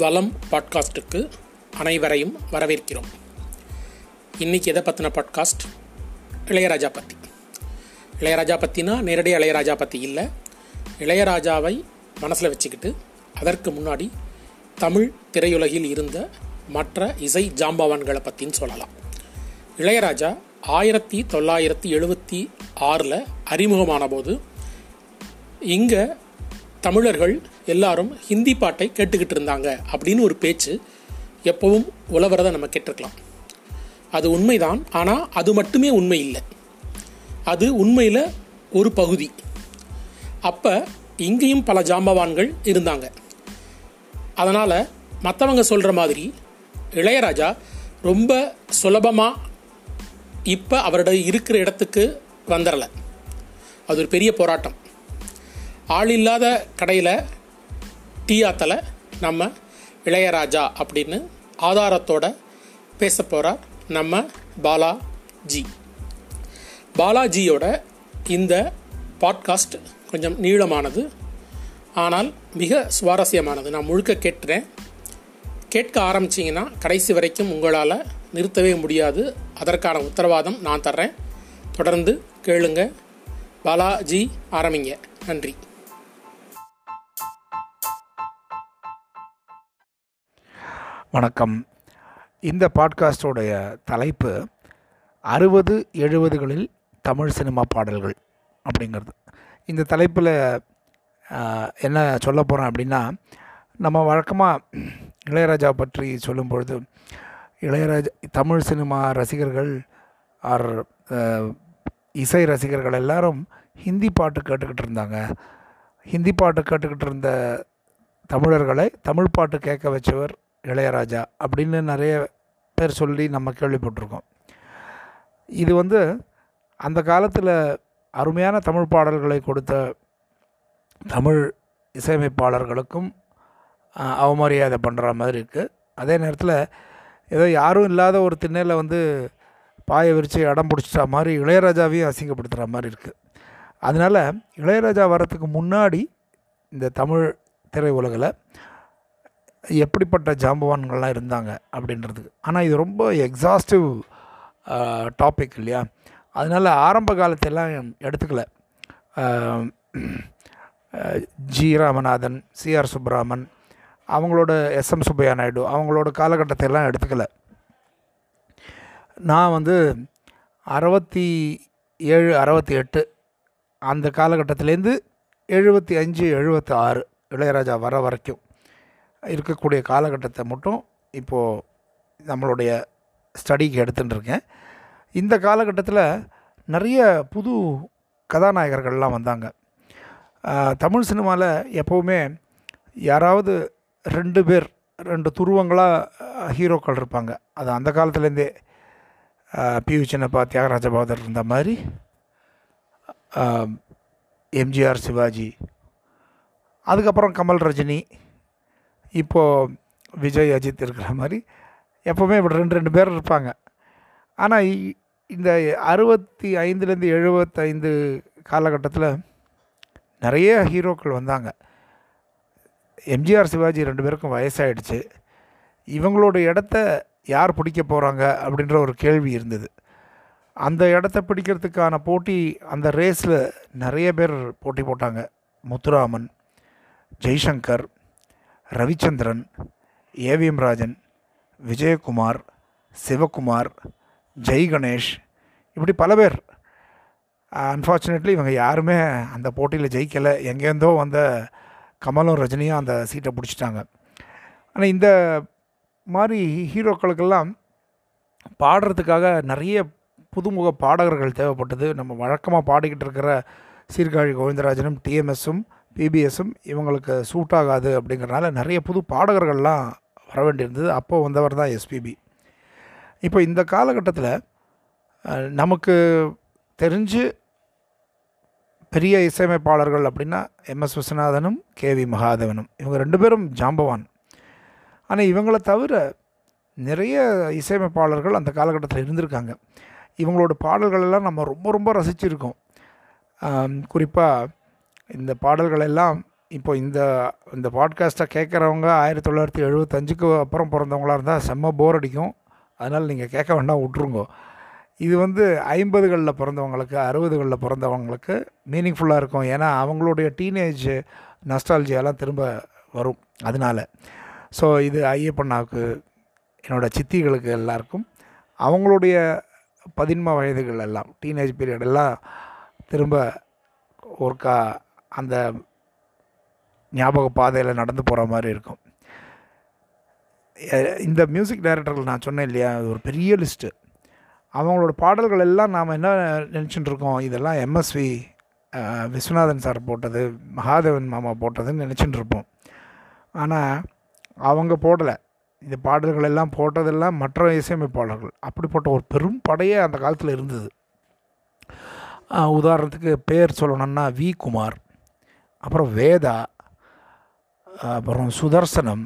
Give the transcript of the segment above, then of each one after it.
வளம் பாட்காஸ்ட்டுக்கு அனைவரையும் வரவேற்கிறோம். இன்றைக்கி எதை பற்றின பாட்காஸ்ட்? இளையராஜா பற்றி. இளையராஜா பற்றினா நேரடியாக இளையராஜா பற்றி இல்லை, இளையராஜாவை மனசில் வச்சுக்கிட்டு அதற்கு முன்னாடி தமிழ் திரையுலகில் இருந்த மற்ற இசை ஜாம்பவான்களை பற்றின்னு சொல்லலாம். இளையராஜா 1976 அறிமுகமான போது இங்கே தமிழர்கள் எல்லாரும் ஹிந்தி பாட்டை கேட்டுக்கிட்டு இருந்தாங்க அப்படின்னு ஒரு பேச்சு எப்பவும் உலவுறதை நம்ம கேட்டிருக்கலாம். அது உண்மைதான், ஆனால் அது மட்டுமே உண்மை இல்லை, அது உண்மையில் ஒரு பகுதி. அப்போ இங்கேயும் பல ஜாம்பவான்கள் இருந்தாங்க. அதனால் மற்றவங்க சொல்கிற மாதிரி இளையராஜா ரொம்ப சுலபமாக இப்போ அவரோட இருக்கிற இடத்துக்கு வந்துடலை. அது ஒரு பெரிய போராட்டம். ஆள் இல்லாத கடையில் டீ ஆத்தலை நம்ம இளையராஜா அப்படின்னு ஆதாரத்தோட பேச போகிறார் நம்ம பாலாஜி. பாலாஜியோட இந்த பாட்காஸ்ட் கொஞ்சம் நீளமானது, ஆனால் மிக சுவாரஸ்யமானது. நான் முழுக்க கேட்டுறேன். கேட்க ஆரம்பிச்சிங்கன்னா கடைசி வரைக்கும் உங்களால் நிறுத்தவே முடியாது. அதற்கான உத்தரவாதம் நான் தர்றேன். தொடர்ந்து கேளுங்க. பாலாஜி ஆரம்பிங்க. நன்றி. வணக்கம். இந்த பாட்காஸ்டோடைய தலைப்பு 60-70களில் தமிழ் சினிமா பாடல்கள் அப்படிங்கிறது. இந்த தலைப்பில் என்ன சொல்ல போகிறேன் அப்படின்னா, நம்ம வழக்கமாக இளையராஜா பற்றி சொல்லும்பொழுது இளையராஜா தமிழ் சினிமா ரசிகர்கள் ஆர் இசை ரசிகர்கள் எல்லாரும் ஹிந்தி பாட்டு கேட்டுக்கிட்டு இருந்தாங்க. ஹிந்தி பாட்டு கேட்டுக்கிட்டு இருந்த தமிழர்களை தமிழ் பாட்டு கேட்க வச்சவர் இளையராஜா அப்படின்னு நிறைய பேர் சொல்லி நம்ம கேள்விப்பட்டிருக்கோம். இது வந்து அந்த காலத்தில் அருமையான தமிழ் பாடல்களை கொடுத்த தமிழ் இசையமைப்பாளர்களுக்கும் அவமரியாதை பண்ணுற மாதிரி இருக்குது. அதே நேரத்தில் ஏதோ யாரும் இல்லாத ஒரு திண்ணையில் வந்து பாயை விரித்து இடம் பிடிச்சிட்ட மாதிரி இளையராஜாவையும் அசிங்கப்படுத்துகிற மாதிரி இருக்குது. அதனால் இளையராஜா வரத்துக்கு முன்னாடி இந்த தமிழ் திரையுலகில் எப்படிப்பட்ட ஜாம்பவான்கள்லாம் இருந்தாங்க அப்படின்றது. ஆனால் இது ரொம்ப எக்ஸாஸ்டிவ் டாபிக் இல்லையா, அதனால் ஆரம்ப காலத்தெல்லாம் எடுத்துக்கல. G Ramanathan, C R Subburaman, அவங்களோட எஸ்எம் சுப்பையா நாயுடு, அவங்களோட காலகட்டத்தையெல்லாம் எடுத்துக்கல. நான் வந்து 67-68 அந்த காலகட்டத்திலேருந்து 75-76 இளையராஜா வர வரைக்கும் இருக்கக்கூடிய காலகட்டத்தை மட்டும் இப்போது நம்மளுடைய ஸ்டடிக்கு எடுத்துட்டுருக்கேன். இந்த காலகட்டத்தில் நிறைய புது கதாநாயகர்கள்லாம் வந்தாங்க தமிழ் சினிமாவில். எப்போவுமே யாராவது 2 பேர் 2 துருவங்களாக ஹீரோக்கள் இருப்பாங்க. அது அந்த காலத்துலேருந்தே பியூ சின்னப்பா, தியாகராஜ பகதூர் இருந்த மாதிரி எம்ஜிஆர், சிவாஜி, அதுக்கப்புறம் கமல், ரஜினி, இப்போது விஜய், அஜித் இருக்கிற மாதிரி எப்போவுமே இப்படி 2 பேர் இருப்பாங்க. ஆனால் இந்த 65-75 காலகட்டத்தில் நிறைய ஹீரோக்கள் வந்தாங்க. எம்ஜிஆர், சிவாஜி 2 பேருக்கும் வயசாகிடுச்சு. இவங்களோட இடத்த யார் பிடிக்க போகிறாங்க அப்படின்ற ஒரு கேள்வி இருந்தது. அந்த இடத்த பிடிக்கிறதுக்கான போட்டி, அந்த ரேஸில் நிறைய பேர் போட்டி போட்டாங்க. முத்துராமன், ஜெய்சங்கர், ரவிச்சந்திரன், ஏ எம் ராஜன், விஜயகுமார், சிவகுமார், ஜெய் கணேஷ், இப்படி பல பேர். அன்ஃபார்ச்சுனேட்லி இவங்க யாருமே அந்த போட்டியில் ஜெயிக்கலை. எங்கேருந்தோ வந்த கமலும் ரஜினியும் அந்த சீட்டை பிடிச்சிட்டாங்க. ஆனால் இந்த மாதிரி ஹீரோக்களுக்கெல்லாம் பாடுறதுக்காக நிறைய புதுமுக பாடகர்கள் தேவைப்பட்டது. நம்ம வழக்கமாக பாடிக்கிட்டு இருக்கிற சீர்காழி கோவிந்தராஜனும் டிஎம்எஸும் பிபிஎஸும் இவங்களுக்கு சூட் ஆகாது அப்படிங்கிறனால நிறைய புது பாடகர்கள்லாம் வர வேண்டியிருந்தது. அப்போது வந்தவர் தான் எஸ்பிபி. இப்போ இந்த காலகட்டத்தில் நமக்கு தெரிஞ்சு பெரிய இசையமைப்பாளர்கள் அப்படின்னா எம்எஸ் விஸ்வநாதனும் கேவி மகாதேவனும், இவங்க 2 பேரும் ஜாம்பவான். ஆனால் இவங்களை தவிர நிறைய இசையமைப்பாளர்கள் அந்த காலகட்டத்தில் இருந்திருக்காங்க. இவங்களோட பாடல்களெல்லாம் நம்ம ரொம்ப ரசிச்சிருக்கோம். குறிப்பாக இந்த பாடல்களெல்லாம் இப்போ இந்த இந்த பாட்காஸ்ட்டை கேட்குறவங்க 1975 அப்புறம் பிறந்தவங்களாக இருந்தால் செம்ம போர் அடிக்கும். அதனால் நீங்கள் கேட்க வேண்டாம், விட்ருங்கோ. இது 50களில் பிறந்தவங்களுக்கு 60களில் பிறந்தவங்களுக்கு மீனிங்ஃபுல்லாக இருக்கும். ஏன்னா அவங்களுடைய டீனேஜ் நஸ்டால்ஜியெல்லாம் திரும்ப வரும். அதனால் ஸோ இது ஐயப்பண்ணாவுக்கு, என்னோடய சித்திகளுக்கு, எல்லாருக்கும் அவங்களுடைய 15 வயதுகள் எல்லாம் டீனேஜ் பீரியட் எல்லாம் திரும்ப ஒருக்கா அந்த ஞாபக பாதையில் நடந்து போகிற மாதிரி இருக்கும். இந்த மியூசிக் டைரக்டர்கள் நான் சொன்னேன் இல்லையா, அது ஒரு பெரிய லிஸ்ட்டு. அவங்களோட பாடல்கள் எல்லாம் நாம் என்ன நினச்சிட்டு இருக்கோம், இதெல்லாம் எம்எஸ்வி விஸ்வநாதன் சார் போட்டது, மகாதேவன் மாமா போட்டதுன்னு நினச்சிட்டு இருப்போம். ஆனால் அவங்க போடலை. இந்த பாடல்கள் எல்லாம் போட்டதெல்லாம் மற்ற இசையமைப்பாளர்கள். அப்படிப்பட்ட ஒரு பெரும் படையே அந்த காலத்தில் இருந்தது. உதாரணத்துக்கு பேர் சொல்லணும்னா வி குமார், அப்புறம் வேதா, அப்புறம் சுதர்சனம்,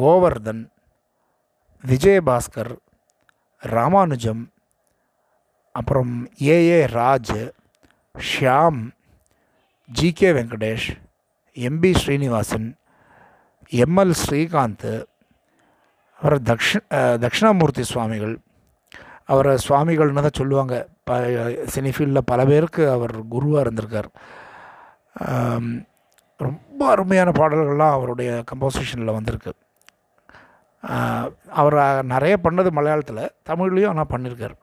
கோவர்தன், விஜயபாஸ்கர், ராமானுஜம், அப்புறம் A Raja, Shyam, G Venkatesh, MP Srinivasan, ML Srikanth, அப்புறம் தக்ஷிணாமூர்த்தி சுவாமிகள். அவரை சுவாமிகள்னு தான் சொல்லுவாங்க. சினிஃபீல்டில் பல பேருக்கு அவர் குருவாக இருந்திருக்கார். ரொம்ப அருமையான பாடல்கள்லாம் அவருடைய கம்போசிஷனில் வந்திருக்கு. அவர் நிறைய பண்ணது மலையாளத்தில், தமிழ்லேயும் ஆனால் பண்ணியிருக்கார்.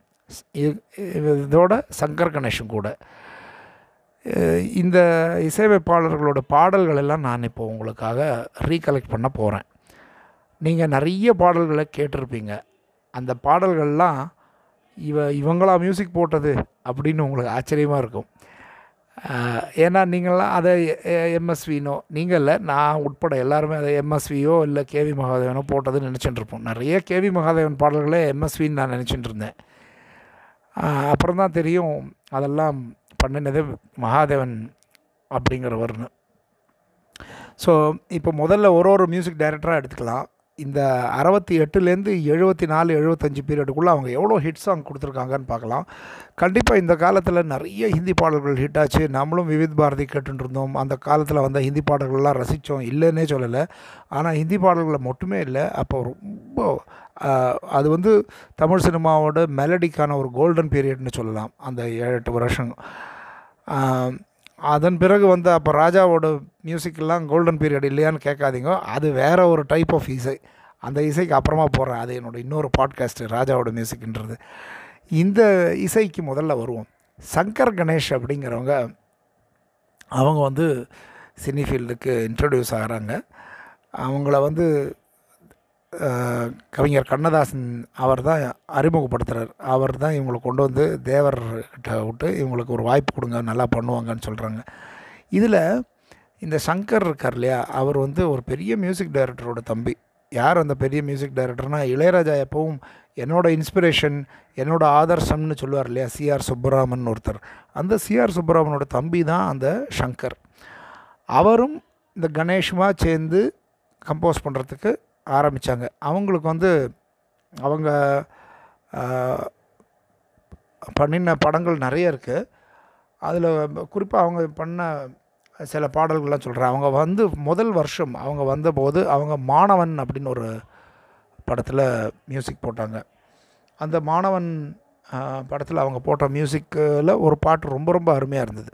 இதோட சங்கர் கணேஷும் கூட. இந்த இசையமைப்பாளர்களோட பாடல்கள் எல்லாம் நான் இப்போ உங்களுக்காக ரீகலெக்ட் பண்ண போகிறேன். நீங்கள் நிறைய பாடல்களை கேட்டிருப்பீங்க. அந்த பாடல்கள்லாம் இவங்களா மியூசிக் போட்டது அப்படின்னு உங்களுக்கு ஆச்சரியமாக இருக்கும். ஏன்னா நீங்கள்லாம் அதை எம்எஸ்வினோ, நீங்கள் இல்லை நான் உட்பட எல்லாருமே அதை எம்எஸ்வியோ இல்லை கேவி மகாதேவனோ போட்டதுன்னு நினச்சிட்டுருப்போம். நிறைய கேவி மகாதேவன் பாடல்களே எம்எஸ்வின்னு நான் நினச்சிட்டு இருந்தேன். அப்புறம் தான் தெரியும் அதெல்லாம் பண்ணினது மகாதேவன் அப்படிங்கிறவர்னு. ஸோ இப்போ முதல்ல ஒரு மியூசிக் டைரக்டராக எடுத்துக்கலாம். இந்த 68லேருந்து 74, 75 பீரியடுக்குள்ளே அவங்க எவ்வளோ ஹிட் சாங் கொடுத்துருக்காங்கன்னு பார்க்கலாம். கண்டிப்பாக இந்த காலத்தில் நிறைய ஹிந்தி பாடல்கள் ஹிட் ஆச்சு. நம்மளும் விவித் பாரதி கேட்டுட்டு இருந்தோம். அந்த காலத்தில் வந்த ஹிந்தி பாடல்கள்லாம் ரசித்தோம், இல்லைன்னே சொல்லலை. ஆனால் ஹிந்தி பாடல்களை மட்டுமே இல்லை. அப்போ ரொம்ப அது தமிழ் சினிமாவோட மெலடிக்கான ஒரு கோல்டன் பீரியட்னு சொல்லலாம், அந்த 7-8 வருஷம். அதன் பிறகு அப்போ ராஜாவோட மியூசிக்கெல்லாம் கோல்டன் பீரியட் இல்லையான்னு கேட்காதீங்க. அது வேறு ஒரு டைப் ஆஃப் இசை. அந்த இசைக்கு அப்புறமா போகிறேன். அது என்னோடய இன்னொரு பாட்காஸ்ட்டு, ராஜாவோட மியூசிக்ன்றது. இந்த இசைக்கு முதல்ல வருவோம். சங்கர் கணேஷ் அப்படிங்கிறவங்க அவங்க சினி ஃபீல்டுக்கு இன்ட்ரடியூஸ் ஆகிறாங்க. அவங்கள கவிஞர் கண்ணதாசன் அவர் தான் அறிமுகப்படுத்துகிறார். அவர் தான் இவங்களை கொண்டு தேவர்கிட்ட விட்டு இவங்களுக்கு ஒரு வாய்ப்பு கொடுங்க, நல்லா பண்ணுவாங்கன்னு சொல்கிறாங்க. இதில் இந்த சங்கர் இருக்கார் இல்லையா, அவர் ஒரு பெரிய மியூசிக் டைரக்டரோட தம்பி. யார் அந்த பெரிய மியூசிக் டைரக்டர்னால், இளையராஜா எப்பவும் என்னோடய இன்ஸ்பிரேஷன், என்னோடய ஆதர்சம்னு சொல்லுவார் இல்லையா, சி ஆர் சுப்புராமன் ஒருத்தர். அந்த சி ஆர் சுப்புராமனோட தம்பி தான் அந்த சங்கர். அவரும் இந்த கணேஷுமாக சேர்ந்து கம்போஸ் பண்ணுறதுக்கு ஆரம்பித்தாங்க. அவங்களுக்கு அவங்க பண்ணின படங்கள் நிறைய இருக்குது. அதில் குறிப்பாக அவங்க பண்ண சில பாடல்கள்லாம் சொல்கிறேன். அவங்க முதல் வருஷம் அவங்க வந்தபோது அவங்க மாணவன் அப்படின்னு ஒரு படத்தில் மியூசிக் போட்டாங்க. அந்த மாணவன் படத்தில் அவங்க போட்ட மியூசிக்கில் ஒரு பாட்டு ரொம்ப ரொம்ப அருமையாக இருந்தது.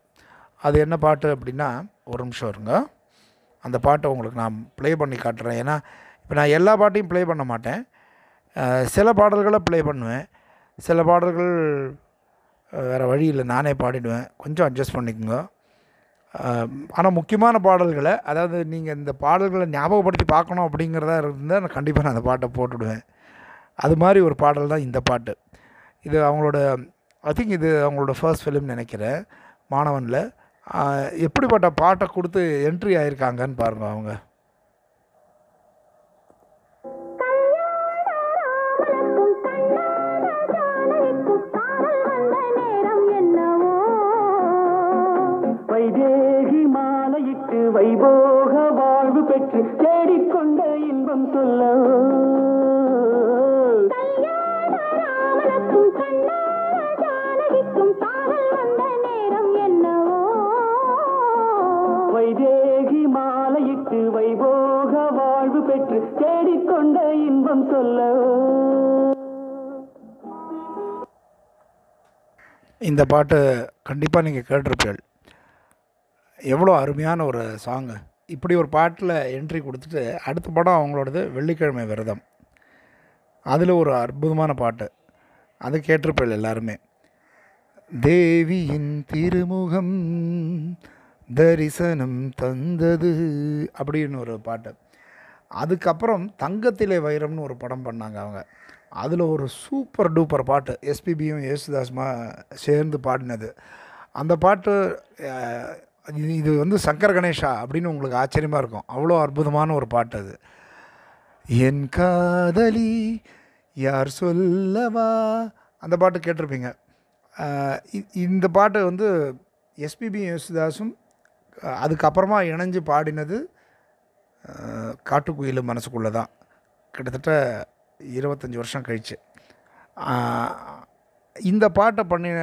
அது என்ன பாட்டு அப்படின்னா, ஒரு நிமிஷம் இருங்க, அந்த பாட்டை உங்களுக்கு நான் ப்ளே பண்ணி காட்டுறேன். ஏன்னா இப்போ நான் எல்லா பாட்டையும் ப்ளே பண்ண மாட்டேன். சில பாடல்களை ப்ளே பண்ணுவேன், சில பாடல்கள் வேறு வழி இல்லை நானே பாடிடுவேன். கொஞ்சம் அட்ஜஸ்ட் பண்ணிக்கோங்க. ஆனால் முக்கியமான பாடல்களை, அதாவது நீங்கள் இந்த பாடல்களை ஞாபகப்படுத்தி பார்க்கணும் அப்படிங்கிறதா இருந்தால் நான் கண்டிப்பாக அந்த பாட்டை போட்டுடுவேன். அது மாதிரி ஒரு பாடல் தான் இந்த பாட்டு. இது அவங்களோட ஐ திங்க் இது அவங்களோட ஃபர்ஸ்ட் ஃபிலிம்னு நினைக்கிறேன், மாணவனில். எப்படிப்பட்ட பாட்டை கொடுத்து என்ட்ரி ஆகியிருக்காங்கன்னு பாருங்கள். அவங்க வைபோக வாழ்வு பெற்று தேடிக்கொண்ட இன்பம் சொல்ல வைதேகி பெற்று தேடிக்கொண்ட இன்பம் சொல்லவோ. இந்த பாட்டு கண்டிப்பாக நீங்கள் கேட்டிருப்பீர்கள். எவ்வளோ அருமையான ஒரு சாங்கு. இப்படி ஒரு பாட்டில் என்ட்ரி கொடுத்துட்டு அடுத்த படம் அவங்களோடது வெள்ளிக்கிழமை விரதம். அதில் ஒரு அற்புதமான பாட்டு, அது கேட்டிருப்பீர்கள் எல்லாருமே. தேவியின் திருமுகம் தரிசனம் தந்தது அப்படின்னு ஒரு பாட்டு. அதுக்கப்புறம் தங்கத்திலே வைரம்னு ஒரு படம் பண்ணாங்க அவங்க. அதில் ஒரு சூப்பர் டூப்பர் பாட்டு எஸ்பிபியும் யேசுதாஸுமா சேர்ந்து பாடினது. அந்த பாட்டு இது வந்து சங்கர் கணேஷா அப்படின்னு உங்களுக்கு ஆச்சரியமாக இருக்கும். அவ்வளோ அற்புதமான ஒரு பாட்டு அது. என் காதலி யார் சொல்லவா, அந்த பாட்டு கேட்டிருப்பீங்க. இந்த பாட்டு வந்து எஸ்பிபி யேசுதாஸும் அதுக்கப்புறமா இணைஞ்சு பாடினது காட்டுக்குயில் மனசுக்குள்ளே தான், கிட்டத்தட்ட 25 வருஷம் கழிச்சு. இந்த பாட்டை பண்ணின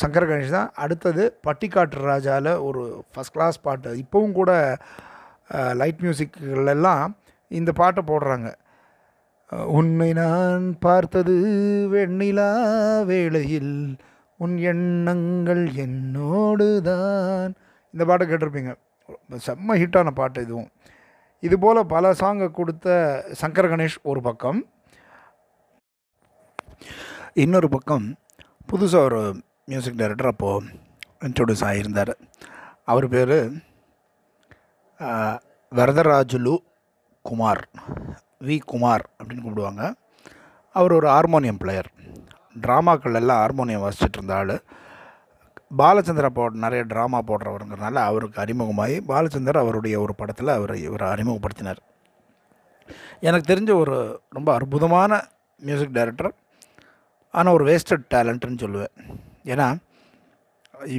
சங்கர் கணேஷ் தான் அடுத்தது பட்டிக்காட்டு ராஜாவில் ஒரு ஃபஸ்ட் கிளாஸ் பாட்டு. இப்போவும் கூட லைட் மியூசிக்லெல்லாம் இந்த பாட்டை போடுறாங்க. உன்னை நான் பார்த்தது வெண்ணிலா வேளையில் உன் எண்ணங்கள் என்னோடு தான், இந்த பாட்டை கேட்டிருப்பீங்க. செம்ம ஹிட்டான பாட்டு இதுவும். இதுபோல் பல சாங்கை கொடுத்த சங்கர் கணேஷ் ஒரு பக்கம். இன்னொரு பக்கம் புதுசாக ஒரு மியூசிக் டைரக்டர் அப்போது இன்ட்ரொடியூஸ் ஆகியிருந்தார். அவர் பேர் வரதராஜுலு குமார், வி குமார் அப்படின்னு கூப்பிடுவாங்க. அவர் ஒரு ஹார்மோனியம் பிளேயர், ட்ராமாக்கள் எல்லாம் ஹார்மோனியம் வாசிச்சுட்டு இருந்த ஆள். பாலச்சந்திரா நிறைய ட்ராமா போடுறவருங்கிறதுனால அவருக்கு அறிமுகமாகி பாலச்சந்திரா அவருடைய ஒரு படத்தில் இவரை அறிமுகப்படுத்தினார். எனக்கு தெரிஞ்ச ஒரு ரொம்ப அற்புதமான மியூசிக் டைரக்டர், ஆனால் ஒரு வேஸ்டட் டேலண்ட்டுன்னு சொல்லுவேன். ஏன்னா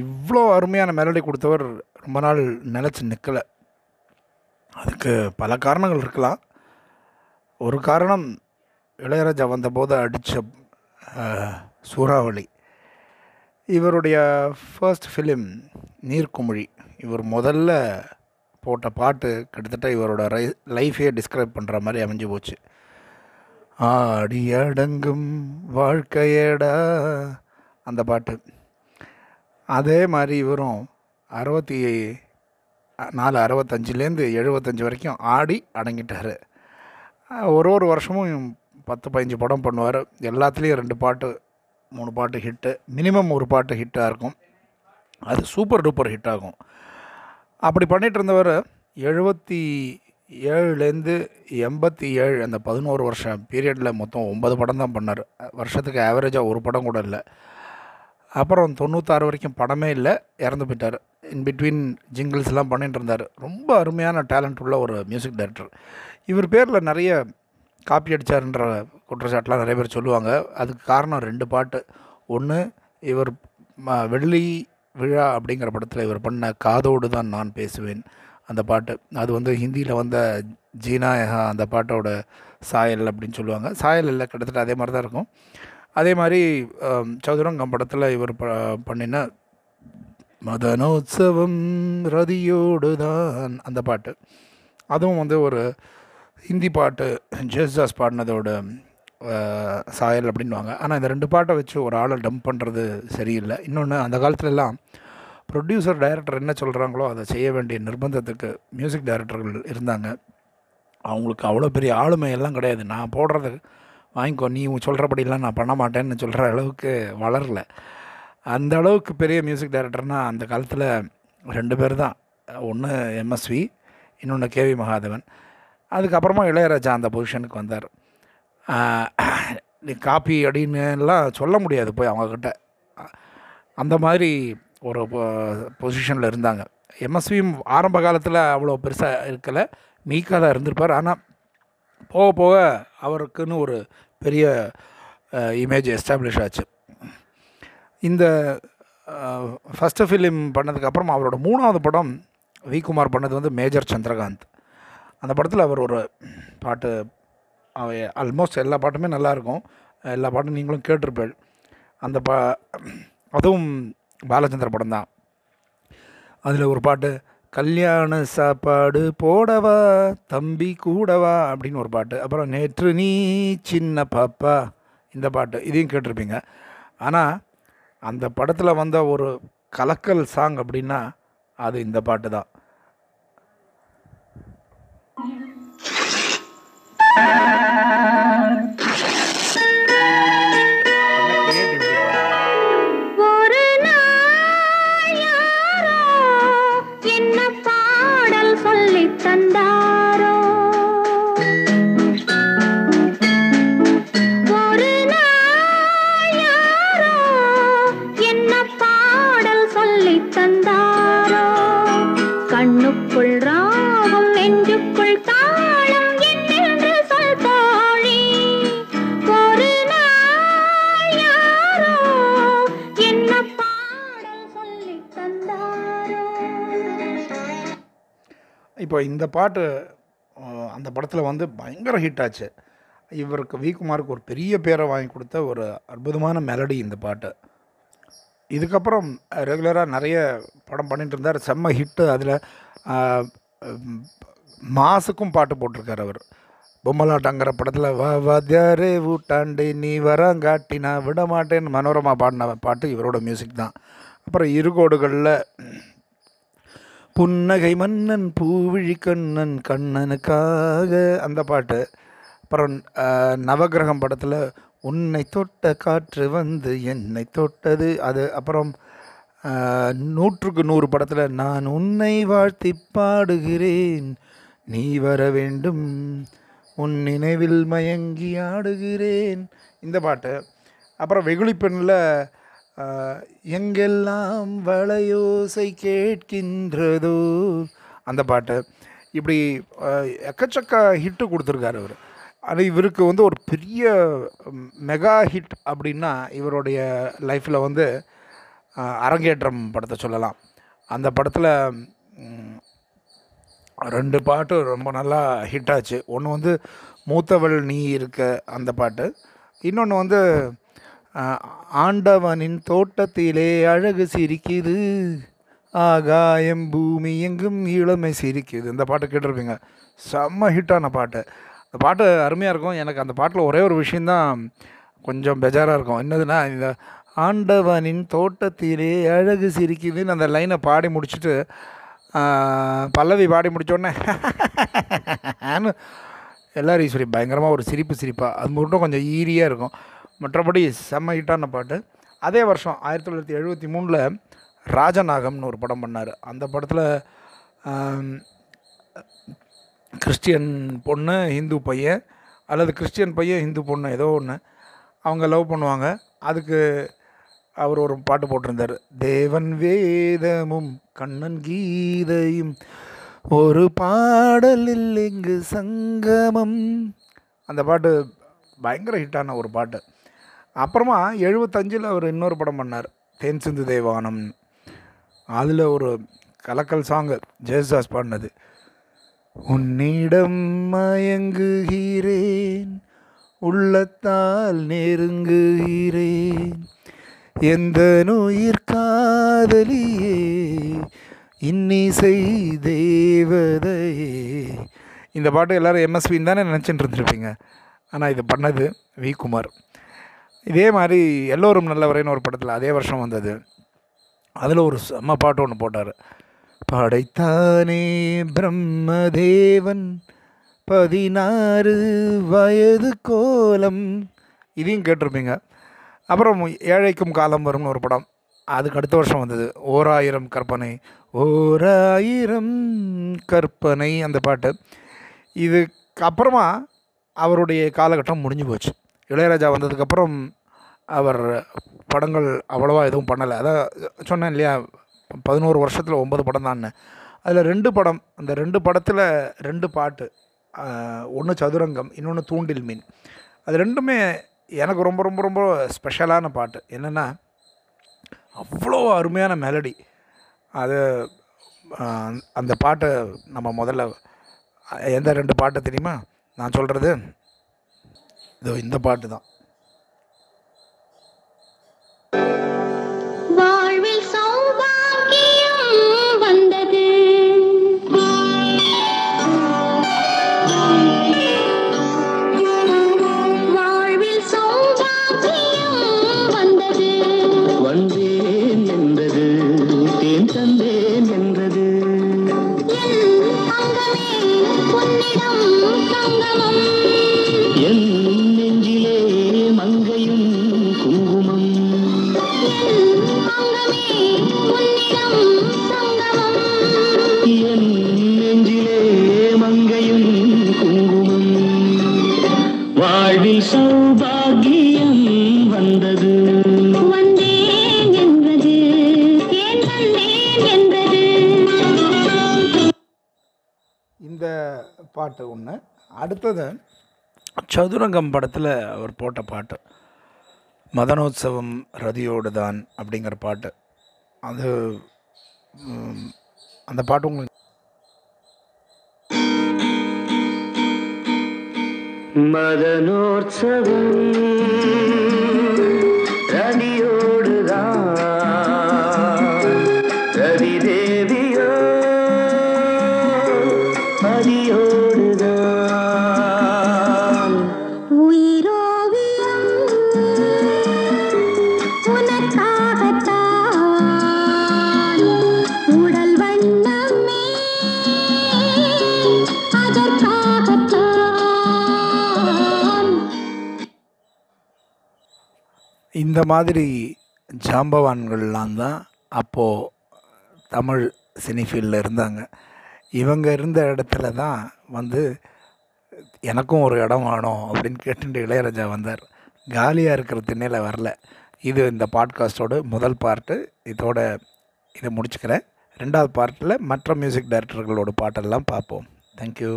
இவ்வளோ அருமையான மெலடி கொடுத்தவர் ரொம்ப நாள் நிலச்சி நிற்கலை. அதுக்கு பல காரணங்கள் இருக்கலாம். ஒரு காரணம் இளையராஜா வந்தபோது அடித்த சூறாவளி. இவருடைய ஃபர்ஸ்ட் ஃபிலிம் நீர்க்குமிழி, இவர் முதல்ல போட்ட பாட்டு கிட்டத்தட்ட இவரோட லைஃபையே டிஸ்கிரைப் பண்ணுற மாதிரி அமைஞ்சு போச்சு. ஆடி அடங்கும் வாழ்க்கையடா, அந்த பாட்டு. அதே மாதிரி இவரும் 64, 65லேருந்து 75 வரைக்கும் ஆடி அடங்கிட்டார். ஒரு வருஷமும் 10, 15 படம் பண்ணுவார். எல்லாத்துலேயும் 2 பாட்டு 3 பாட்டு ஹிட்டு, மினிமம் ஒரு பாட்டு ஹிட்டாக இருக்கும். அது சூப்பர் டூப்பர் ஹிட் ஆகும். அப்படி பண்ணிகிட்டு இருந்தவர் 77லேருந்து 87 அந்த 11 வருஷ பீரியடில் மொத்தம் 9 படம் தான் பண்ணார். வருஷத்துக்கு ஆவரேஜாக ஒரு படம் கூட இல்லை. அப்புறம் 96 வரைக்கும் படமே இல்லை, இறந்து போயிட்டார். இன்பிட்வீன் ஜிங்கிள்ஸ்லாம் பண்ணிகிட்டு இருந்தார். ரொம்ப அருமையான டேலண்ட் உள்ள ஒரு மியூசிக் டைரக்டர். இவர் பேரில் நிறைய காப்பி அடித்தார்ன்ற குற்றச்சாட்டெலாம் நிறைய பேர் சொல்லுவாங்க. அதுக்கு காரணம் 2 பாட்டு. ஒன்று, இவர் வெள்ளி விழா அப்படிங்கிற படத்தில் இவர் பண்ண காதோடு தான் நான் பேசுவேன் அந்த பாட்டு. அது வந்து ஹிந்தியில் வந்த ஜீனாயா அந்த பாட்டோட சாயல் அப்படின்னு சொல்லுவாங்க. சாயல் இல்லை, கிட்டத்தட்ட அதே மாதிரி தான் இருக்கும். அதே மாதிரி சதுரங்கம் படத்தில் இவர் பண்ணின மதனோத்சவம் ரதியோடு தான் அந்த பாட்டு, அதுவும் வந்து ஒரு ஹிந்தி பாட்டு, ஜேசுதாஸ் பாடினதோட சாயல் அப்படின்வாங்க. ஆனால் இந்த 2 பாட்டை வச்சு ஒரு ஆளை டம்ப் பண்ணுறது சரியில்லை. இன்னொன்று, அந்த காலத்துலலாம் ப்ரொடியூசர் டைரக்டர் என்ன சொல்கிறாங்களோ அதை செய்ய வேண்டிய நிர்பந்தத்துக்கு மியூசிக் டைரக்டர்கள் இருந்தாங்க. அவங்களுக்கு அவ்வளோ பெரிய ஆளுமையெல்லாம் கிடையாது. நான் போடுறது வாங்கிக்கோ, நீ சொல்கிறபடிலாம் நான் பண்ண மாட்டேன்னு சொல்கிற அளவுக்கு வளரலை. அந்த அளவுக்கு பெரிய மியூசிக் டைரக்டர்னால் அந்த காலத்தில் 2 பேர் தான். ஒன்று எம்எஸ்வி, இன்னொன்று கேவி மகாதேவன். அதுக்கப்புறமா இளையராஜா அந்த பொசிஷனுக்கு வந்தார். நீ காப்பி அப்படின்னுலாம் சொல்ல முடியாது போய் அவங்கக்கிட்ட. அந்த மாதிரி ஒரு பொசிஷனில் இருந்தாங்க. எம்எஸ்வியும் ஆரம்ப காலத்தில் அவ்வளோ பெருசாக இருக்கலை, மீக்காக தான் இருந்திருப்பார். ஆனால் போக போக அவருக்குன்னு ஒரு பெரிய இமேஜ் எஸ்டாப்ளிஷ் ஆச்சு. இந்த ஃபஸ்ட்டு ஃபிலிம் பண்ணதுக்கப்புறம் அவரோட 3வது படம் வி குமார் பண்ணது வந்து மேஜர் சந்திரகாந்த். அந்த படத்தில் அவர் ஒரு பாட்டு, ஆல்மோஸ்ட் எல்லா பாட்டுமே நல்லாயிருக்கும், எல்லா பாட்டும் நீங்களும் கேட்டிருப்பீள். அந்த அதுவும் பாலச்சந்திர படம் தான். அதில் ஒரு பாட்டு கல்யாண சாப்பாடு போடவா தம்பி கூடவா அப்படின்னு ஒரு பாட்டு, அப்புறம் நேற்று நீ சின்ன பாப்பா இந்த பாட்டு, இதையும் கேட்டிருப்பீங்க. ஆனால் அந்த படத்தில் வந்த ஒரு கலக்கல் சாங் அப்படின்னா அது இந்த பாட்டு தான். இப்போ இந்த பாட்டு அந்த படத்தில் வந்து பயங்கர ஹிட் ஆச்சு. இவருக்கு வி குமாருக்கு ஒரு பெரிய பேரை வாங்கி கொடுத்த ஒரு அற்புதமான மெலடி இந்த பாட்டு. இதுக்கப்புறம் ரெகுலராக நிறைய படம் பண்ணிகிட்டு இருந்தார். செம்ம ஹிட்டு. அதில் மாசுக்கும் பாட்டு போட்டிருக்கார் அவர். பொம்மலாட்டங்கிற படத்தில் வாத்தியாரே ஊட்டாண்டு நீ வராங்காட்டினா விட மாட்டேன்னு மனோரமா பாடின பாட்டு இவரோட மியூசிக் தான். அப்புறம் இருகோடுகளில் புன்னகை மன்னன் பூவிழி கண்ணன் கண்ணனுக்காக அந்த பாட்டு, அப்புறம் நவகிரகம் படத்தில் உன்னை தொட்ட காற்று வந்து என்னை தொட்டது அது, அப்புறம் 100க்கு 100 படத்தில் நான் உன்னை வாழ்த்தி பாடுகிறேன் நீ வர வேண்டும் உன் நினைவில் மயங்கி ஆடுகிறேன் இந்த பாட்டு, அப்புறம் வெகுளிப்பெண்ணில் எங்கெல்லாம் வளையோசை கேட்கின்றதோ அந்த பாட்டு, இப்படி எக்கச்சக்க ஹிட்டு கொடுத்துருக்காரு அவர். அது இவருக்கு வந்து ஒரு பெரிய மெகா ஹிட் அப்படின்னா இவருடைய லைஃப்பில் வந்து அரங்கேற்றம் படத்தை சொல்லலாம். அந்த படத்தில் 2 பாட்டு ரொம்ப நல்லா ஹிட் ஆச்சு. ஒன்று வந்து மூத்தவள் நீ இருக்க அந்த பாட்டு, இன்னொன்று வந்து ஆண்டவனின் தோட்டத்திலே அழகு சிரிக்குது ஆகாயம் பூமி எங்கும் இளமை சிரிக்குது இந்த பாட்டு கேட்டிருப்பீங்க. செம்ம ஹிட்டான பாட்டு. அந்த பாட்டு அருமையாக இருக்கும். எனக்கு அந்த பாட்டில் ஒரே ஒரு விஷயந்தான் கொஞ்சம் பெஜாராக இருக்கும். என்னதுன்னா இந்த ஆண்டவனின் தோட்டத்திலே அழகு சிரிக்குதுன்னு அந்த லைனை பாடி முடிச்சுட்டு பல்லவி பாடி முடித்தோடனே எல்லாரையும் சிரிப்பு பயங்கரமாக ஒரு சிரிப்பாக அது மட்டும் கொஞ்சம் ஈரியாக இருக்கும். மற்றபடி செம்ம ஹிட்டான பாட்டு. அதே வருஷம் 1973 ராஜநாகம்னு ஒரு படம் பண்ணார். அந்த படத்தில் கிறிஸ்டியன் பொண்ணு ஹிந்து பையன் அல்லது கிறிஸ்டியன் பையன் ஹிந்து பொண்ணு ஏதோ ஒன்று அவங்க லவ் பண்ணுவாங்க. அதுக்கு அவர் ஒரு பாட்டு போட்டிருந்தார். தேவன் வேதமும் கண்ணன் கீதையும் ஒரு பாடலில் இங்கு சங்கமம் அந்த பாட்டு பயங்கர ஹிட்டான ஒரு பாட்டு. அப்புறமா 75 அவர் இன்னொரு படம் பண்ணார், தேன் சிந்து தேவானம். அதில் ஒரு கலக்கல் சாங்கு ஜெயசாஸ் பாடினது. உன்னிடம் மயங்குகிறேன் உள்ளத்தால் நெருங்குகிறேன் எந்த நோயிற் காதலியே இன்னிசை தேவதையே இந்த பாட்டு எல்லோரும் எம்எஸ்வின்னு தானே நினச்சிட்டு இருந்துருப்பீங்க. ஆனால் இது பண்ணது வி குமார். இதே மாதிரி எல்லோரும் நல்லவரேன்னு ஒரு படத்தில் அதே வருஷம் வந்தது. அதில் ஒரு செம்ம பாட்டு ஒன்று போட்டார். படைத்தானே பிரம்மதேவன் 16 வயது கோலம் இதையும் கேட்டிருப்பீங்க. அப்புறம் ஏழைக்கும் காலம் வரும்னு ஒரு படம் அதுக்கு அடுத்த வருஷம் வந்தது. 1000 கற்பனை அந்த பாட்டு. இதுக்கப்புறமா அவருடைய காலகட்டம் முடிஞ்சு போச்சு. இளையராஜா வந்ததுக்கப்புறம் அவர் படங்கள் அவ்வளோவா எதுவும் பண்ணலை. அதான் சொன்னேன் இல்லையா 11 வருஷத்தில் 9 படம் தானே. அதில் 2 படம், அந்த 2 படத்தில் 2 பாட்டு, ஒன்று சதுரங்கம் இன்னொன்று தூண்டில் மீன். அது ரெண்டுமே எனக்கு ரொம்ப ரொம்ப ரொம்ப ஸ்பெஷலான பாட்டு. என்னென்னா அவ்வளோ அருமையான மெலடி. அது அந்த பாட்டை நம்ம முதல்ல எந்த 2 பாட்டு தெரியுமா நான் சொல்கிறது? இதோ இந்த பாட்டு தான். வாழ்வில் சௌபாக்கியம் வந்தது பாட்டு ஒன்று. அடுத்தது சதுரங்கம் படத்தில் அவர் போட்ட பாட்டு மதனோத்சவம் ரதியோடு தான் அப்படிங்கிற பாட்டு. அது அந்த பாட்டு உங்களுக்கு இந்த மாதிரி ஜாம்பவான்கள்லாம் தான் அப்போது தமிழ் சினிஃபீல்டில் இருந்தாங்க. இவங்க இருந்த இடத்துல தான் வந்து எனக்கும் ஒரு இடம் வேணும் அப்படின்னு கேட்டுட்டு இளையராஜா வந்தார். காலியாக இருக்கிற திண்ணையில் வரல. இது இந்த பாட்காஸ்டோட முதல் பார்ட்டு. இதோட இதை முடிச்சுக்கிறேன். ரெண்டாவது பார்ட்டில் மற்ற மியூசிக் டைரக்டர்களோட பாட்டெல்லாம் பார்ப்போம். தேங்க்யூ.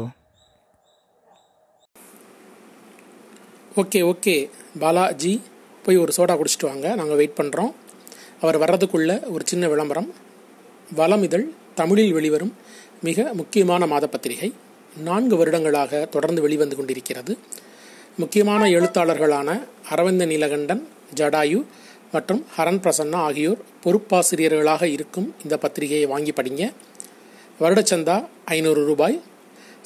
ஓகே பாலாஜி போய் ஒரு சோடா குடிச்சிட்டு வாங்க, நாங்கள் வெயிட் பண்ணுறோம். அவர் வர்றதுக்குள்ளே ஒரு சின்ன விளம்பரம். வளம் இதழ் தமிழில் வெளிவரும் மிக முக்கியமான மாத பத்திரிகை. 4 வருடங்களாக தொடர்ந்து வெளிவந்து கொண்டிருக்கிறது. முக்கியமான எழுத்தாளர்களான அரவிந்த நீலகண்டன், ஜடாயு மற்றும் ஹரன் பிரசன்னா ஆகியோர் பொறுப்பாசிரியர்களாக இருக்கும் இந்த பத்திரிகையை வாங்கி படிங்க. வருடச்சந்தா ₹500.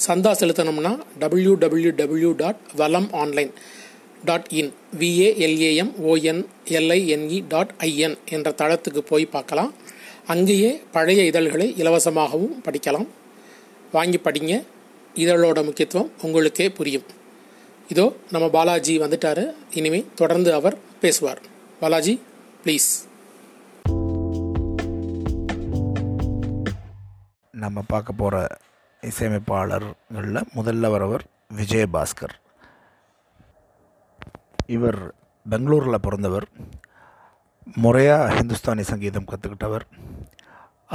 சந்தா செலுத்தணும்னா www.valamonline.in என்ற தளத்துக்கு போய் பார்க்கலாம். அங்கேயே பழைய இதழ்களை இலவசமாகவும் படிக்கலாம். வாங்கி படிங்க. இதழோட முக்கியத்துவம் உங்களுக்கே புரியும். இதோ நம்ம பாலாஜி வந்துட்டார். இனிமேல் தொடர்ந்து அவர் பேசுவார். பாலாஜி ப்ளீஸ். நம்ம பார்க்க போகிற இசையமைப்பாளர்களில் முதல்ல வரவர் விஜயபாஸ்கர். இவர் பெங்களூரில் பிறந்தவர். முறையாக ஹிந்துஸ்தானி சங்கீதம் கற்றுக்கிட்டவர்.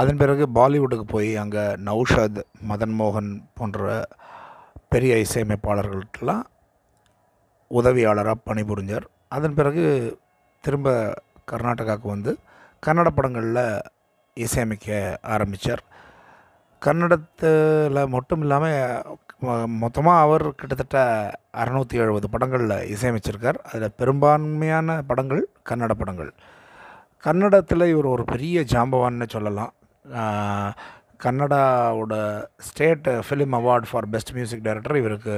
அதன் பிறகு பாலிவுட்டுக்கு போய் அங்கே நௌஷாத், மதன் மோகன் போன்ற பெரிய இசையமைப்பாளர்கள்லாம் உதவியாளராக பணிபுரிஞ்சார். அதன் பிறகு திரும்ப கர்நாடகாவுக்கு வந்து கன்னட படங்களில் இசையமைக்க ஆரம்பித்தார். கன்னடத்தில் மட்டும் இல்லாமல் மொத்தமாக அவர் கிட்டத்தட்ட 670 படங்களில் இசையமைச்சிருக்கார். அதில் பெரும்பான்மையான படங்கள் கன்னட படங்கள். கன்னடத்தில் இவர் ஒரு பெரிய ஜாம்பவான்னு சொல்லலாம். கன்னடாவோட state film award for best music director இவருக்கு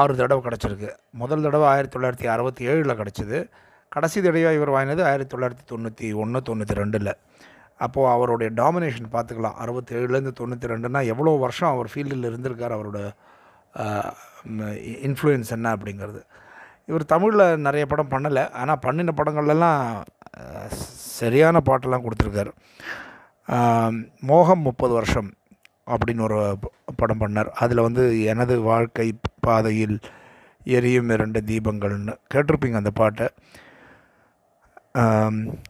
6 தடவை கிடச்சிருக்கு. முதல் தடவை 1967 கிடச்சிது. கடைசி தடவையாக இவர் வாங்கினது 1991-92. அப்போது அவருடைய டாமினேஷன் பார்த்துக்கலாம். 67-92னா எவ்வளோ வருஷம் அவர் ஃபீல்டில் இருந்திருக்கார், அவரோட இன்ஃப்ளூயன்ஸ் என்ன அப்படிங்கிறது. இவர் தமிழில் நிறைய படம் பண்ணலை, ஆனால் பண்ணின படங்கள்லாம் சரியான பாட்டெல்லாம் கொடுத்துருக்கார். மோகம் 30 வருஷம் அப்படின்னு ஒரு படம் பண்ணார். அதில் வந்து எனது வாழ்க்கை பாதையில் எரியும் 2 தீபங்கள்னு கேட்டிருப்பீங்க அந்த பாட்டை.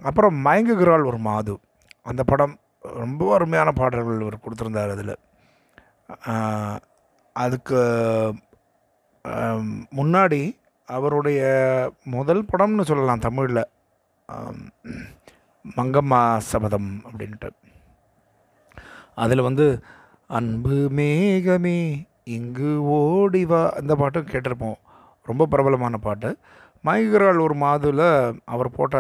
அப்புறம் மயங்குகிறாள் ஒரு மாது, அந்த படம் ரொம்ப அருமையான பாடல்கள் இவர் கொடுத்துருந்தார். அதில் அதுக்கு முன்னாடி அவருடைய முதல் படம்னு சொல்லலாம் தமிழில் மங்கம்மா சபதம் அப்படின்ட்டு. அதில் வந்து அன்பு மேகமே இங்கு ஓடிவா அந்த பாட்டும் கேட்டிருப்போம், ரொம்ப பிரபலமான பாட்டு. மயங்குகிறாள் ஒரு மாதுவில் அவர் போட்ட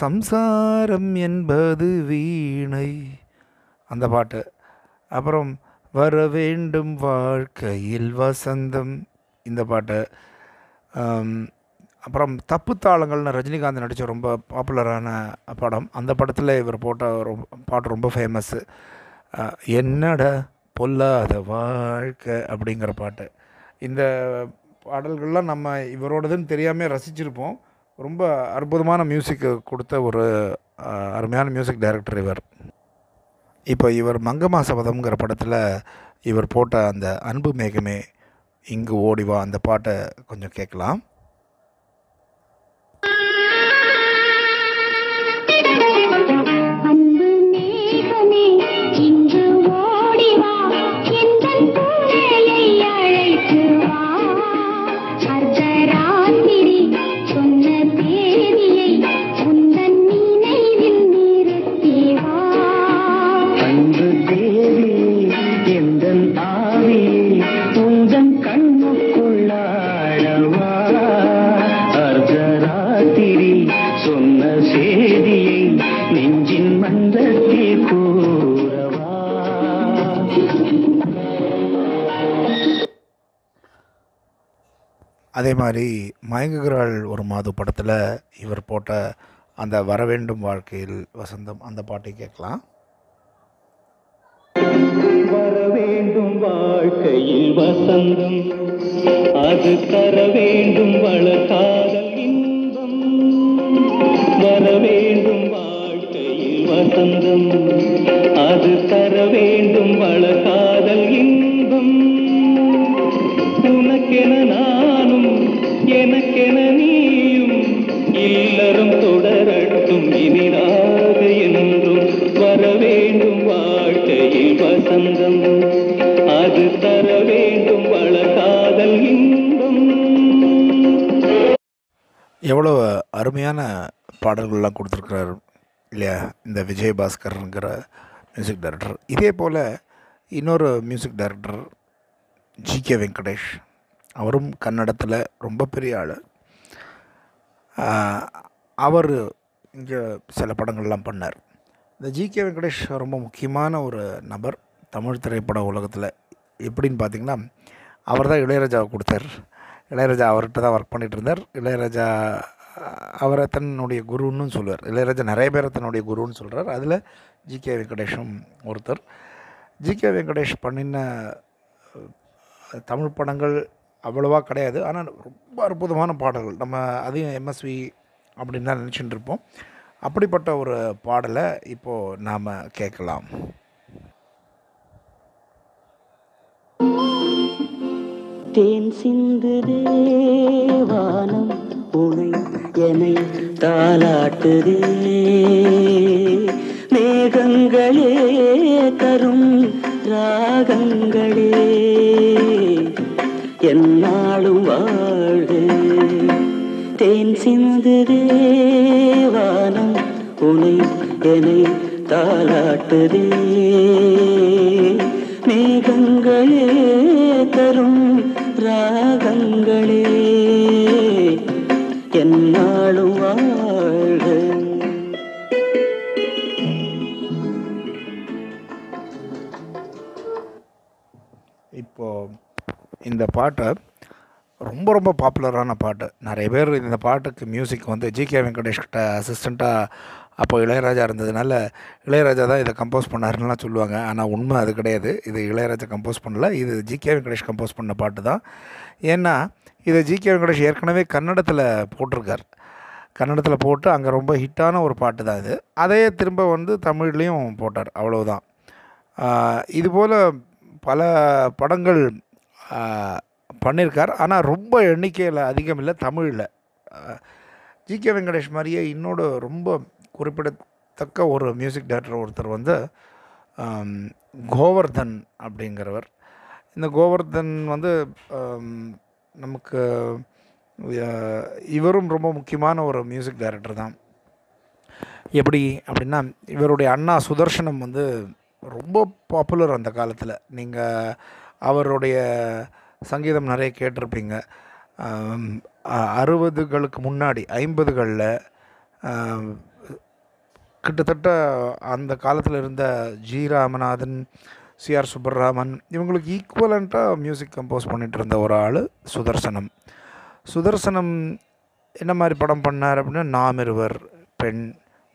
சம்சாரம் என்பது வீணை அந்த பாட்டு. அப்புறம் வர வேண்டும் வாழ்க்கையில் வசந்தம் இந்த பாட்டு. அப்புறம் தப்பு தாளங்கள்னு ரஜினிகாந்த் நடித்த ரொம்ப பாப்புலரான படம். அந்த படத்தில் இவர் போட்ட பாட்டு ரொம்ப ஃபேமஸ்ஸு. என்னட பொல்லாத வாழ்க்கை அப்படிங்கிற பாட்டு. இந்த பாடல்கள்லாம் நம்ம இவரோடதுன்னு தெரியாமல் ரசிச்சிருப்போம். ரொம்ப அற்புதமான மியூசிக்கு கொடுத்த ஒரு அருமையான மியூசிக் டைரக்டர் இவர். இப்போ இவர் மங்கம்மா சபதம்ங்கிற படத்தில் இவர் போட்ட அந்த அன்பு மேகமே இங்கு ஓடிவா அந்த பாட்டை கொஞ்சம் கேட்கலாம். அதே மாதிரி மயங்குகிறாள் ஒரு மாது படத்தில் இவர் போட்ட அந்த வரவேண்டும் வாழ்க்கையில் வசந்தம் அந்த பாட்டை கேட்கலாம். வரவேண்டும் வாழ்க்கையில் வசந்தம் அது தர வேண்டும் வளர்காதல் இன்பம், வரவேண்டும் வாழ்க்கையில் வசந்தம் அது தர வேண்டும் வளர்காதல் இன்பம், உனக்கென நானும் எனக்கென நீயும் இல்லறம் தொடரட்டும் இனிதாக என்றும், வரவேண்டும் வாழ்க்கையில் வசந்தம் அது தர வேண்டும் வளர்காதல் இன்பம். எவ்வளோ அருமையான பாடல்கள்லாம் கொடுத்துருக்கிறார் இல்லையா இந்த விஜயபாஸ்கர்ங்கிற மியூசிக் டைரக்டர். இதே போல் இன்னொரு மியூசிக் டைரக்டர் ஜிகே வெங்கடேஷ், அவரும் கன்னடத்தில் ரொம்ப பெரிய ஆள். அவர் இங்கே சில படங்கள்லாம் பண்ணார். இந்த ஜிகே வெங்கடேஷ் ரொம்ப முக்கியமான ஒரு நபர் தமிழ் திரைப்பட உலகத்தில். எப்படின்னு பார்த்திங்கன்னா, அவர் தான் இளையராஜாவை கொடுத்தார். இளையராஜா அவர்கிட்ட தான் ஒர்க் பண்ணிகிட்டு இருந்தார். இளையராஜா அவரை தன்னுடைய குருன்னு சொல்லுவார். இளையராஜா நிறைய பேரை தன்னுடைய குருன்னு சொல்கிறார். அதில் ஜிகே வெங்கடேஷும் ஒருத்தர். ஜிகே வெங்கடேஷ் பண்ணின தமிழ் படங்கள் அவ்வளோவா கிடையாது, ஆனால் ரொம்ப அற்புதமான பாடல்கள். நம்ம அதையும் எம்எஸ்வி அப்படின்னு தான் நினச்சிட்டு இருப்போம். அப்படிப்பட்ட ஒரு பாடலை இப்போது நாம் கேட்கலாம். தேன் சிந்துதே வானம் உனை என்னை தாலாட்டுதே, மேகங்களே தரும் ராகங்களே என்னாலும் வாழே, தேன் சிந்துதே வானம் உனை என்னை தாலாட்டுதே, மேகங்களே தரும் ராகங்களே என்னாலும் வாழே. இப்போது இந்த பாட்டை ரொம்ப ரொம்ப பாப்புலரான பாட்டு. நிறைய பேர் இந்த பாட்டுக்கு மியூசிக் வந்து ஜிகே வெங்கடேஷ் கிட்ட அசிஸ்டண்ட்டாக அப்போ இளையராஜா இருந்ததுனால இளையராஜா தான் இதை கம்போஸ் பண்ணாருன்னுலாம் சொல்லுவாங்க. ஆனால் உண்மை அது கிடையாது. இது இளையராஜா கம்போஸ் பண்ணல, இது ஜிகே வெங்கடேஷ் கம்போஸ் பண்ண பாட்டு தான். ஏன்னா இதை ஜிகே வெங்கடேஷ் ஏற்கனவே கன்னடத்தில் போட்டிருக்கார். கன்னடத்தில் போட்டு அங்கே ரொம்ப ஹிட்டான ஒரு பாட்டு தான் இது. அதையே திரும்ப வந்து தமிழ்லேயும் போட்டார். அவ்வளவுதான். இதுபோல் பல படங்கள் பண்ணியிருக்கார். ஆனால் ரொம்ப எண்ணிக்கையில் அதிகம் இல்லை தமிழில். ஜிகே வெங்கடேஷ் மாதிரியே இன்னோட ரொம்ப குறிப்பிடத்தக்க ஒரு மியூசிக் டைரக்டர் ஒருத்தர் வந்து கோவர்தன் அப்படிங்கிறவர். இந்த கோவர்தன் வந்து நமக்கு இவரும் ரொம்ப முக்கியமான ஒரு மியூசிக் டைரக்டர் தான். எப்படி அப்படின்னா, இவருடைய அண்ணா சுதர்சனம் வந்து ரொம்ப பாப்புலர் அந்த காலத்தில். நீங்கள் அவருடைய சங்கீதம் நிறைய கேட்டிருப்பீங்க. 60களுக்கு முன்னாடி 50களில் கிட்டத்தட்ட அந்த காலத்தில் இருந்த G Ramanathan, C R Subburaman இவங்களுக்கு ஈக்குவலண்ட்டாக மியூசிக் கம்போஸ் பண்ணிகிட்டு இருந்த ஒரு ஆள் சுதர்சனம். சுதர்சனம் என்ன மாதிரி படம் பண்ணார் அப்படின்னா, நாம் இருவர், பெண்,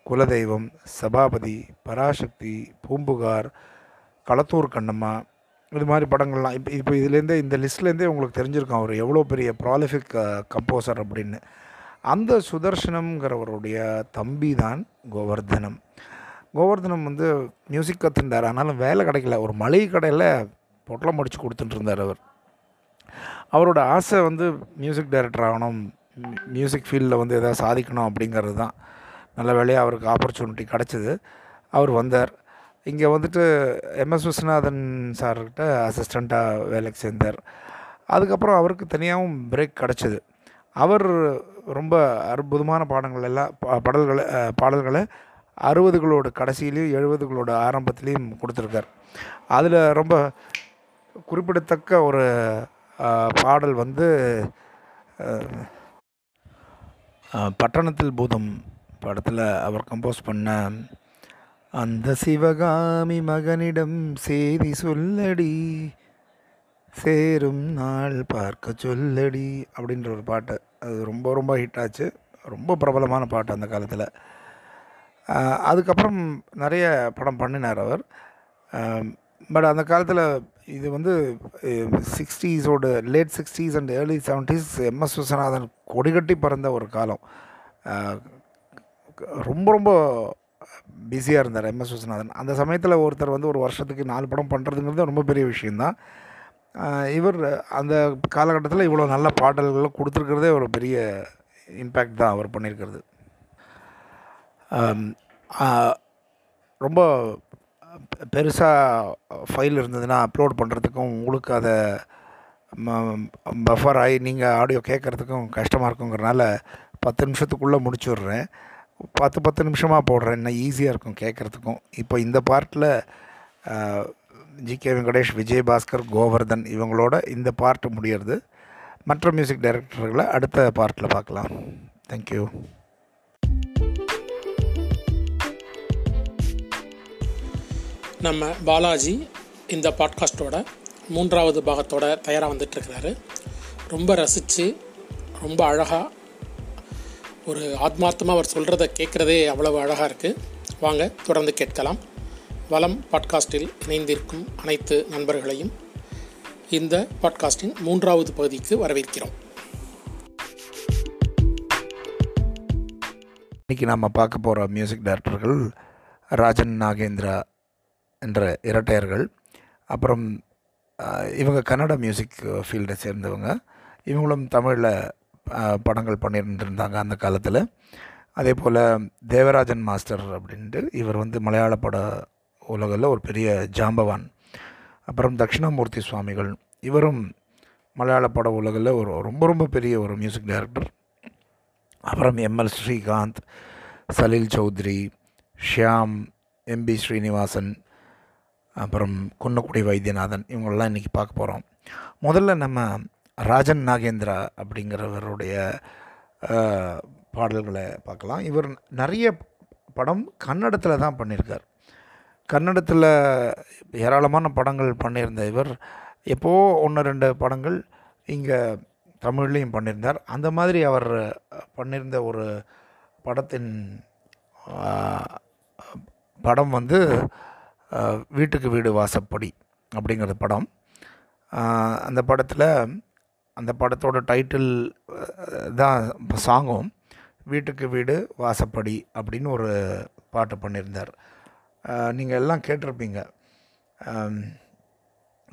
குலதெய்வம், சபாபதி, பராசக்தி, பூம்புகார், களத்தூர் கண்ணம்மா, இது மாதிரி படங்கள்லாம். இப்போ இதுலேருந்தே இந்த லிஸ்ட்லேருந்தே உங்களுக்கு தெரிஞ்சிருக்கும் அவர் எவ்வளோ பெரிய ப்ராலிஃபிக் கம்போசர் அப்படின்னு. அந்த சுதர்சனம்ங்கிறவருடைய தம்பி தான் கோவர்தனம். கோவர்தனம் வந்து மியூசிக் கற்றுருந்தார், ஆனாலும் வேலை கிடைக்கல. ஒரு மளிகை கடையில் பொட்டலம் அடித்து கொடுத்துட்டு இருந்தார் அவர். அவரோட ஆசை வந்து மியூசிக் டைரக்டர் ஆகணும், மியூசிக் ஃபீல்டில் வந்து எதாவது சாதிக்கணும் அப்படிங்கிறது தான். நல்ல வேலையாக அவருக்கு ஆப்பர்ச்சுனிட்டி கிடச்சிது, அவர் வந்தார். இங்கே வந்துட்டு எம்எஸ் விஸ்வநாதன் சார்கிட்ட அசிஸ்டண்ட்டாக வேலைக்கு சேர்ந்தார். அதுக்கப்புறம் அவருக்கு தனியாகவும் பிரேக் கிடச்சிது. அவர் ரொம்ப அற்புதமான பாடங்கள் எல்லாம் பாடல்களை 60களோட கடைசியிலையும் 70களோட ஆரம்பத்துலேயும் கொடுத்துருக்கார். அதில் ரொம்ப குறிப்பிடத்தக்க ஒரு பாடல் வந்து பட்டணத்தில் பூதம் படத்தில் அவர் கம்போஸ் பண்ண அந்த சிவகாமி மகனிடம் சேதி சொல்லடி சேரும் நாள் பார்க்க சொல்லடி அப்படின்ற ஒரு பாட்டு. அது ரொம்ப ரொம்ப ஹிட் ஆச்சு, ரொம்ப பிரபலமான பாட்டு அந்த காலத்தில். அதுக்கப்புறம் நிறைய படம் பண்ணினார் அவர். பட் அந்த காலத்தில் இது வந்து 60ஸோட late 60s and early 70s MS Viswanathan கொடிகட்டி பிறந்த ஒரு காலம். ரொம்ப ரொம்ப பிஸியாக இருந்தார் எம்எஸ் விஸ்வநாதன். அந்த சமயத்தில் ஒருத்தர் வந்து ஒரு வருஷத்துக்கு 4 படம் பண்ணுறதுங்கிறது ரொம்ப பெரிய விஷயந்தான். இவர் அந்த காலகட்டத்தில் இவ்வளோ நல்ல பாடல்களை கொடுத்துருக்கிறதே ஒரு பெரிய இம்பேக்ட் தான் அவர் பண்ணியிருக்கிறது. ரொம்ப பெருசாக ஃபைல் இருந்ததுன்னா அப்லோட் பண்ணுறதுக்கும் உங்களுக்கு அதை பஃபர் ஆகி நீங்கள் ஆடியோ கேட்குறதுக்கும் கஷ்டமாக இருக்குங்கிறனால 10 நிமிஷத்துக்குள்ளே முடிச்சுடுறேன், 10 நிமிஷமாக போடுறேன், இன்னும் ஈஸியாக இருக்கும் கேட்குறதுக்கும். இப்போ இந்த பார்ட்டில் ஜி கே வெங்கடேஷ், விஜயபாஸ்கர், கோவர்தன் இவங்களோட இந்த பார்ட்டு முடிகிறது. மற்ற மியூசிக் டைரக்டர்களை அடுத்த பார்ட்டில் பார்க்கலாம். தேங்க்யூ. நம்ம பாலாஜி இந்த பாட்காஸ்ட்டோட 3வது பாகத்தோட தயாராக வந்துட்டுருக்கிறாரு. ரொம்ப ரசித்து ரொம்ப அழகாக ஒரு ஆத்மார்த்தமாக அவர் சொல்கிறத கேட்குறதே அவ்வளவு அழகாக இருக்குது. வாங்க தொடர்ந்து கேட்கலாம். வளம் பாட்காஸ்டில் இணைந்திருக்கும் அனைத்து நண்பர்களையும் இந்த பாட்காஸ்டின் 3வது பகுதிக்கு வரவேற்கிறோம். இன்றைக்கி நாம் பார்க்க போகிற மியூசிக் டைரக்டர்கள் ராஜன் நாகேந்திரா என்ற இரட்டையர்கள். அப்புறம் இவங்க கன்னட மியூசிக் ஃபீல்டை சேர்ந்தவங்க. இவங்களும் தமிழில் படங்கள் பண்ணியிருந்துருந்தாங்க அந்த காலத்தில். அதே போல் தேவராஜன் மாஸ்டர் அப்படின்ட்டு இவர் வந்து மலையாள பட உலகில் ஒரு பெரிய ஜாம்பவான். அப்புறம் தக்ஷிணாமூர்த்தி சுவாமிகள், இவரும் மலையாள பட உலகில் ஒரு ரொம்ப ரொம்ப பெரிய ஒரு மியூசிக் டைரக்டர். அப்புறம் எம்எல் ஸ்ரீகாந்த், சலில் சௌத்ரி, ஷியாம், எம்பி ஸ்ரீனிவாசன், அப்புறம் குன்னக்குடி வைத்தியநாதன் இவங்களெலாம் இன்றைக்கி பார்க்க போகிறோம். முதல்ல நம்ம ராஜன் நாகேந்திரா அப்படிங்கிறவருடைய பாடல்களை பார்க்கலாம். இவர் நிறைய படம் கன்னடத்தில் தான் பண்ணியிருக்கார். கன்னடத்தில் ஏராளமான படங்கள் பண்ணியிருந்த இவர் எப்போது 1-2 படங்கள் இங்கே தமிழ்லேயும் பண்ணியிருந்தார். அந்த மாதிரி அவர் பண்ணியிருந்த ஒரு படத்தின் படம் வந்து வீட்டுக்கு வீடு வாசப்படி அப்படிங்கிற படம். அந்த படத்தில் அந்த படத்தோட டைட்டில் தான் சாங்கும், வீட்டுக்கு வீடு வாசப்படி அப்படின்னு ஒரு பாட்டு பண்ணியிருந்தார். நீங்கள் எல்லாம் கேட்டிருப்பீங்க.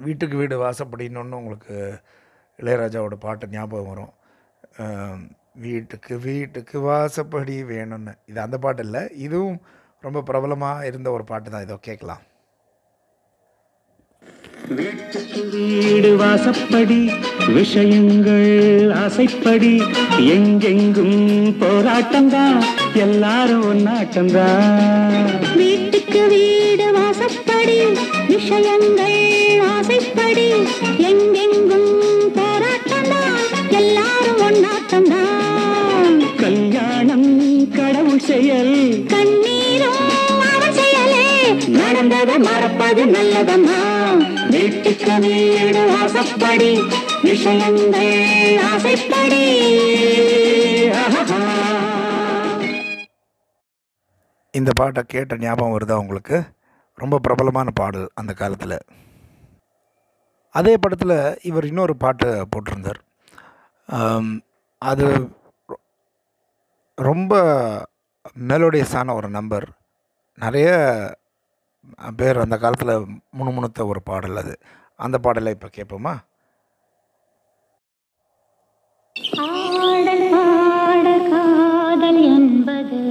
வீட்டுக்கு வீடு வாசப்படின்னு ஒன்று உங்களுக்கு இளையராஜாவோட பாட்டு ஞாபகம் வரும். வீட்டுக்கு வீட்டுக்கு வாசப்படி வேணும்னு, இது அந்த பாட்டு இல்லை, இதுவும் ரொம்ப பிரபலமாக இருந்த ஒரு பாட்டு தான். இதோ கேட்கலாம். வீட்டுக்கு வீடு வாசப்படி விஷயங்கள் ஆசைப்படி எங்கெங்கும் போராட்டம் தான், எல்லாரும் ஒன்னாட்டம் தான். வீட்டுக்கு வீடு வாசப்படி விஷயங்கள் ஆசைப்படி எங்கெங்கும் போராட்டம் தான், எல்லாரும் ஒன்னாட்டம் தான். கல்யாணம் கடவுள் செயல், நடந்ததை மறப்பது நல்லதம்மா. வீட்டுக்கு வீடு வாசப்படி விஷயங்கள் ஆசைப்படி. இந்த பாட்டை கேட்ட ஞாபகம் வருதா உங்களுக்கு? ரொம்ப பிரபலமான பாடல் அந்த காலத்தில். அதே படத்தில் இவர் இன்னொரு பாட்டு போட்டிருந்தார். அது ரொம்ப மெலோடியஸான ஒரு நம்பர். நிறைய பேர் அந்த காலத்தில் முணுமுணுத்த ஒரு பாடல் அது. அந்த பாடலை இப்போ கேட்போமா?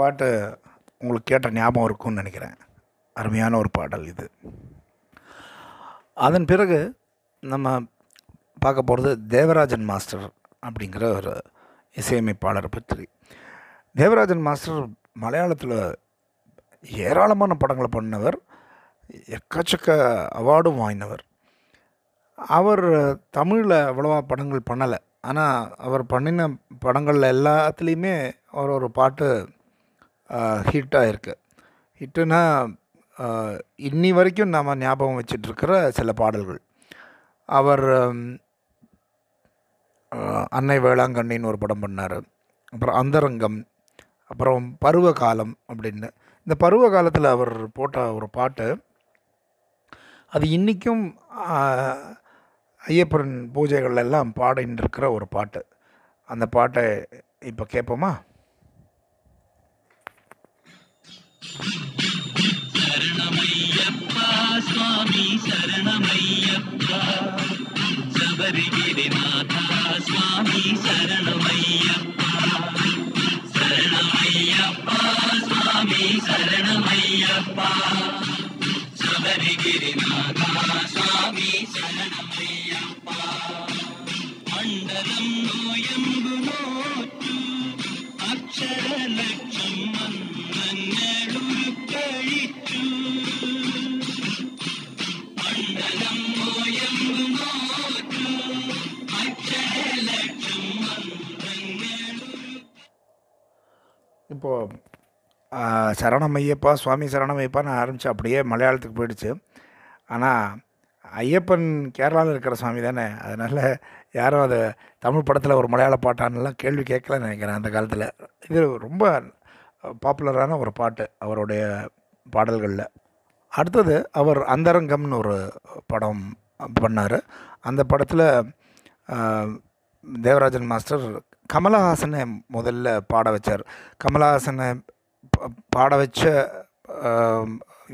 பாட்டு உங்களுக்கு கேட்ட ஞாபகம் இருக்கும்னு நினைக்கிறேன். அருமையான ஒரு பாடல் இது. அதன் பிறகு நம்ம பார்க்க போகிறது தேவராஜன் மாஸ்டர் அப்படிங்கிற ஒரு இசையமைப்பாளரை பற்றி. தேவராஜன் மாஸ்டர் மலையாளத்தில் ஏராளமான படங்களை பண்ணவர், எக்கச்சக்க அவார்டும் வாங்கினவர். அவர் தமிழில் அவ்வளோவா படங்கள் பண்ணலை, ஆனால் அவர் பண்ணின படங்கள் எல்லாத்துலேயுமே அவர் ஒரு பாட்டு ஹிட்டாக இருக்குது. ஹிட்டுன்னா இன்னி வரைக்கும் நாம் ஞாபகம் வச்சிட்ருக்கிற சில பாடல்கள். அவர் அன்னை வேளாங்கண்ணின்னு ஒரு படம் பண்ணார், அப்புறம் அந்தரங்கம், அப்புறம் பருவ காலம் அப்படின்னு. இந்த பருவ காலத்தில் அவர் போட்ட ஒரு பாட்டு அது இன்றைக்கும் ஐயப்பன் பூஜைகள் எல்லாம் பாடின்னு இருக்கிற ஒரு பாட்டு. அந்த பாட்டை இப்போ கேட்போமா? சரணமையப்பா சுவாமி சரணமையப்பா சபரிகிரிநாதா சுவாமி சரணமையப்பா சரணமையப்பா சுவாமி சரணமையப்பா சபரிகிரிநாதா சுவாமி சரணமையப்பா மண்டலம் நோயம்பு நோற்று அக்ஷர லட்சம் இப்போது சரணம் ஐயப்பா சுவாமி சரணம் ஐயப்பான்னு ஆரம்பித்து அப்படியே மலையாளத்துக்கு போயிடுச்சு. ஆனால் ஐயப்பன் கேரளாவில் இருக்கிற சுவாமி தானே, அதனால் யாரும் அதை தமிழ் படத்தில் ஒரு மலையாள பாட்டானெலாம் கேள்வி கேட்கலன்னு நினைக்கிறேன். அந்த காலத்தில் இது ரொம்ப பாப்புலரான ஒரு பாட்டு அவருடைய பாடல்களில். அடுத்தது அவர் அந்தரங்கம்னு ஒரு படம் பண்ணார். அந்த படத்தில் தேவராஜன் மாஸ்டர் கமலஹாசனை முதல்ல பாட வச்சார். கமலஹாசனை பாட வச்ச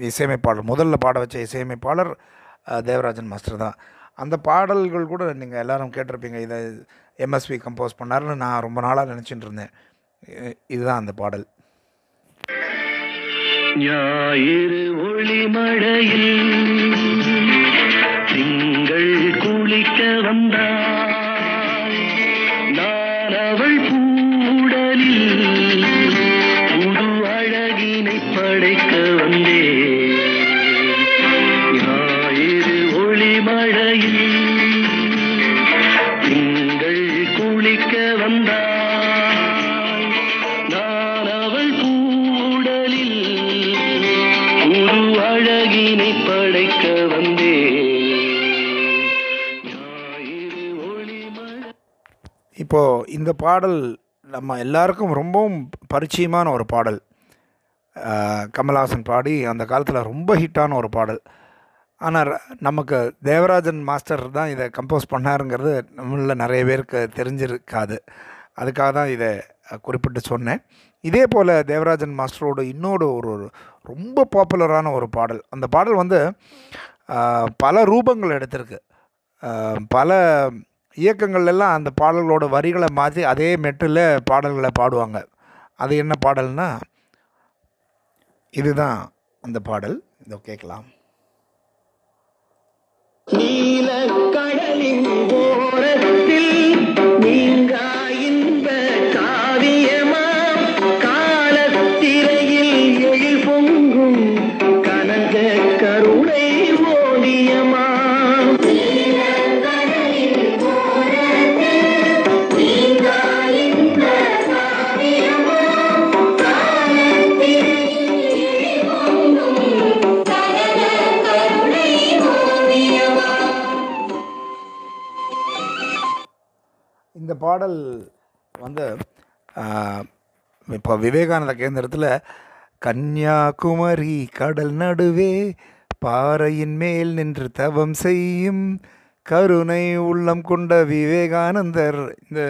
இசையமைப்பாளர், முதல்ல பாட வச்ச இசையமைப்பாளர் தேவராஜன் மாஸ்டர் தான். அந்த பாடல்கள் கூட நீங்கள் எல்லோரும் கேட்டிருப்பீங்க. இதை எம்எஸ்வி கம்போஸ் பண்ணார்னு நான் ரொம்ப நாளாக நினச்சிட்டு இருந்தேன். இதுதான் அந்த பாடல். ஞாயிறு ஒளிமழையில் திங்கள் குளிக்க வந்தார் அவள் கூடலில் புது அழகினை படைக்க வந்தே ஞாயிறு ஒளிமழையில் திங்கள் குளிக்க வந்தாய் நான் அவள் கூடலில் புது அழகினை படைக்க வந்தே. இப்போது இந்த பாடல் நம்ம எல்லாருக்கும் ரொம்பவும் பரிச்சயமான ஒரு பாடல். கமல்ஹாசன் பாடி அந்த காலத்தில் ரொம்ப ஹிட்டான ஒரு பாடல். ஆனால் நமக்கு தேவராஜன் மாஸ்டர் தான் இதை கம்போஸ் பண்ணாருங்கிறது நம்மள நிறைய பேருக்கு தெரிஞ்சிருக்காது, அதுக்காக தான் இதை குறிப்பிட்டு சொன்னேன். இதே போல் தேவராஜன் மாஸ்டரோட இன்னொரு ஒரு ரொம்ப பாப்புலரான ஒரு பாடல், அந்த பாடல் வந்து பல ரூபங்கள் எடுத்திருக்கு, பல இயக்கங்கள்லாம் அந்த பாடல்களோட வரிகளை மாற்றி அதே மெட்டில் பாடல்களை பாடுவாங்க. அது என்ன பாடல்னா இதுதான் அந்த பாடல், இதை கேட்கலாம். இந்த பாடல் வந்து இப்போ விவேகானந்த கேந்திரத்தில் கன்னியாகுமரி கடல் நடுவே பாறையின் மேல் நின்று தவம் செய்யும் கருணை உள்ளம் கொண்ட விவேகானந்தர், இந்த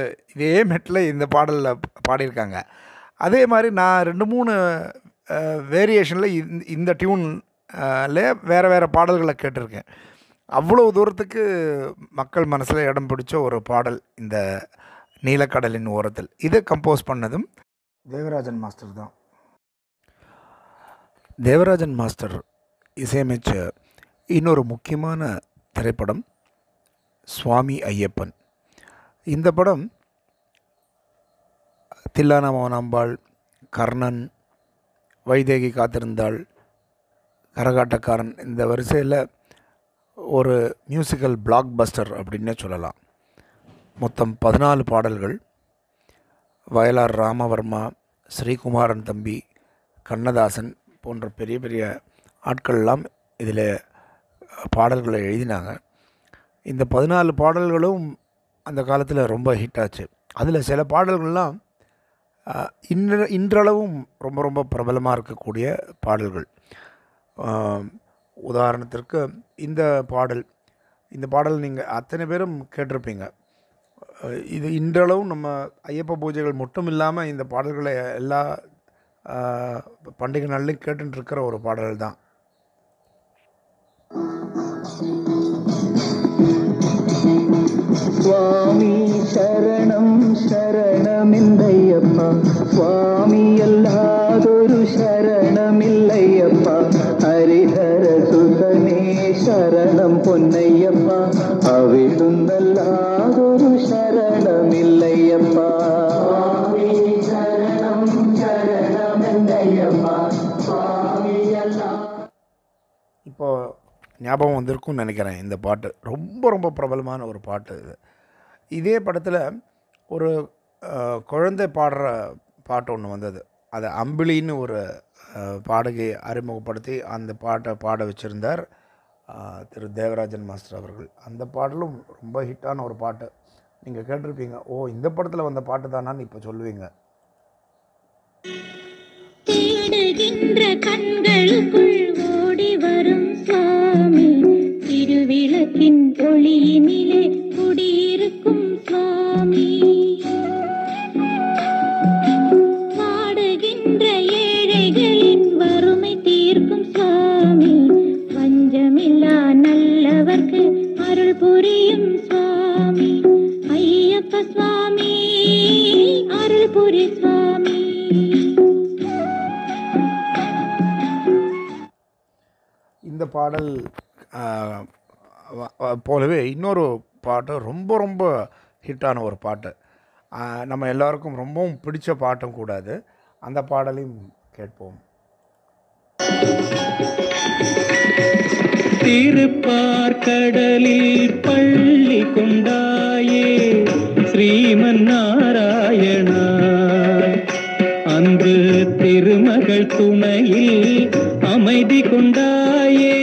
இதே மெட்டில் இந்த பாடலில் பாடியிருக்காங்க. அதே மாதிரி நான் 2-3 வேரியேஷனில் இந்த டியூனில் வேறு பாடல்களை கேட்டிருக்கேன். அவ்வளோ தூரத்துக்கு மக்கள் மனசில் இடம் பிடிச்ச ஒரு பாடல் இந்த நீலக்கடலின் ஓரத்தில். இதை கம்போஸ் பண்ணதும் தேவராஜன் மாஸ்டர் தான். தேவராஜன் மாஸ்டர் இசையமைச்ச இன்னொரு முக்கியமான திரைப்படம் சுவாமி ஐயப்பன். இந்த படம் தில்லானா மௌனாம்பாள், கர்ணன், வைதேகி காத்திருந்தாள், கரகாட்டக்காரன், இந்த வரிசையில் ஒரு மியூசிக்கல் பிளாக் பஸ்டர் அப்படின்னே சொல்லலாம். மொத்தம் 14 பாடல்கள். வயலார் ராமவர்மா, ஸ்ரீகுமாரன் தம்பி, கண்ணதாசன் போன்ற பெரிய பெரிய ஆட்கள்லாம் இதில் பாடல்களை எழுதினாங்க. இந்த 14 பாடல்களும் அந்த காலத்தில் ரொம்ப ஹிட் ஆச்சு. அதில் சில பாடல்கள்லாம் இன்றளவும் ரொம்ப ரொம்ப பிரபலமாக இருக்கக்கூடிய பாடல்கள். உதாரணத்திற்கு இந்த பாடல் நீங்கள் அத்தனை பேரும் கேட்டிருப்பீங்க. இது இன்றளவும் நம்ம ஐயப்ப பூஜைகள் மட்டும் இல்லாமல் இந்த பாடல்களை எல்லா பண்டிகை நாள்லையும் கேட்டுருக்கிற ஒரு பாடல் தான். சுவாமி சரணம் சரணம் இல்லையப்பா, சுவாமி அல்லாதொரு சரணம் இல்லையப்பா, ஹரிஹர சுதனே சரணம் பொன்னையப்பா, அவிழுந்தல்லாதொரு சரணம் இல்லையப்பா, சரணம் சரணம் இல்லையப்பா. இப்போ ஞாபகம் வந்திருக்கும்னு நினைக்கிறேன். இந்த பாட்டு ரொம்ப ரொம்ப பிரபலமான ஒரு பாட்டு இது. இதே படத்தில் ஒரு குழந்தை பாடுற பாட்டு ஒன்று வந்தது. அதை அம்பிளின்னு ஒரு பாடகை அறிமுகப்படுத்தி அந்த பாட்டை பாட வச்சுருந்தார் திரு தேவராஜன் மாஸ்டர் அவர்கள். அந்த பாடலும் ரொம்ப ஹிட்டான ஒரு பாட்டு. நீங்கள் கேட்டிருப்பீங்க, ஓ இந்த படத்தில் வந்த பாட்டு தானான்னு இப்போ சொல்லுவீங்க. திருவிளக்கின் ஒளியினிலே குடியிருக்கும் சுவாமி, பாடுகின்ற ஏழைகளின் வறுமை தீர்க்கும் சுவாமி, பஞ்சமில்லா நல்லவர்க்கு அருள் புரியும் சுவாமி, ஐயப்ப சுவாமி அருள் புரி சுவாமி. இந்த பாடல் போலவே இன்னொரு பாட்டு ரொம்ப ரொம்ப ஹிட்டான ஒரு பாட்டு, நம்ம எல்லாருக்கும் ரொம்பவும் பிடிச்ச பாட்டும் கூடாது. அந்த பாடலையும் கேட்போம். திருப்பார்கடலில் பள்ளி கொண்டாயே ஸ்ரீமன் நாராயணா, அன்று திருமகள் துணையில் அமைதி கொண்டாயே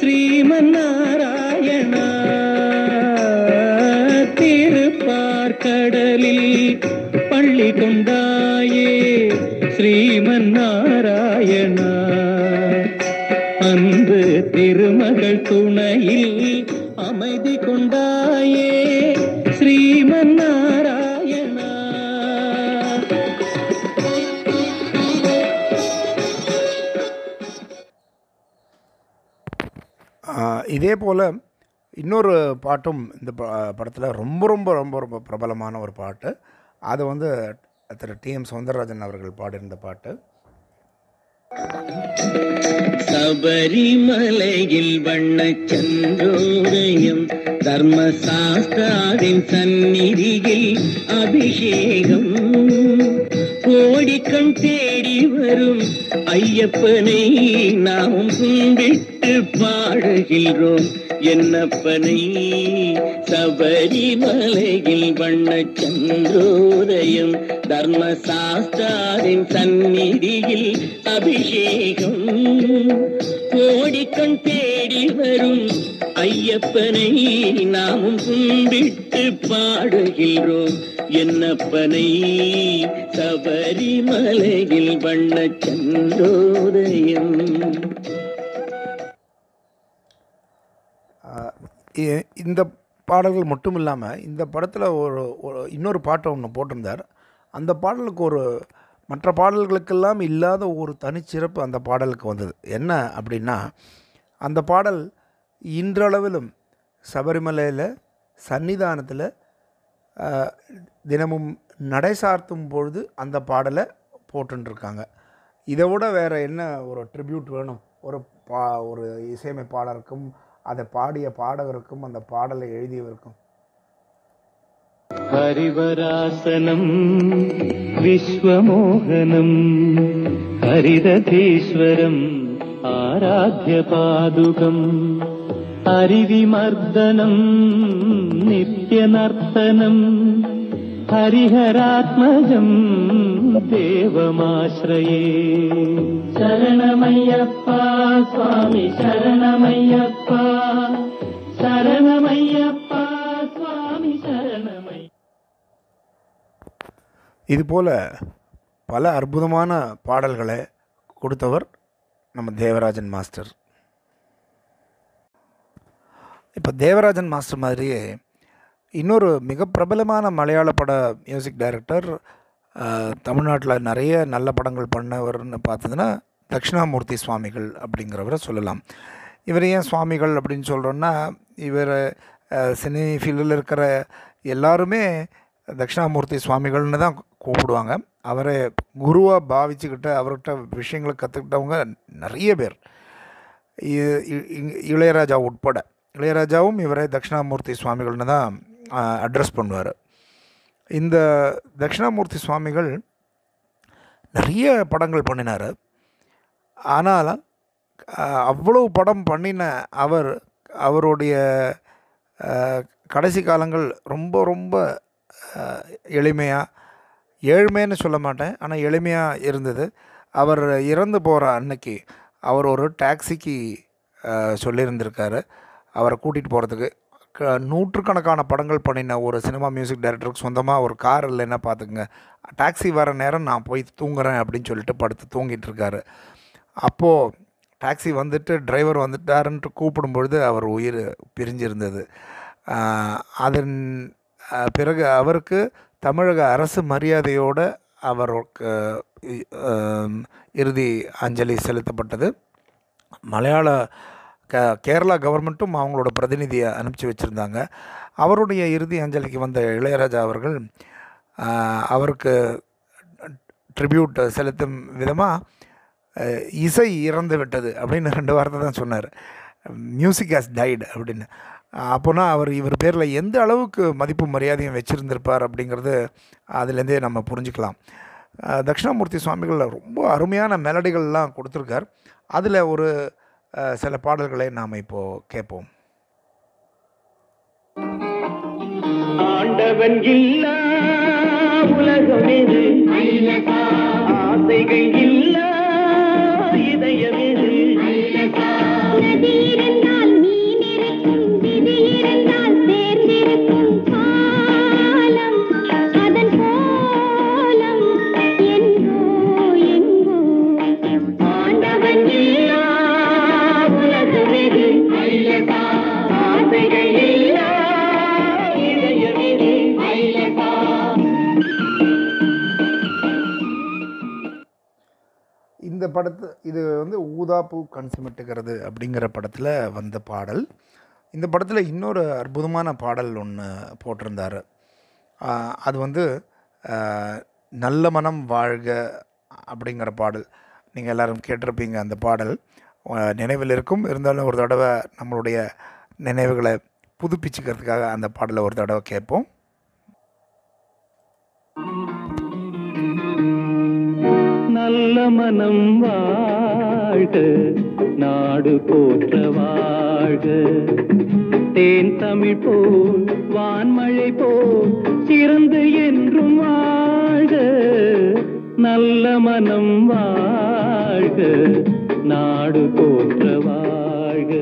ஸ்ரீமன் நாராயணா, திருப்பார்கடலில் பள்ளி கொண்டாயே ஸ்ரீமன் நாராயணா. அன்பு திருமகள் துணையில் அமைதி கொண்டாயே ஸ்ரீமன் நாராயணா. இதே போல் இன்னொரு பாட்டும் இந்த படத்தில் ரொம்ப ரொம்ப ரொம்ப ரொம்ப பிரபலமான ஒரு பாட்டு. அது வந்து திரு TM சௌந்தரராஜன் அவர்கள் பாடியிருந்த பாட்டு. சபரிமலையில் வண்ணச்சந்திரோதயம் தர்மசாஸ்திராதின் சந்நிதியில் அபிஷேகம் கோடிக்கம் தேடி வரும் ஐயப்பனை நாம் கும்பிட்டு பாடுகின்றோம் என்னப்பனை. சபரிமலையில் வண்ணச்சந்திரோதயம் தர்மசாஸ்திராதின் சந்நிதியில் அபிஷேகம் கோடிக்கம் தேடி வரும் ஐயப்பனை நாமும் கும்பிட்டு பாடுகின்றோம் என்னப்பனை. சபரிமலையில் வண்ணச்சந்திரோதயம். இந்த பாடல்கள் மட்டும் இல்லாமல் இந்த படத்தில் ஒரு இன்னொரு பாட்டை ஒன்று போட்டிருந்தார். அந்த பாடலுக்கு ஒரு மற்ற பாடல்களுக்கெல்லாம் இல்லாத ஒரு தனிச்சிறப்பு அந்த பாடலுக்கு வந்தது. என்ன அப்படின்னா, அந்த பாடல் இன்றளவிலும் சபரிமலையில் சன்னிதானத்தில் தினமும் நடை சார்த்தும் பொழுது அந்த பாடலை போட்டுருக்காங்க. இதை விட வேறு என்ன ஒரு ட்ரிபியூட் வேணும் ஒரு இசையமைப்பாளருக்கும் அதை பாடிய பாடகருக்கும் அந்த பாடலை எழுதியவருக்கும். ஹரிவராசனம் விஸ்வமோகனம் ஹரிதீஸ்வரம் ஆராத்ய பாதுகம் ஹரிவிமர்தனம் நித்ய நர்த்தனம் ஹரிஹராத்மஜம் தேவமாஸ்ரயே. சரணமையப்பா சுவாமி சரணமையப்பா சரணமையப்பா சுவாமி சரணமை. இதுபோல் பல அற்புதமான பாடல்களை கொடுத்தவர் நம்ம தேவராஜன் மாஸ்டர். இப்போ தேவராஜன் மாஸ்டர் மாதிரியே இன்னொரு மிக பிரபலமான மலையாள பட மியூசிக் டைரக்டர், தமிழ்நாட்டில் நிறைய நல்ல படங்கள் பண்ணவர்னு பார்த்ததுன்னா தக்ஷிணாமூர்த்தி சுவாமிகள் அப்படிங்கிறவரை சொல்லலாம். இவர் ஏன் சுவாமிகள் அப்படின்னு சொல்கிறோன்னா, இவர் சினி ஃபீல்டில் இருக்கிற எல்லாருமே தக்ஷிணாமூர்த்தி சுவாமிகள்னு தான் கூப்பிடுவாங்க. அவரை குருவாக பாவிச்சுக்கிட்டு அவர்கிட்ட விஷயங்களை கற்றுக்கிட்டவங்க நிறைய பேர், இளையராஜா உட்பட. இளையராஜாவும் இவரை தக்ஷிணாமூர்த்தி சுவாமிகள்னு தான் அட்ரஸ் பண்ணுவார். இந்த தக்ஷிணாமூர்த்தி சுவாமிகள் நிறைய படங்கள் பண்ணினார். ஆனால் அவ்வளோ படம் பண்ணின அவருடைய கடைசி காலங்கள் ரொம்ப ரொம்ப எளிமையாக, ஏழ்மைன்னு சொல்ல மாட்டேன், ஆனால் எளிமையாக இருந்தது. அவர் இறந்து போகிற அன்னைக்கு அவர் ஒரு டாக்ஸிக்கு சொல்லியிருந்திருக்காரு அவரை கூட்டிகிட்டு போகிறதுக்கு. நூற்றுக்கணக்கான படங்கள் பண்ணின ஒரு சினிமா மியூசிக் டைரக்டருக்கு சொந்தமாக ஒரு கார் இல்லைன்னா பார்த்துக்குங்க. டாக்ஸி வர நேரம் நான் போய் தூங்குறேன் அப்படின்னு சொல்லிட்டு படுத்து தூங்கிட்டு இருக்காரு. அப்போது டாக்ஸி வந்துட்டு டிரைவர் வந்துட்டாருன்ட்டு கூப்பிடும்பொழுது அவர் உயிர் பிரிஞ்சிருந்தது. அதன் பிறகு அவருக்கு தமிழக அரசு மரியாதையோடு அவருக்கு இறுதி அஞ்சலி செலுத்தப்பட்டது. மலையாள கேரளா கவர்மெண்ட்டும் அவங்களோட பிரதிநிதியை அனுப்பிச்சி வச்சுருந்தாங்க. அவருடைய இறுதி அஞ்சலிக்கு வந்த இளையராஜா அவர்கள் அவருக்கு ட்ரிபியூட் செலுத்தும் விதமாக இசை இறந்து விட்டது அப்படின்னு 2 வார்த்தை தான் சொன்னார். மியூசிக் ஹாஸ் டைடு அப்படின்னு. அப்போனா இவர் பேரில் எந்த அளவுக்கு மதிப்பு மரியாதையும் வச்சுருந்திருப்பார் அப்படிங்கிறது அதுலேருந்தே நம்ம புரிஞ்சுக்கலாம். தக்ஷிணாமூர்த்தி சுவாமிகள் ரொம்ப அருமையான மெலடிகள்லாம் கொடுத்துருக்கார். அதில் ஒரு சில பாடல்களை நாம் இப்போது கேட்போம். ஆண்டவன் இல்லா உலகம் இது, ஆசைகள் இல்லா இதயம் இது, நதி இருந்தால் மீன் இருக்கும், விதி இருந்தால் சேர்ந்திருக்கும் பாலம், அதன் கோலம் எங்கோ எங்கோ. ஆண்டவன் இல்லா படத்து இது வந்து ஊதாப்பூ கன்சுமிட்டுகிறது அப்படிங்கிற படத்தில் வந்த பாடல். இந்த படத்தில் இன்னொரு அற்புதமான பாடல் ஒன்று போட்டிருந்தார். அது வந்து நல்ல மனம் வாழ்க அப்படிங்கிற பாடல். நீங்கள் எல்லோரும் கேட்டிருப்பீங்க அந்த பாடல், நினைவில் இருக்கும். இருந்தாலும் ஒரு தடவை நம்மளுடைய நினைவுகளை புதுப்பிச்சுக்கிறதுக்காக அந்த பாடலை ஒரு தடவை கேட்போம். நல்ல மனம் வாழ்க, நாடு போற்ற வாழ்க, தேன் தமிழ் போல் வான்மழை போல் சிறந்து என்றும் வாழ்க. நல்ல மனம் வாழ்க, நாடு போற்ற வாழ்க.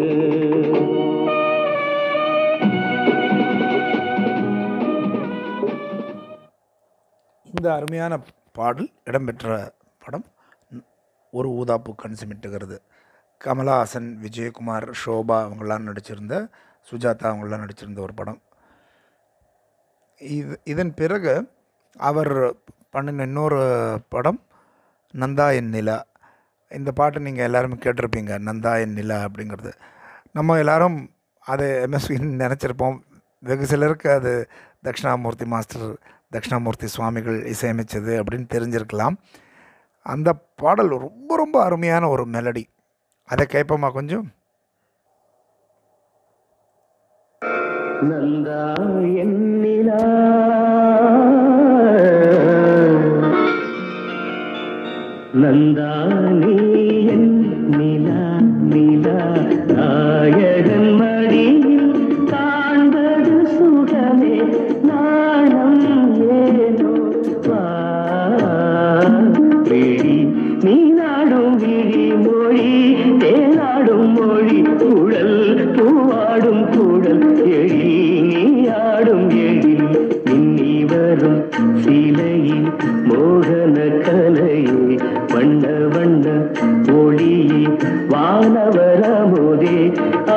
இந்த அருமையான பாடல் இடம்பெற்ற படம் ஒரு ஊதாப்பு கன்சுமிட்டுகிறது. கமலஹாசன், விஜயகுமார், ஷோபா அவங்களாம் நடிச்சிருந்த, சுஜாதா அவங்களாம் நடிச்சிருந்த ஒரு படம் இது. இதன் பிறகு அவர் பண்ணின இன்னொரு படம் நந்தா என் நிலா. இந்த பாட்டை நீங்கள் எல்லோரும் கேட்டிருப்பீங்க, நந்தா என் நிலா அப்படிங்கிறது. நம்ம எல்லோரும் அதை எம்எஸ்வின்னு நினச்சிருப்போம். வெகு சிலருக்கு அது தக்ஷிணாமூர்த்தி மாஸ்டர், தக்ஷிணாமூர்த்தி சுவாமிகள் இசையமைச்சது அப்படின்னு தெரிஞ்சிருக்கலாம். அந்த பாடல் ரொம்ப ரொம்ப அருமையான ஒரு மெலடி. அதை கேட்போமா கொஞ்சம்? நந்தா என் நிலா, நந்தா நீ என் நிலா, நிலா நாயகன் மடியில் காண்பது சுகமே, நாணம் ஏதோ வாடி, நீ நாடும் விழி மொழி, தேனாடும் மொழி, குழல் பூவாடும் குழல் எழி, நீ ஆடும் எழி, இன்னி வரும் சிலையின் மோகன கலையே, வண்ண வண்ண ஒளியே, வானவரமோதே,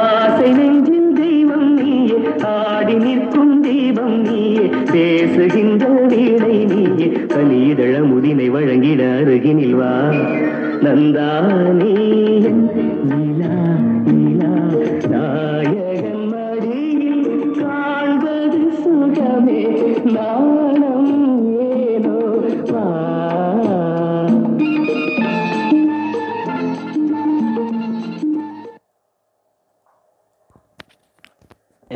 ஆசை நெஞ்சில் தெய்வம் நீயே, ஆடி நிற்கும் தெய்வம் நீயே, பேசுகின்ற வீணை நீயே, கனி இதழ முதினை வழங்கிட அருகினில் வா. நந்தா நீ என் நிலா, நிலா நாயகன் மடியில் காண்பது சுகமே, நாணம் ஏனோ வா.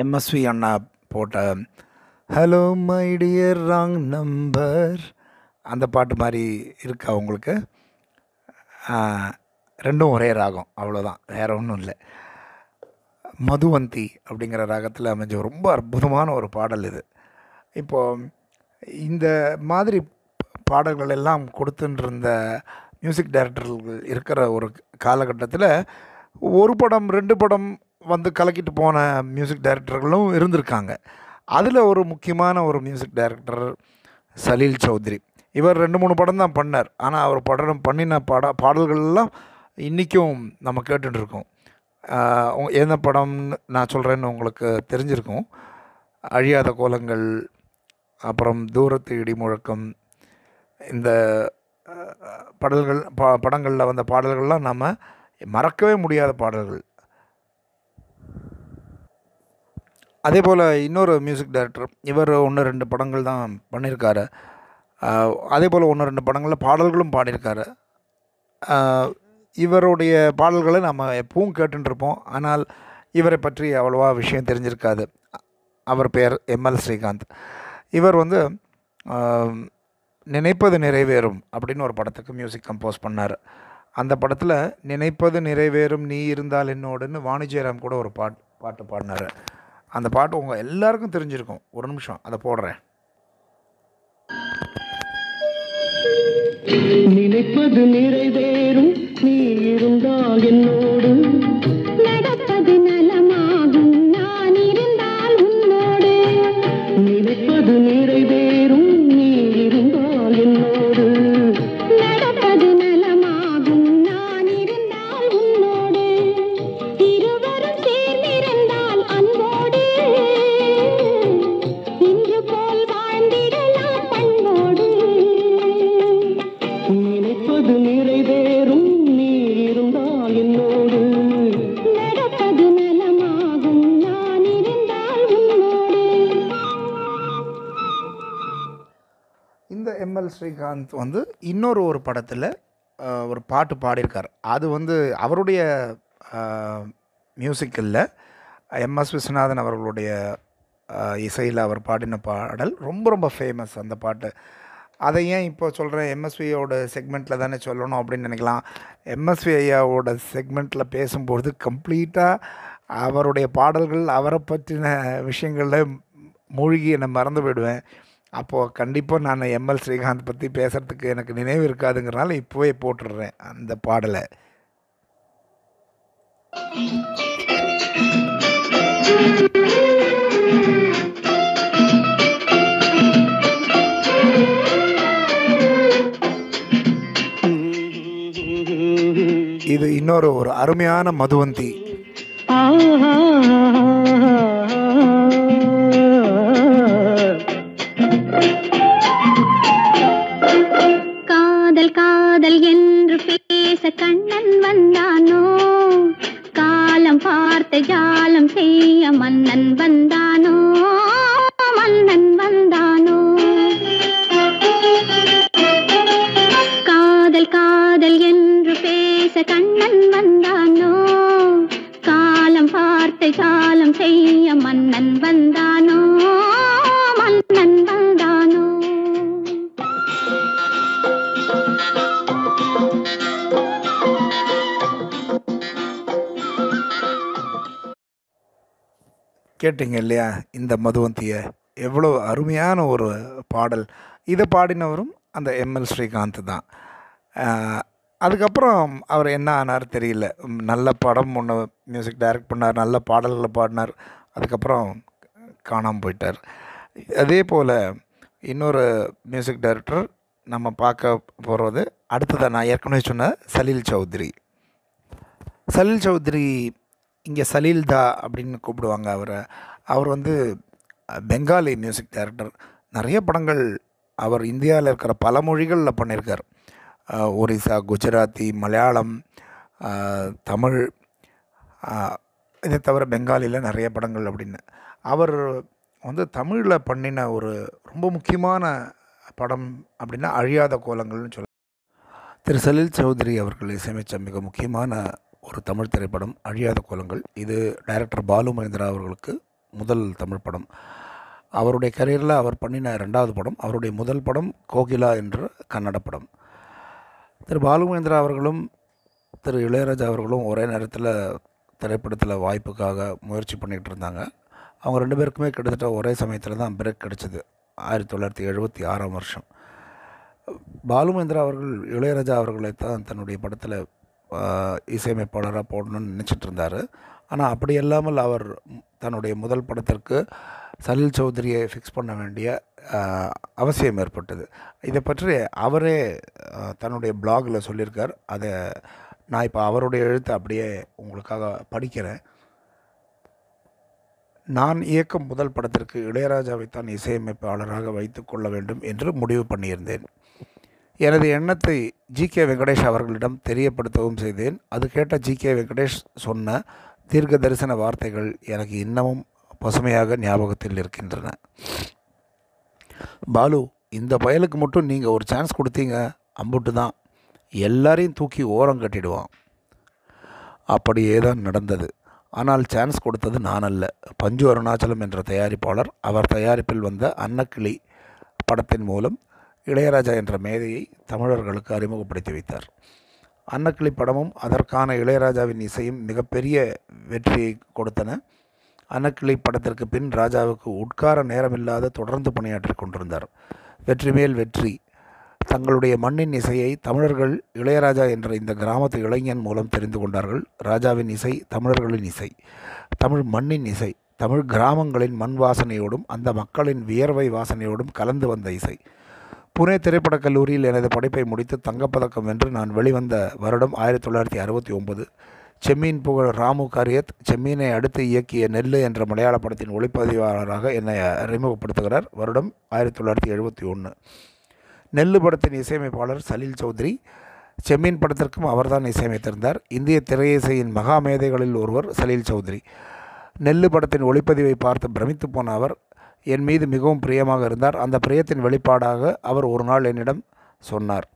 எம்எஸ்வி அண்ணா போட்ட hello my dear wrong number அந்த பாட்டு மாதிரி இருக்கா உங்களுக்கு? ரெண்டும் ஒரே ராகம், அவ்வளோதான், வேறு ஒன்றும் இல்லை. மதுவந்தி அப்படிங்கிற ராகத்தில் அமைஞ்ச ரொம்ப அற்புதமான ஒரு பாடல் இது. இப்போது இந்த மாதிரி பாடல்கள் எல்லாம் கொடுத்துட்டுருந்த மியூசிக் டைரக்டர்கள் இருக்கிற ஒரு காலகட்டத்தில் ஒரு படம் ரெண்டு படம் வந்து கலக்கிட்டு போன மியூசிக் டைரக்டர்களும் இருந்திருக்காங்க. அதில் ஒரு முக்கியமான ஒரு மியூசிக் டைரக்டர் சலில் சௌத்ரி. இவர் 2-3 படம் தான் பண்ணார். ஆனால் அவர் பண்ணின பாடல்கள்லாம் இன்றைக்கும் நம்ம கேட்டுருக்கோம். என்ன படம்னு நான் சொல்கிறேன்னு உங்களுக்கு தெரிஞ்சிருக்கும். அழியாத கோலங்கள், அப்புறம் தூரத்து இடி முழக்கம், இந்த படங்களில் வந்த பாடல்கள்லாம் நம்ம மறக்கவே முடியாத பாடல்கள். அதே போல் இன்னொரு மியூசிக் டைரக்டர், இவர் 1-2 படங்கள் தான் பண்ணியிருக்காரு. அதே போல் 1-2 படங்களில் பாடல்களும் பாடியிருக்காரு. இவருடைய பாடல்களை நம்ம எப்பவும் கேட்டுருப்போம். ஆனால் இவரை பற்றி அவ்வளோவா விஷயம் தெரிஞ்சிருக்காது. அவர் பெயர் எம்எல் ஸ்ரீகாந்த். இவர் வந்து நினைப்பது நிறைவேறும் அப்படின்னு ஒரு படத்துக்கு மியூசிக் கம்போஸ் பண்ணார். அந்த படத்தில் நினைப்பது நிறைவேறும் நீ இருந்தால் என்னோடுன்னு வாணிஜெயராம் கூட ஒரு பாட்டு பாடினார். அந்த பாட்டு உங்கள் எல்லாருக்கும் தெரிஞ்சிருக்கும். ஒரு நிமிஷம் அதை போடுறேன். நினைப்பது நிறைவேறும் நீ இருந்தால் என்னோடு, நடப்பது நலமாகும் நான் இருந்தால் உன்னோடு, நினைப்பது நிறைவேறும் நீ இருந்தால் என்னோடு, நடப்பது நலமாகும் நான் இருந்தால் உன்னோடு, இருவரும் சேர்ந்திருந்தால் அன்போடு, இன்று போல் வாழ்ந்திடலாம் பண்போடு, நினைப்பது நிறைவேறும் எம்எல் ஸ்ரீகாந்த் வந்து இன்னொரு படத்தில் ஒரு பாட்டு பாடியிருக்கார். அது வந்து அவருடைய மியூசிக்கில் எம்எஸ் விஸ்வநாதன் அவர்களுடைய இசையில் அவர் பாடின பாடல் ரொம்ப ரொம்ப ஃபேமஸ் அந்த பாட்டு. அதை ஏன் இப்போ சொல்கிறேன், எம்எஸ்வியோட செக்மெண்ட்டில் தானே சொல்லணும் அப்படின்னு நினைக்கலாம். எம்எஸ்வி ஐயாவோட செக்மெண்ட்டில் பேசும்போது கம்ப்ளீட்டாக அவருடைய பாடல்கள் அவரை பற்றின விஷயங்களில் மூழ்கி என்னை மறந்து போயிடுவேன். அப்போது கண்டிப்பாக நான் எம்எல் ஸ்ரீகாந்த் பற்றி பேசுகிறதுக்கு எனக்கு நினைவு இருக்காதுங்கிறனால இப்போவே போட்டுடுறேன் அந்த பாடலை. இது இன்னொரு ஒரு அருமையான மதுவந்தி. காதல் காதல் என்று பேச கண்ணன் வந்தானோ, காலம் பார்த்து ஜாலம் செய்ய மன்னன் வந்தானோ, மன்னன் வந்தானோ. காதல் காதல் என்று பேச கண்ணன் வந்தானோ, காலம் பார்த்து காலம் செய்ய மன்னன் வந்தானோ, மன்னன் வந்தானோ. கேட்டிங்க இல்லையா இந்த மதுவந்தியை, எவ்வளோ அருமையான ஒரு பாடல். இதை பாடினவரும் அந்த எம்எல் ஸ்ரீகாந்த் தான். அதுக்கப்புறம் அவர் என்ன ஆனார் தெரியல. நல்ல படம் ஒன்று மியூசிக் டைரக்ட் பண்ணார், நல்ல பாடல்களை பாடினார், அதுக்கப்புறம் காணாமல் போயிட்டார். அதே போல் இன்னொரு மியூசிக் டைரக்டர் நம்ம பார்க்க போகிறது அடுத்ததை நான் ஏற்கனவே சொன்ன சலில் சௌத்ரி. சலில் சௌத்ரி, இங்கே சலீல்தா அப்படின்னு கூப்பிடுவாங்க அவரை. அவர் வந்து பெங்காலி மியூசிக் டைரக்டர். நிறைய படங்கள் அவர் இந்தியாவில் இருக்கிற பல மொழிகளில் பண்ணியிருக்கார். ஒரிசா, குஜராத்தி, மலையாளம், தமிழ், இதை தவிர பெங்காலியில் நிறைய படங்கள் அப்படின்னு. அவர் வந்து தமிழில் பண்ணின ஒரு ரொம்ப முக்கியமான படம் அப்படின்னா அழியாத கோலங்கள்னு சொல்லுவாங்க. திரு சலில் சௌத்ரி அவர்கள் இசையமைச்ச மிக முக்கியமான ஒரு தமிழ் திரைப்படம் அழியாத கோலங்கள். இது டைரக்டர் பாலு மகேந்திரா அவர்களுக்கு முதல் தமிழ் படம். அவருடைய கரியரில் அவர் பண்ணின ரெண்டாவது படம். அவருடைய முதல் படம் கோகிலா என்ற கன்னட படம். திரு பாலு மகேந்திரா அவர்களும் திரு இளையராஜா அவர்களும் ஒரே நேரத்தில் திரைப்படத்தில் வாய்ப்புக்காக முயற்சி பண்ணிகிட்டு இருந்தாங்க. அவங்க ரெண்டு பேருக்குமே கிட்டத்தட்ட ஒரே சமயத்தில் தான் பிரேக் கிடச்சிது 1976ஆம் வருஷம். பாலு மகேந்திரா அவர்கள் இளையராஜா அவர்களை தான் தன்னுடைய படத்தில் இசையமைப்பாளராக போடணும்னு நினச்சிட்டு இருந்தார். ஆனால் அப்படி இல்லாமல் அவர் தன்னுடைய முதல் படத்திற்கு சலில் சௌத்ரியை ஃபிக்ஸ் பண்ண வேண்டிய அவசியம் ஏற்பட்டது. இதை பற்றி அவரே தன்னுடைய பிளாகில் சொல்லியிருக்கார். அதை நான் இப்போ அவருடைய எழுத்தை அப்படியே உங்களுக்காக படிக்கிறேன். நான் இயக்கும் முதல் படத்திற்கு இளையராஜாவைத்தான் இசையமைப்பாளராக வைத்து கொள்ள வேண்டும் என்று முடிவு பண்ணியிருந்தேன். எனது எண்ணத்தை ஜி.கே. வெங்கடேஷ் அவர்களிடம் தெரியப்படுத்தவும் செய்தேன். அது கேட்ட ஜி.கே. வெங்கடேஷ் சொன்ன தீர்க்க தரிசன வார்த்தைகள் எனக்கு இன்னமும் பசுமையாக ஞாபகத்தில் இருக்கின்றன. பாலு, இந்த பயலுக்கு மட்டும் நீங்கள் ஒரு சான்ஸ் கொடுத்தீங்க, அம்புட்டு தான் எல்லாரையும் தூக்கி ஓரம் கட்டிடுவான். அப்படியே தான் நடந்தது. ஆனால் சான்ஸ் கொடுத்தது நான் அல்ல, பஞ்சு அருணாச்சலம் என்ற தயாரிப்பாளர். அவர் தயாரிப்பில் வந்த அன்னக்கிளி படத்தின் மூலம் இளையராஜா என்ற மேதையை தமிழர்களுக்கு அறிமுகப்படுத்தி வைத்தார். அன்னக்கிளி படமும் அதற்கான இளையராஜாவின் இசையும் மிகப்பெரிய வெற்றியை கொடுத்தன. அன்னக்கிளி படத்திற்கு பின் ராஜாவுக்கு உட்கார நேரமில்லாத தொடர்ந்து பணியாற்றி கொண்டிருந்தார். வெற்றி மேல் வெற்றி. தங்களுடைய மண்ணின் இசையை தமிழர்கள் இளையராஜா என்ற இந்த கிராமத்து இளைஞன் மூலம் தெரிந்து கொண்டார்கள். ராஜாவின் இசை தமிழர்களின் இசை, தமிழ் மண்ணின் இசை, தமிழ் கிராமங்களின் மண் வாசனையோடும் அந்த மக்களின் வியர்வை வாசனையோடும் கலந்து வந்த இசை. புனே திரைப்படக் கல்லூரியில் எனது படைப்பை முடித்து தங்கப்பதக்கம் வென்று நான் வெளிவந்த வருடம் 1969. செம்மீன் புகழ் ராமு காரியத் செம்மீனை அடுத்து இயக்கிய நெல்லு என்ற மலையாள படத்தின் ஒளிப்பதிவாளராக என்னை அறிமுகப்படுத்துகிறார். வருடம் 1971. நெல்லு படத்தின் இசையமைப்பாளர் சலில் சௌத்ரி. செம்மீன் படத்திற்கும் அவர்தான் இசையமைத்திருந்தார். இந்திய திரையிசையின் மகா மேதைகளில் ஒருவர் சலில் சௌத்ரி. நெல்லு படத்தின் ஒளிப்பதிவை பார்த்து பிரமித்து போன அவர் என் மீது மிகவும் பிரியமாக இருந்தார். அந்த பிரியத்தின் வெளிப்பாடாக அவர் ஒரு நாள் என்னிடம் சொன்னார்,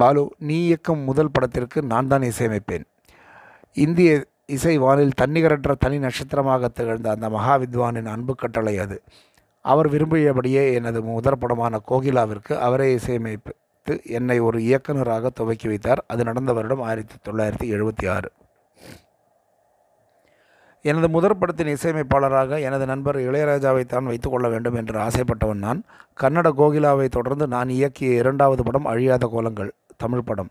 பாலு, நீ இயக்கும் முதல் படத்திற்கு நான் தான் இசையமைப்பேன். இந்திய இசை வானில் தன்னிகரற்ற தனி நட்சத்திரமாக திகழ்ந்த அந்த மகா வித்வானின் அன்பு கட்டளை அது. அவர் விரும்பியபடியே எனது முதற் படமான கோகிலாவிற்கு அவரே இசையமைத்து என்னை ஒரு இயக்குநராக துவக்கி வைத்தார். அது நடந்த வருடம் 1976. எனது முதற் படத்தின் இசையமைப்பாளராக எனது நண்பர் இளையராஜாவை தான் வைத்துக்கொள்ள வேண்டும் என்று ஆசைப்பட்டவன் நான். கன்னட கோகிலாவை தொடர்ந்து நான் இயக்கிய இரண்டாவது படம் அழியாத கோலங்கள், தமிழ் படம்.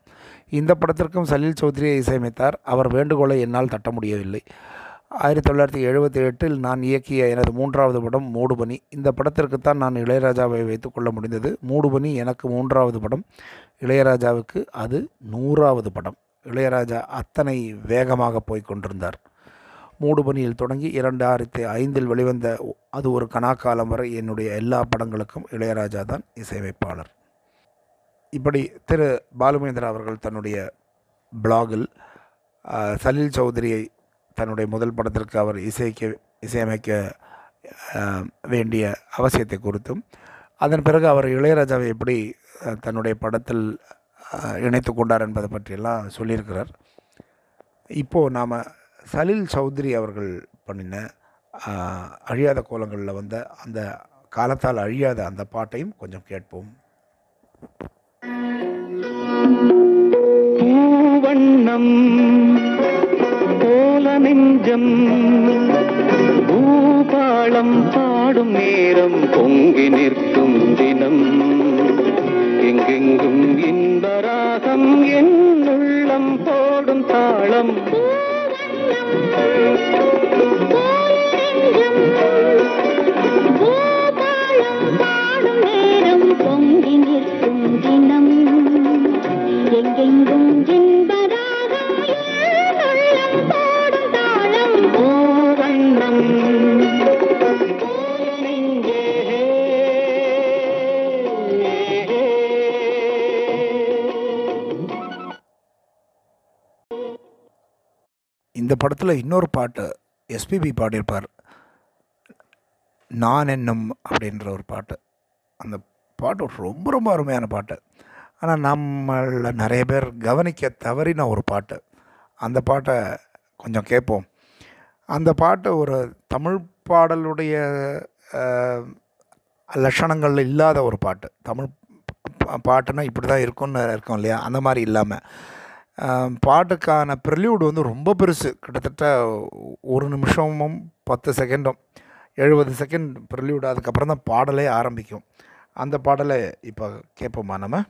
இந்த படத்திற்கும் சலில் சௌத்ரியை இசையமைத்தார். அவர் வேண்டுகோளை என்னால் தட்ட முடியவில்லை. 1978 நான் இயக்கிய எனது மூன்றாவது படம் மூடுபனி. இந்த படத்திற்குத்தான் நான் இளையராஜாவை வைத்துக்கொள்ள முடிந்தது. மூடுபனி எனக்கு மூன்றாவது படம், இளையராஜாவுக்கு அது 100வது படம். இளையராஜா அத்தனை வேகமாக போய்கொண்டிருந்தார். மூடுபனியில் தொடங்கி 2005 வெளிவந்த அது ஒரு கனாக்காலம் வரை என்னுடைய எல்லா படங்களுக்கும் இளையராஜா தான் இசையமைப்பாளர். இப்படி திரு பாலு மகேந்திரா அவர்கள் தன்னுடைய பிளாகில் சலில் சௌத்ரியை தன்னுடைய முதல் படத்திற்கு அவர் இசையமைக்க வேண்டிய அவசியத்தை குறித்தும், அதன் பிறகு அவர் இளையராஜாவை எப்படி தன்னுடைய படத்தில் இணைத்து கொண்டார் என்பதை பற்றியெல்லாம் சொல்லியிருக்கிறார். இப்போது நாம் சலில் சௌத்ரி அவர்கள் பண்ணின அழியாத கோலங்களில் வந்த அந்த காலத்தால் அழியாத அந்த பாட்டையும் கொஞ்சம் கேட்போம். பூவண்ணம் கோல நெஞ்சம் பூபாளம் பாடும் நேரம் பொங்கி நிற்கும் தினம் எங்கெங்கும் இன்பராகம் என் உள்ளம் போடும் தாளம் இந்த படத்தில் இன்னொரு பாட்டு எஸ்பிபி பாடியிருப்பார், நான் என்னும் அப்படின்ற ஒரு பாட்டு. அந்த பாட்டு ரொம்ப ரொம்ப அருமையான பாட்டு. ஆனால் நம்மள நிறைய பேர் கவனிக்க தவறின ஒரு பாட்டு. அந்த பாட்டை கொஞ்சம் கேட்போம். அந்த பாட்டு ஒரு தமிழ் பாடலுடைய லட்சணங்கள் இல்லாத ஒரு பாட்டு. தமிழ் பாட்டுன்னா இப்படி தான் இருக்கும்னு இருக்கும் இல்லையா, அந்த மாதிரி இல்லாமல் பாட்டுக்கான ப்ரிலியூடு வந்து ரொம்ப பெருசு, கிட்டத்தட்ட 1 நிமிஷமும் 10 செகண்டும் 70 செகண்ட் ப்ரிலியூடு. அதுக்கப்புறம் தான் பாடலே ஆரம்பிக்கும். அந்த பாடலை இப்போ கேட்போமா நம்ம?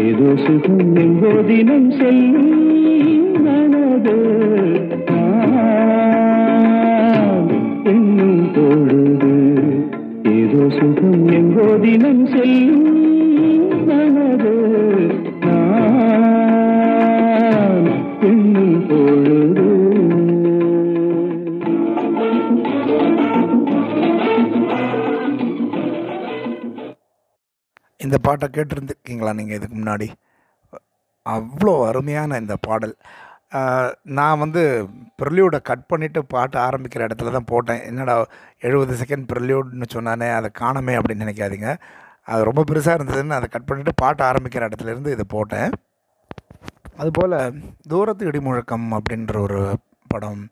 ஏதோ சுகம் எங்கோ தினம் செல்லும் மனது என்னும் பொழுது ஏதோ சுகம் எங்கோ தினம் செல்லும் மனது என்னும் பொழுது. இந்த பாட்டை கேட்டிருந்துருக்கீங்களா நீங்கள் இதுக்கு முன்னாடி? அவ்வளோ அருமையான இந்த பாடல். நான் வந்து ப்ரிலியூடை கட் பண்ணிவிட்டு பாட்டு ஆரம்பிக்கிற இடத்துல தான் போட்டேன். என்னடா 70 செகண்ட் ப்ரிலியூட்னு சொன்னானே, அதை காணமே அப்படின்னு நினைக்காதீங்க. அது ரொம்ப பெருசாக இருந்ததுன்னு அதை கட் பண்ணிவிட்டு பாட்டு ஆரம்பிக்கிற இடத்துலேருந்து இதை போட்டேன். அதுபோல் தூரத்து இடிமுழக்கம் அப்படின்ற ஒரு படம்,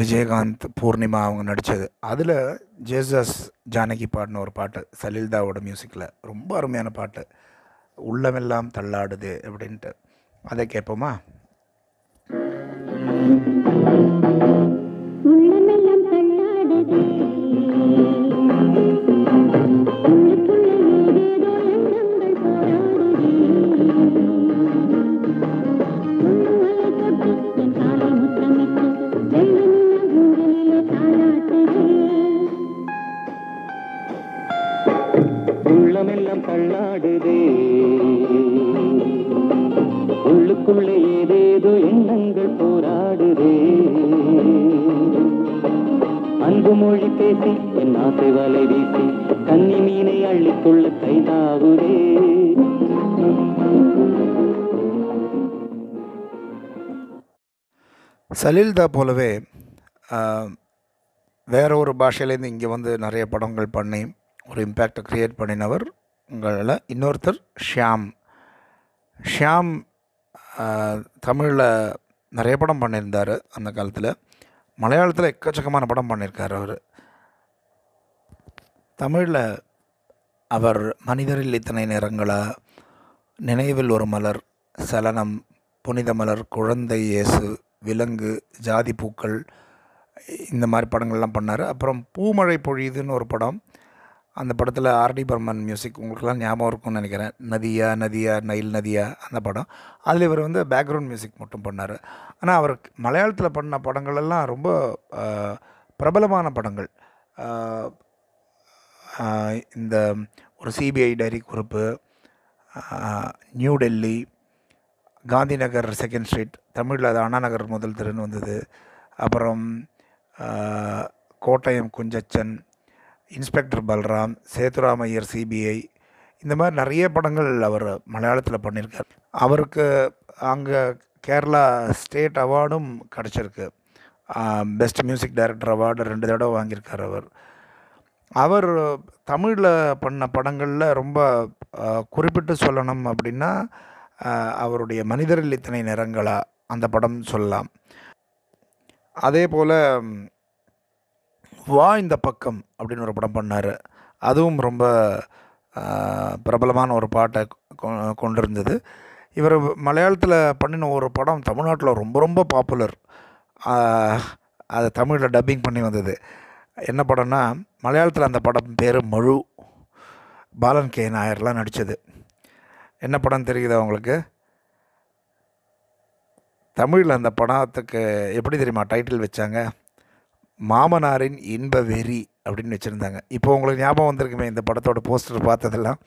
விஜயகாந்த் பூர்ணிமா அவங்க நடித்தது, அதில் ஜேசஸ் ஜானகி பாடின ஒரு பாட்டு சலீல்தாவோட மியூசிக்கில், ரொம்ப அருமையான பாட்டு, உள்ளமெல்லாம் தள்ளாடுது அப்படின்ட்டு. அதை கேட்போமா? உள்ளுக்குள்ளே ஏதேதோ எண்ணங்கள் போராடுதே, அந்த அன்பு மொழி பேசி என் ஆசை வலை வீசி கன்னி மீனை அள்ளித்துள்ள கைதாகுதே. சலில்தா போலவே வேற ஒரு பாஷையிலேருந்து இங்கே வந்து நிறைய படங்கள் பண்ணி ஒரு இம்பேக்டை க்ரியேட் பண்ணினவர் உங்களில் இன்னொருத்தர் ஷியாம். ஷியாம் தமிழில் நிறைய படம் பண்ணியிருந்தார் அந்த காலத்தில். மலையாளத்தில் எக்கச்சக்கமான படம் பண்ணியிருக்கார் அவர். தமிழில் அவர் மனிதரில் இத்தனை நிறங்களா, நினைவில் ஒரு மலர், சலனம், புனித மலர், குழந்தை இயேசு, விலங்கு, ஜாதி பூக்கள், இந்த மாதிரி படங்கள்லாம் பண்ணார். அப்புறம் பூமழை பொழியுதுன்னு ஒரு படம், அந்த படத்தில் ஆர்டி பர்மன் மியூசிக் உங்களுக்கெல்லாம் ஞாபகம் இருக்கும்னு நினைக்கிறேன். நதியா நதியா நைல் நதியா அந்த படம், அதில் இவர் வந்து பேக்ரவுண்ட் மியூசிக் மட்டும் பண்ணார். ஆனால் அவர் மலையாளத்தில் பண்ண படங்களெல்லாம் ரொம்ப பிரபலமான படங்கள். இந்த ஒரு சிபிஐ டைரி குறிப்பு, new Delhi, Gandhi Nagar second street, தமிழில் அது அண்ணா நகர் முதல் தெருன்னு வந்தது. அப்புறம் கோட்டயம் குஞ்சச்சன், இன்ஸ்பெக்டர் பல்ராம், சேதுராமையர் சிபிஐ, இந்த மாதிரி நிறைய படங்கள் அவர் மலையாளத்தில் பண்ணியிருக்கார். அவருக்கு அங்கே கேரளா ஸ்டேட் அவார்டும் கிடச்சிருக்கு. பெஸ்ட் மியூசிக் டைரக்டர் அவார்டு 2 தடவை வாங்கியிருக்கார் அவர். அவர் தமிழில் பண்ண படங்களில் ரொம்ப குறிப்பிட்டு சொல்லணும் அப்படின்னா அவருடைய மனிதரில் இத்தனை நிறங்களா அந்த படம் சொல்லலாம். அதே போல் வா இந்த பக்கம் அப்படின்னு ஒரு படம் பண்ணார். அதுவும் ரொம்ப பிரபலமான ஒரு பாட்டை கொண்டிருந்தது. இவர் மலையாளத்தில் பண்ணின ஒரு படம் தமிழ்நாட்டில் ரொம்ப ரொம்ப பாப்புலர், அது தமிழில் டப்பிங் பண்ணி வந்தது. என்ன படம்னா, மலையாளத்தில் அந்த படம் பேர் மழு, பாலன் கே நாயர்லாம் நடித்தது. என்ன படம் தெரியுதா உங்களுக்கு? தமிழில் அந்த படத்துக்கு எப்படி தெரியுமா டைட்டில் வச்சாங்க? மாமனாரின் இன்ப வெறி அப்படின்னு வச்சுருந்தாங்க. இப்போது உங்களுக்கு ஞாபகம் வந்திருக்குமே இந்த படத்தோட போஸ்டர் பார்த்ததெல்லாம்.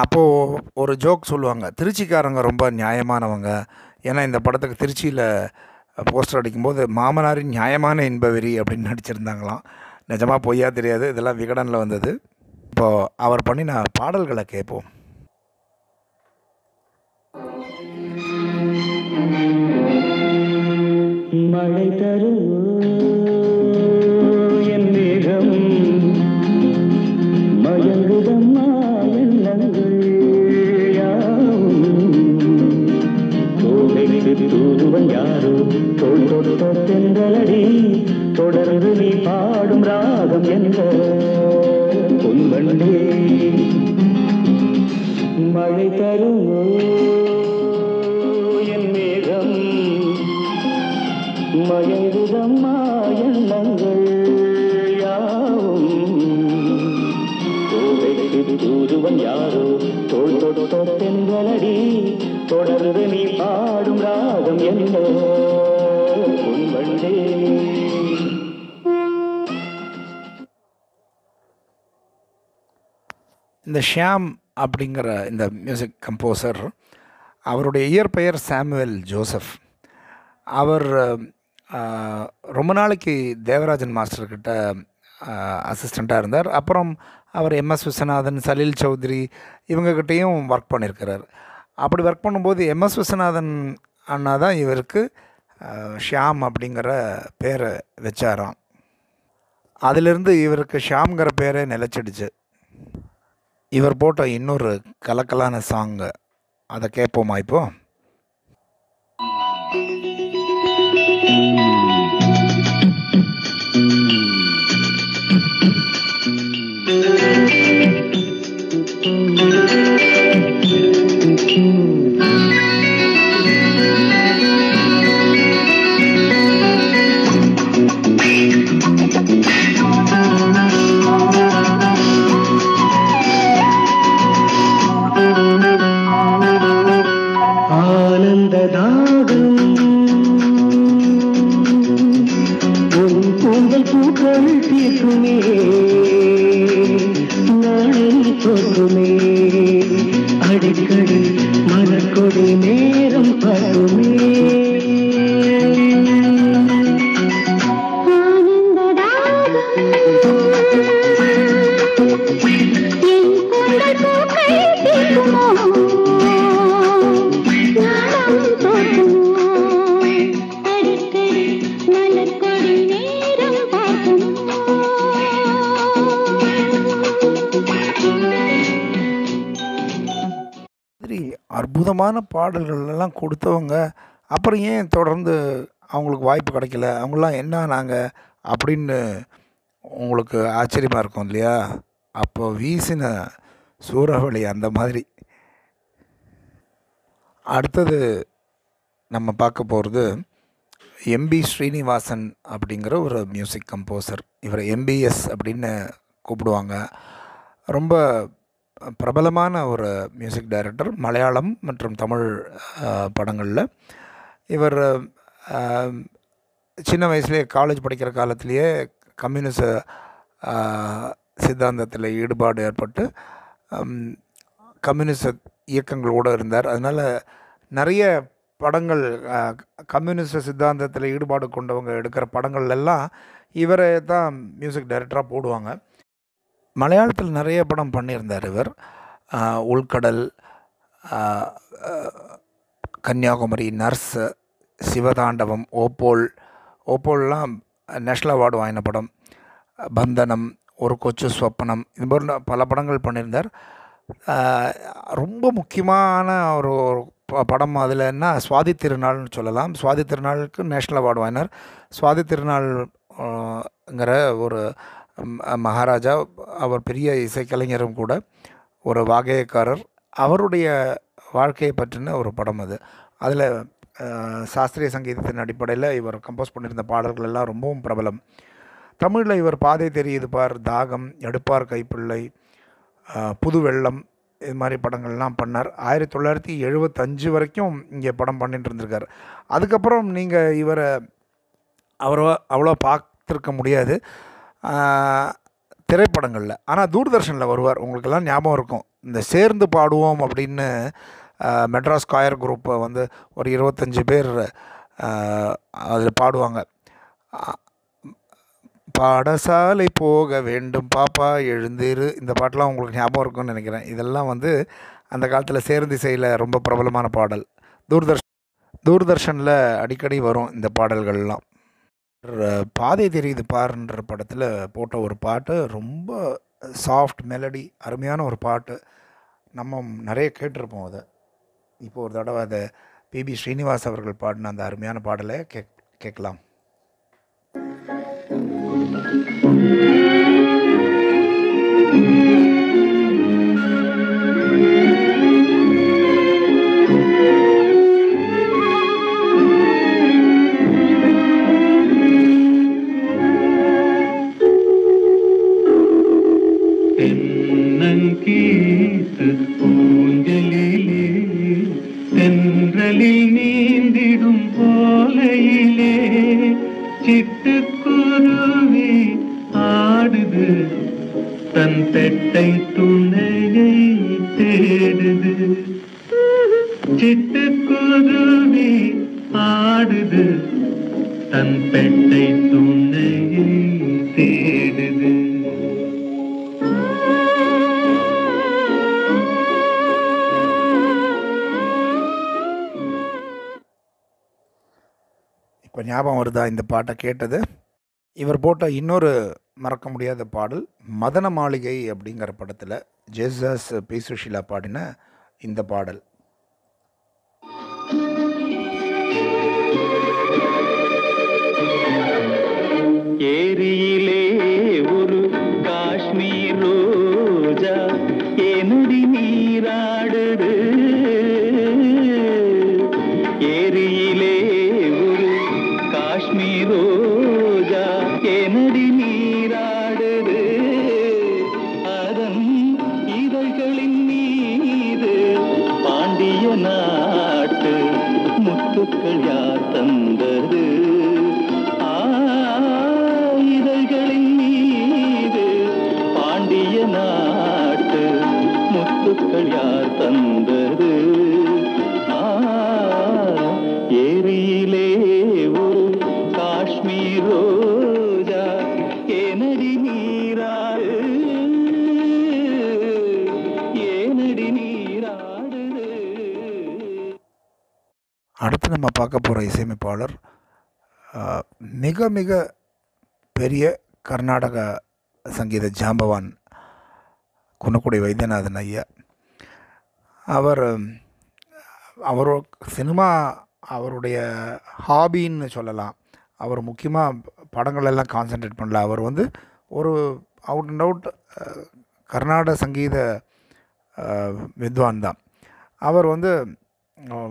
அப்போது ஒரு ஜோக் சொல்லுவாங்க, திருச்சிக்காரங்க ரொம்ப நியாயமானவங்க, ஏன்னா இந்த படத்துக்கு திருச்சியில் போஸ்டர் அடிக்கும்போது மாமனாரின் நியாயமான இன்ப வெறி அப்படின்னு நடிச்சிருந்தாங்களாம். நிஜமாக பொய்யா தெரியாது, இதெல்லாம் விகடனில் வந்தது. இப்போது அவர் பண்ணின பாடல்களை கேட்போம். மழை தரும் தொடர்ந்து நீ பாடும் ராகம் என்ற பொன்வண்டே மழை தரும் என் மேகம் மயங்குதம்மா எண்ணங்கள் யாவும் கோவைக்கு தூதுவன் யாரோ தோள் தொடுத்த தென்களடி தொடர்ந்து நீ பாடும் ராகம் என்ற பொன்வண்டே. இந்த ஷியாம் அப்படிங்கிற இந்த மியூசிக் கம்போசர், அவருடைய இயற்பெயர் சாமுவேல் ஜோசப். அவர் ரொம்ப நாளைக்கு தேவராஜன் மாஸ்டர்கிட்ட அசிஸ்டண்ட்டாக இருந்தார். அப்புறம் அவர் எம்எஸ் விஸ்வநாதன், சலில் சௌத்ரி இவங்கக்கிட்டேயும் ஒர்க் பண்ணியிருக்கிறார். அப்படி ஒர்க் பண்ணும்போது எம்எஸ் விஸ்வநாதன் அண்ணா தான் இவருக்கு ஷியாம் அப்படிங்கிற பேரை வச்சாராம். அதிலிருந்து இவருக்கு ஷியாம்ங்கிற பேரே நிலச்சிடுச்சு. இவர் போட்ட இன்னொரு கலக்கலான சாங்கு, அதை கேட்போமா இப்போ? அற்புதமான பாடல்கள்லாம் கொடுத்தவங்க அப்புறம் ஏன் தொடர்ந்து அவங்களுக்கு வாய்ப்பு கிடைக்கல, அவங்களாம் என்ன ஆனாங்க அப்படின்னு உங்களுக்கு ஆச்சரியமாக இருக்கும் இல்லையா? அப்போ வீசின சூறாவளி அந்த மாதிரி. அடுத்தது நம்ம பார்க்க போகிறது எம்பி ஸ்ரீனிவாசன் அப்படிங்கிற ஒரு மியூசிக் கம்போசர். இவர் எம்பிஎஸ் அப்படின்னு கூப்பிடுவாங்க. ரொம்ப பிரபலமான ஒரு மியூசிக் டைரக்டர். மலையாளம் மற்றும் தமிழ் படங்களில் இவர் சின்ன வயசுலேயே காலேஜ் படிக்கிற காலத்திலேயே கம்யூனிஸ்ட் சித்தாந்தத்தில் ஈடுபாடு ஏற்பட்டு கம்யூனிஸ்ட் இயக்கங்களோடு இருந்தார். அதனால் நிறைய படங்கள் கம்யூனிஸ்ட் சித்தாந்தத்தில் ஈடுபாடு கொண்டவங்க எடுக்கிற படங்கள்லாம் இவரை தான் மியூசிக் டைரக்டராக போடுவாங்க. மலையாளத்தில் நிறைய படம் பண்ணியிருந்தார் இவர். உள்கடல், கன்னியாகுமரி, நர்ஸு, சிவதாண்டவம், ஓப்போல்லாம் நேஷ்னல் அவார்டு வாங்கின படம், பந்தனம், ஒரு கொச்சு சொப்பனம், இது மாதிரி பல படங்கள் பண்ணியிருந்தார். ரொம்ப முக்கியமான ஒரு படம் அதில் என்ன, சுவாதி திருநாள்னு சொல்லலாம். சுவாதி திருநாளுக்கு நேஷ்னல் அவார்டு வாங்கினார். சுவாதி திருநாள்ங்கிற ஒரு மகாராஜா, அவர் பெரிய இசைக்கலைஞரும் கூட, ஒரு வாகையக்காரர். அவருடைய வாழ்க்கையை பற்றின ஒரு படம் அது. அதில் சாஸ்திரிய சங்கீதத்தின் அடிப்படையில் இவர் கம்போஸ் பண்ணியிருந்த பாடல்கள் எல்லாம் ரொம்பவும் பிரபலம். தமிழில் இவர் பாதை தெரியுது பார், தாகம், எடுப்பார் கைப்பிள்ளை, புது வெள்ளம், இது மாதிரி படங்கள்லாம் பண்ணார். 1975 வரைக்கும் இங்கே படம் பண்ணிட்டு இருந்திருக்கார். அதுக்கப்புறம் நீங்கள் இவரை அவ்வளோ பார்த்துருக்க முடியாது திரைப்படங்களில். ஆனால் தூர்தர்ஷனில் வருவார். உங்களுக்கெல்லாம் ஞாபகம் இருக்கும், இந்த சேர்ந்து பாடுவோம் அப்படின்னு மெட்ராஸ் ஸ்கொயர் குரூப்பை வந்து ஒரு 25 பேர் அதில் பாடுவாங்க. பாடசாலை போக வேண்டும் பாப்பா எழுந்திரு, இந்த பாட்டெலாம் உங்களுக்கு ஞாபகம் இருக்கும்னு நினைக்கிறேன். இதெல்லாம் வந்து அந்த காலத்தில் சேர்ந்திசையில் ரொம்ப பிரபலமான பாடல். தூர்தர்ஷனில் அடிக்கடி வரும் இந்த பாடல்கள்லாம். பாதை தெரியுது பாருன்ற படத்தில் போட்ட ஒரு பாட்டு, ரொம்ப சாஃப்ட் மெலடி, அருமையான ஒரு பாட்டு. நம்ம நிறைய கேட்டிருப்போம் அதை. இப்போ ஒரு தடவை அதை பிபி ஸ்ரீனிவாஸ் அவர்கள் பாடின அந்த அருமையான பாடலை கேட்கலாம். பூஞ்சலிலே தென்றலில் நீந்திடும் போலையிலே சிட்டுக்குருவி ஆடுது, தன் பெட்டை துணையை தேடுது. சிட்டுக்குருவி ஆடுது, தன் பெட்டை துணையை தேடுது. இப்போ ஞாபகம் வருதா இந்த பாட்டை கேட்டது? இவர் போட்ட இன்னொரு மறக்க முடியாத பாடல் மதன மாளிகை அப்படிங்கிற படத்தில் ஜெசஸ் பி சுஷீலா பாடின இந்த பாடல். ஏரியிலே ஒரு காஷ்மீர் ரோஜா எனடி நீராடுது, ஏரியிலே ஒரு காஷ்மீர் ரோஜா எனடி நீராடுது, அதன் இதழ்களின் மீது பாண்டிய நாட்டு முத்துக்கள் யார் தந்தது, இதழ்களின் மீது பாண்டிய நாட்டு முத்துக்கள் யார் தந்தது, ஏரியிலே ஒரு காஷ்மீர் ரோஜா எனடி நீராடு, எனடி நீராடு. அடுத்து நம்ம பார்க்க போகிற இசையமைப்பாளர் மிக மிக பெரிய கர்நாடக சங்கீத ஜாம்பவான் குன்னக்குடி வைத்தியநாதன் ஐயா. அவர் அவர் சினிமா அவருடைய ஹாபின்னு சொல்லலாம். அவர் முக்கியமாக படங்களெல்லாம் கான்சன்ட்ரேட் பண்ணல. அவர் வந்து ஒரு அவுட் அண்ட் அவுட் கர்நாடக சங்கீத வித்வான் தான். அவர் வந்து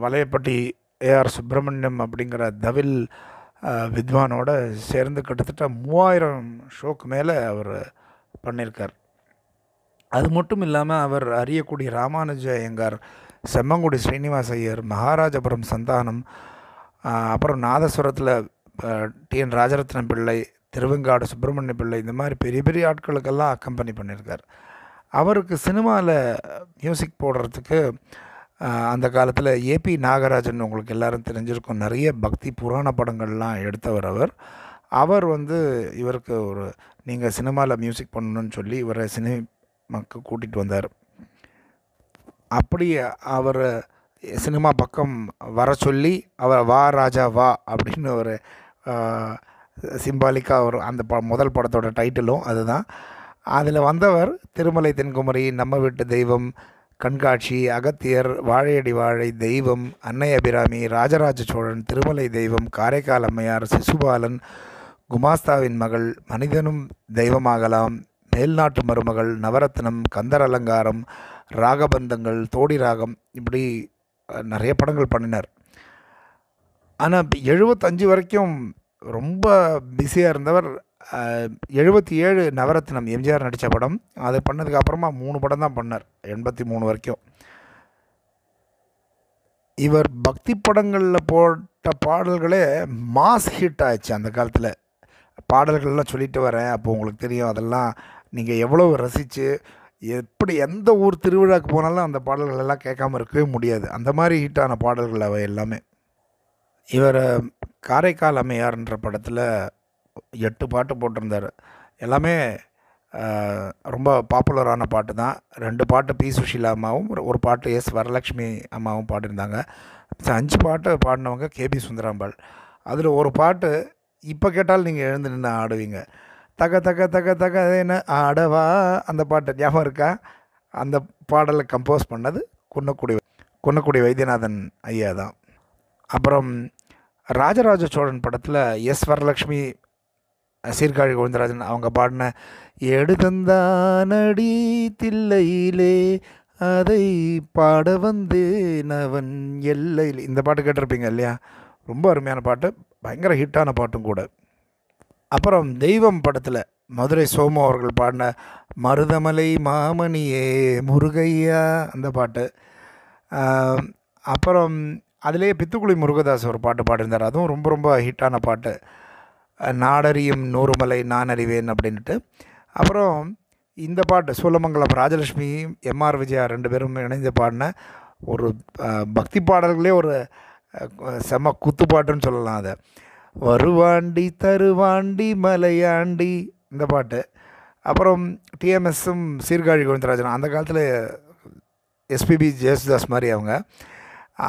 வலையப்பட்டி ஏஆர் சுப்பிரமணியம் அப்படிங்கிற தவில் வித்வானோட சேர்ந்து கிட்டத்தட்ட 3000 ஷோக்கு மேலே அவர் பண்ணியிருக்கார். அது மட்டும் இல்லாமல் அவர் அரியக்குடி ராமானுஜ ஐயங்கார், செம்மங்குடி ஸ்ரீனிவாச ஐயர், மகாராஜபுரம் சந்தானம், அப்புறம் நாதஸ்வரத்தில் டி என் ராஜரத்னம் பிள்ளை, திருவெங்காடு சுப்பிரமணிய பிள்ளை, இந்த மாதிரி பெரிய பெரிய ஆட்களுக்கெல்லாம் அக்கம்பெனி பண்ணியிருக்கார். அவருக்கு சினிமாவில் மியூசிக் போடுறதுக்கு அந்த காலத்தில் ஏபி நாகராஜன் உங்களுக்கு எல்லோரும் தெரிஞ்சிருக்கும். நிறைய பக்தி புராண படங்கள்லாம் எடுத்தவர் அவர். அவர் வந்து இவருக்கு ஒரு நீங்கள் சினிமாவில் மியூசிக் பண்ணணும்னு சொல்லி இவரை சினிமாவுக்கு கூட்டிகிட்டு வந்தார். அப்படி அவர் சினிமா பக்கம் வர சொல்லி அவர் வா ராஜா வா அப்படின்னு ஒரு சிம்பாலிக்காக ஒரு அந்த முதல் படத்தோட டைட்டிலும் அதுதான். அதில் வந்தவர் திருமலை தென்குமரி, நம்ம வீட்டு தெய்வம், கண்காட்சி, அகத்தியர், வாழையடி வாழை, தெய்வம், அன்னை அபிராமி, ராஜராஜ சோழன், திருமலை தெய்வம், காரைக்கால் அம்மையார், சிசுபாலன், குமாஸ்தாவின் மகள், மனிதனும் தெய்வமாகலாம், மேல்நாட்டு மருமகள், நவரத்னம், கந்தர் அலங்காரம், ராகபந்தங்கள், தோடி ராகம், இப்படி நிறைய படங்கள் பண்ணினார். ஆனால் 75 வரைக்கும் ரொம்ப பிஸியாக இருந்தவர். 77 நவரத்னம் எம்ஜிஆர் நடித்த படம், அதை பண்ணதுக்கு அப்புறமா 3 படம் தான் பண்ணார் 83 வரைக்கும். இவர் பக்தி படங்களில் போட்ட பாடல்களே மாஸ் ஹிட் ஆயிடுச்சு அந்த காலத்தில். பாடல்கள்லாம் சொல்லிட்டு வரேன், அப்போது உங்களுக்கு தெரியும். அதெல்லாம் நீங்கள் எவ்வளோ ரசித்து எப்படி எந்த ஊர் திருவிழாவுக்கு போனாலும் அந்த பாடல்களெல்லாம் கேட்காமல் இருக்கவே முடியாது. அந்த மாதிரி ஹிட்டான பாடல்கள் அவை எல்லாமே. இவர் காரைக்கால் அம்மையார்ன்ற படத்தில் 8 பாட்டு போட்டிருந்தார். எல்லாமே ரொம்ப பாப்புலரான பாட்டு தான். 2 பாட்டு பி சுஷீலா அம்மாவும், ஒரு பாட்டு எஸ் வரலட்சுமி அம்மாவும் பாடியிருந்தாங்க. 5 பாட்டு பாடினவங்க கேபி சுந்தராம்பாள். அதில் ஒரு பாட்டு இப்போ கேட்டாலும் நீங்கள் எழுந்து நின்று ஆடுவீங்க. தக தக தக தக என்ன ஆடவா, அந்த பாட்டு ஞாபகம் இருக்கா? அந்த பாடலை கம்போஸ் பண்ணது குன்னக்குடி வைத்தியநாதன் ஐயா தான். அப்புறம் ராஜராஜ சோழன் படத்தில் எஸ் வரலட்சுமி, சீர்காழி கோவிந்தராஜன் அவங்க பாடின எடுதந்தானடி தில்லையிலே அதை பாட வந்தேன் அவன் எல்லையில், இந்த பாட்டு கேட்டிருப்பீங்க இல்லையா? ரொம்ப அருமையான பாட்டு, பயங்கர ஹிட்டான பாட்டும் கூட. அப்புறம் தெய்வம் படத்தில் மதுரை சோமு அவர்கள் பாடின மருதமலை மாமணியே முருகையா, அந்த பாட்டு. அப்புறம் அதிலேயே பித்துக்குளி முருகதாஸ் ஒரு பாட்டு பாடியிருந்தார். அதுவும் ரொம்ப ரொம்ப ஹிட்டான பாட்டு. நாடறியும் நூறுமலை நான் அறிவேன் அப்படின்ட்டு. அப்புறம் இந்த பாட்டு சூலமங்கலம் ராஜலட்சுமி, எம்ஆர் விஜயா 2 பேரும் இணைந்து பாடின ஒரு பக்தி பாடல்களே ஒரு செம்ம குத்துப்பாட்டுன்னு சொல்லலாம். அதை வருவாண்டி தருவாண்டி மலையாண்டி, இந்த பாட்டு. அப்புறம் டிஎம்எஸ்ஸும் சீர்காழி கோவிந்தராஜன், அந்த காலத்தில் எஸ்பிபி ஜெயசுதாஸ் மாதிரி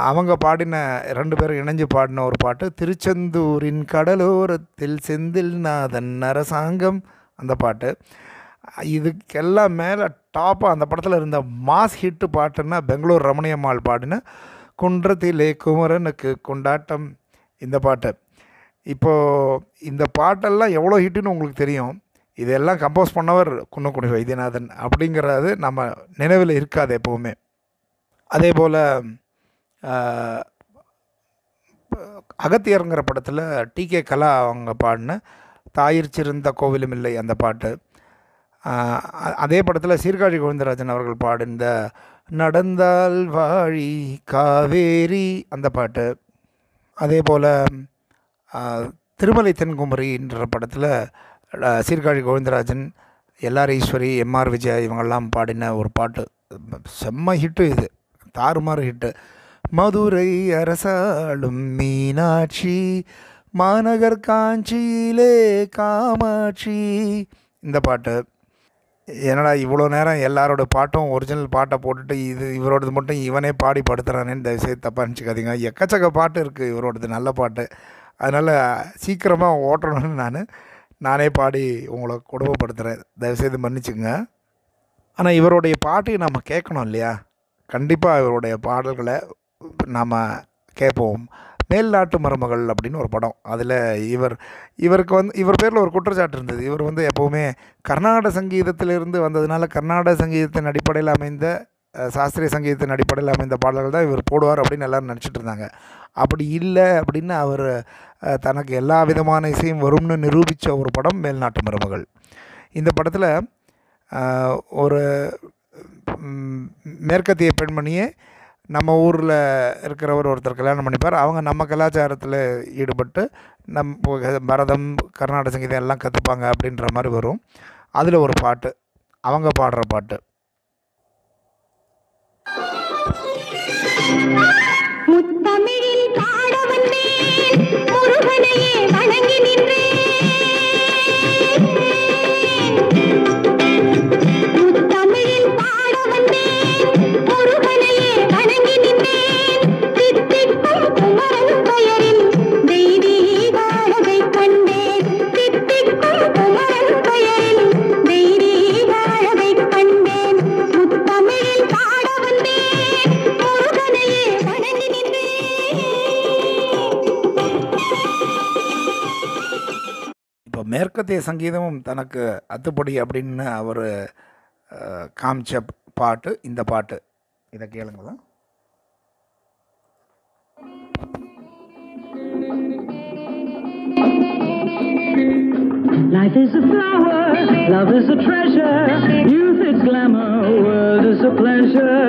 அவங்க பாடின 2 பேரும் இணைஞ்சு பாடின ஒரு பாட்டு திருச்செந்தூரின் கடலோரத்தில் செந்தில்நாதன் அரசாங்கம், அந்த பாட்டு. இதுக்கெல்லாம் மேலே டாப்பாக அந்த படத்தில் இருந்த மாஸ் ஹிட்டு பாட்டுன்னா பெங்களூர் ரமணியம்மாள் பாடின குன்றத்திலே குமரனுக்கு கொண்டாட்டம், இந்த பாட்டு. இப்போது இந்த பாட்டெல்லாம் எவ்வளோ ஹிட்டுன்னு உங்களுக்கு தெரியும். இதெல்லாம் கம்போஸ் பண்ணவர் குன்னக்குடி வைத்தியநாதன் அப்படிங்கிறது நம்ம நினைவில் இருக்காது எப்போவுமே. அதே போல் அகத்தியருங்கிற படத்தில் டி கே கலா அவங்க பாடின தாயிற்சிருந்த கோவிலும் இல்லை, அந்த பாட்டு. அதே படத்தில் சீர்காழி கோவிந்தராஜன் அவர்கள் பாடின நடந்தால் வாழி காவேரி, அந்த பாட்டு. அதே போல் திருமலை தென்குமரின்ற படத்தில் சீர்காழி கோவிந்தராஜன், எல்ஆர் ஈஸ்வரி, எம்ஆர் விஜயா இவங்கெல்லாம் பாடின ஒரு பாட்டு, செம்ம ஹிட்டு. இது தாறுமாறு ஹிட்டு. மதுரை அரசாளும் மீனாட்சி மாநகர் காஞ்சியிலே காமாட்சி, இந்த பாட்டு. என்னடா இவ்வளோ நேரம் எல்லாரோட பாட்டும் ஒரிஜினல் பாட்டை போட்டுட்டு இது இவரோடது மட்டும் இவனே பாடி படுத்துறானேன்னு தயவுசெய்து தப்பாக நினச்சிக்காதீங்க. எக்கச்சக்க பாட்டு இருக்குது இவரோடது, நல்ல பாட்டு. அதனால் சீக்கிரமாக ஓட்டணும்னு நானே பாடி உங்களை கொடுமைப்படுத்துகிறேன், தயவுசெய்து மன்னிச்சுக்கங்க. ஆனால் இவருடைய பாட்டையும் நம்ம கேட்கணும் இல்லையா? கண்டிப்பாக இவருடைய பாடல்களை நாம் கேட்போம். மேல்நாட்டு மருமகள் அப்படின்னு ஒரு படம், அதில் இவர் பேரில் ஒரு குற்றச்சாட்டு இருந்தது. இவர் எப்போவுமே கர்நாடக சங்கீதத்திலிருந்து வந்ததுனால கர்நாடக சங்கீதத்தின் அடிப்படையில் அமைந்த சாஸ்திரிய சங்கீதத்தின் அடிப்படையில் அமைந்த பாடல்கள் தான் இவர் போடுவார் அப்படின்னு எல்லோரும் நினச்சிட்டு இருந்தாங்க. அப்படி இல்லை அப்படின்னு அவர் தனக்கு எல்லா விதமான இசையும் வரும்னு நிரூபித்த ஒரு படம் மேல்நாட்டு மருமகள். இந்த படத்தில் ஒரு மேற்கத்திய பெண்மணியே நம்ம ஊரில் இருக்கிறவர் ஒருத்தர் கல்யாணம் பண்ணிப்பார். அவங்க நம்ம கலாச்சாரத்தில் ஈடுபட்டு பரதம் கர்நாடக சங்கீதம் எல்லாம் கற்றுப்பாங்க அப்படின்ற மாதிரி வரும். அதில் ஒரு பாட்டு, அவங்க பாடுற பாட்டு, மேற்கத்திய சங்கீதமும் தனக்கு அத்துப்படி அப்படின்னு அவர் காமிச்ச பாட்டு இந்த பாட்டு. இதை கேளுங்களா. Life is a flower, love is a treasure, youth is glamour, world is a pleasure.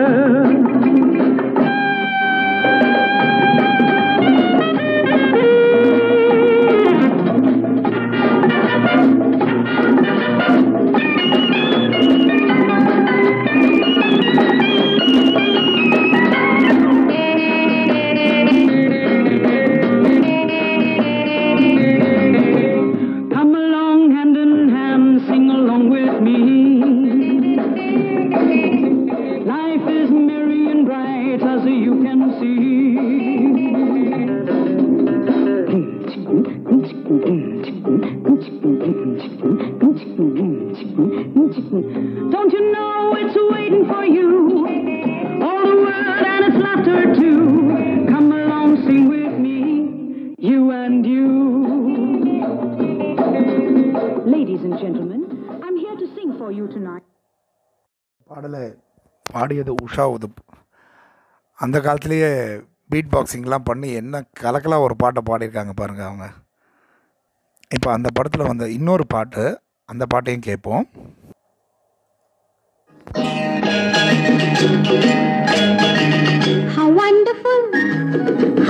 பாடலை பாடியது உஷா உதுப். அந்த காலத்துலேயே பீட் பாக்ஸிங்லாம் பண்ணி என்ன கலக்கலாக ஒரு பாட்டை பாடியிருக்காங்க பாருங்கள் அவங்க. இப்போ அந்த படத்தில் வந்த இன்னொரு பாட்டு, அந்த பாட்டையும் கேட்போம். How wonderful,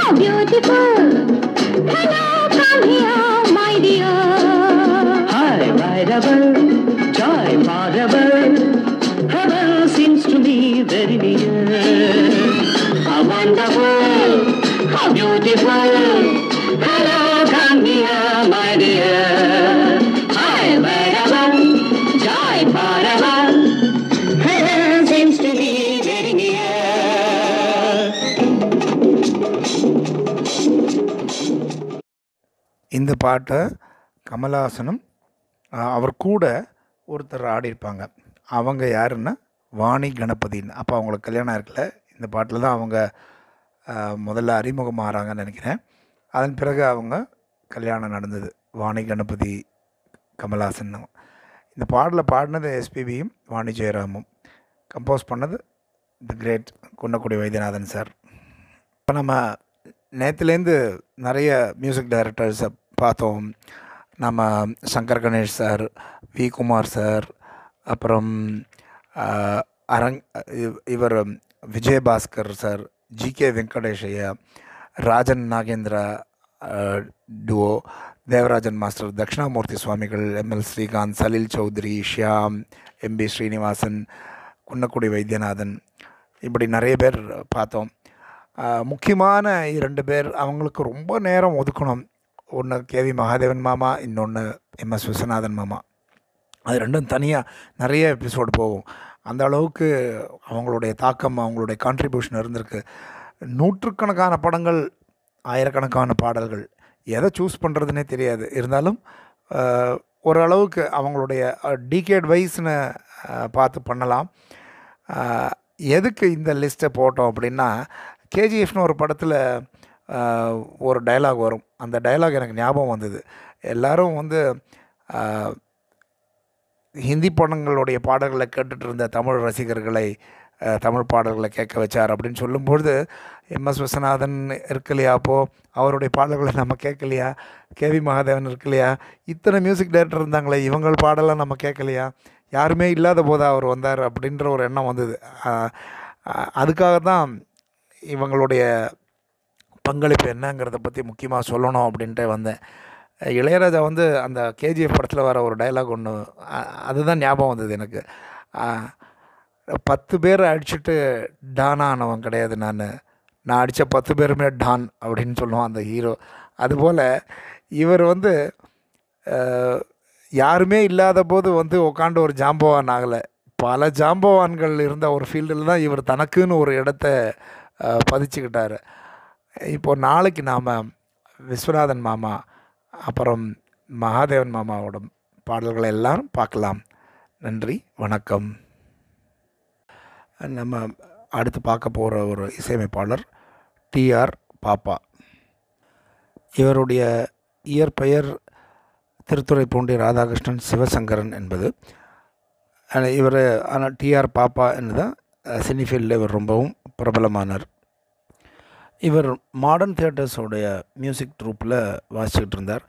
how beautiful, hello from here my dear, hi rideable, joy rideable, heaven seems to be very near, how wonderful, how beautiful, hello from here my dear, hi rideable, joy rideable, heaven seems to be very near. இந்த பாட்டை கமல்ஹாசனும் அவர் கூட ஒருத்தர் ஆடியிருப்பாங்க. அவங்க யாருன்னா வாணி கணபதினு. அப்போ அவங்களுக்கு கல்யாணம் ஆயிருக்கல. இந்த பாட்டில் தான் அவங்க முதல்ல அறிமுகம் ஆகிறாங்கன்னு நினைக்கிறேன். அதன் பிறகு அவங்க கல்யாணம் நடந்தது. வாணி கணபதி கமல்ஹாசன். இந்த பாடலை பாடினது எஸ்பிபியும் வாணி ஜெயராமும். கம்போஸ் பண்ணது the great Kunnakudi Vaidyanathan sir. இப்போ நம்ம நேற்றுலேருந்து நிறைய மியூசிக் டைரக்டர்ஸை பார்த்தோம். நம்ம Shankar Ganesh sir, V Kumar sir, அப்புறம் இவர் விஜயபாஸ்கர் சார், ஜிகே வெங்கடேஷ் ஐயா, ராஜன் நாகேந்திரா டுவோ, தேவராஜன் மாஸ்டர், தக்ஷிணாமூர்த்தி சுவாமிகள், எம்எல் ஸ்ரீகாந்த், சலில் சௌத்ரி, ஷியாம், எம்பி ஸ்ரீனிவாசன், குன்னக்குடி வைத்தியநாதன், இப்படி நிறைய பேர் பார்த்தோம். முக்கியமான இரண்டு பேர், அவங்களுக்கு ரொம்ப நேரம் ஒதுக்கணும். ஒன்று கேவி மகாதேவன் மாமா, இன்னொன்று எம்எஸ் விஸ்வநாதன் மாமா. அது ரெண்டும் தனியாக நிறைய எபிசோடு போகும். அந்த அளவுக்கு அவங்களுடைய தாக்கம், அவங்களுடைய கான்ட்ரிபியூஷன் இருந்திருக்கு. நூற்றுக்கணக்கான படங்கள், ஆயிரக்கணக்கான பாடல்கள், எதை சூஸ் பண்ணுறதுனே தெரியாது. இருந்தாலும் ஓரளவுக்கு அவங்களுடைய டிகேட் வைஸ்னு பார்த்து பண்ணலாம். எதுக்கு இந்த லிஸ்ட்டை போட்டோம் அப்படின்னா, கேஜிஎஃப்னு ஒரு படத்தில் ஒரு டைலாக் வரும். அந்த டைலாக் எனக்கு ஞாபகம் வந்தது. எல்லோரும் வந்து ஹிந்தி படங்களுடைய பாடல்களை கேட்டுட்டு இருந்த தமிழ் ரசிகர்களை தமிழ் பாடல்களை கேட்க வச்சார் அப்படின்னு சொல்லும்பொழுது, எம்எஸ் விஸ்வநாதன் இருக்கலையா, அப்போது அவருடைய பாடல்களை நம்ம கேட்கலையா, கேவி மகாதேவன் இருக்கலையா, இத்தனை மியூசிக் டைரக்டர் இருந்தாங்களே, இவங்கள் பாடலாம் நம்ம கேட்கலையா, யாருமே இல்லாத போது அவர் வந்தார் அப்படின்ற ஒரு எண்ணம் வந்தது. அதுக்காக தான் இவங்களுடைய பங்களிப்பு என்னங்கிறத பற்றி முக்கியமாக சொல்லணும் அப்படின்ட்டு வந்தேன். இளையராஜா வந்து அந்த கேஜிஎஃப் படத்தில் வர ஒரு டைலாக் ஒன்று, அதுதான் ஞாபகம் வந்தது எனக்கு. 10 பேரை அடிச்சுட்டு டானானவன் கிடையாது நான் அடித்த 10 பேருமே டான் அப்படின்னு சொல்லுவான் அந்த ஹீரோ. அதுபோல் இவர் வந்து யாருமே இல்லாத போது வந்து உட்காந்து ஒரு ஜாம்பவான் ஆகலை, பல ஜாம்பவான்கள் இருந்த ஒரு ஃபீல்டில் தான் இவர் தனக்குன்னு ஒரு இடத்த பதிச்சுக்கிட்டார். இப்போது நாளைக்கு நாம் விஸ்வநாதன் மாமா அப்புறம் மகாதேவன் மாமாவோட பாடல்களை எல்லாம் பார்க்கலாம். நன்றி, வணக்கம். நம்ம அடுத்து பார்க்க போகிற ஒரு இசையமைப்பாளர் டி ஆர் பாப்பா. இவருடைய இயற்பெயர் திருத்துறைப்பூண்டி ராதாகிருஷ்ணன் சிவசங்கரன் என்பது. இவர் ஆனால் டி ஆர் பாப்பா என்பதுதான் சினி ஃபீல்டில் இவர் ரொம்பவும் பிரபலமானார். இவர் மாடர்ன் தியேட்டர்ஸோடைய மியூசிக் ட்ரூப்பில் வாசிச்சுக்கிட்டு இருந்தார்.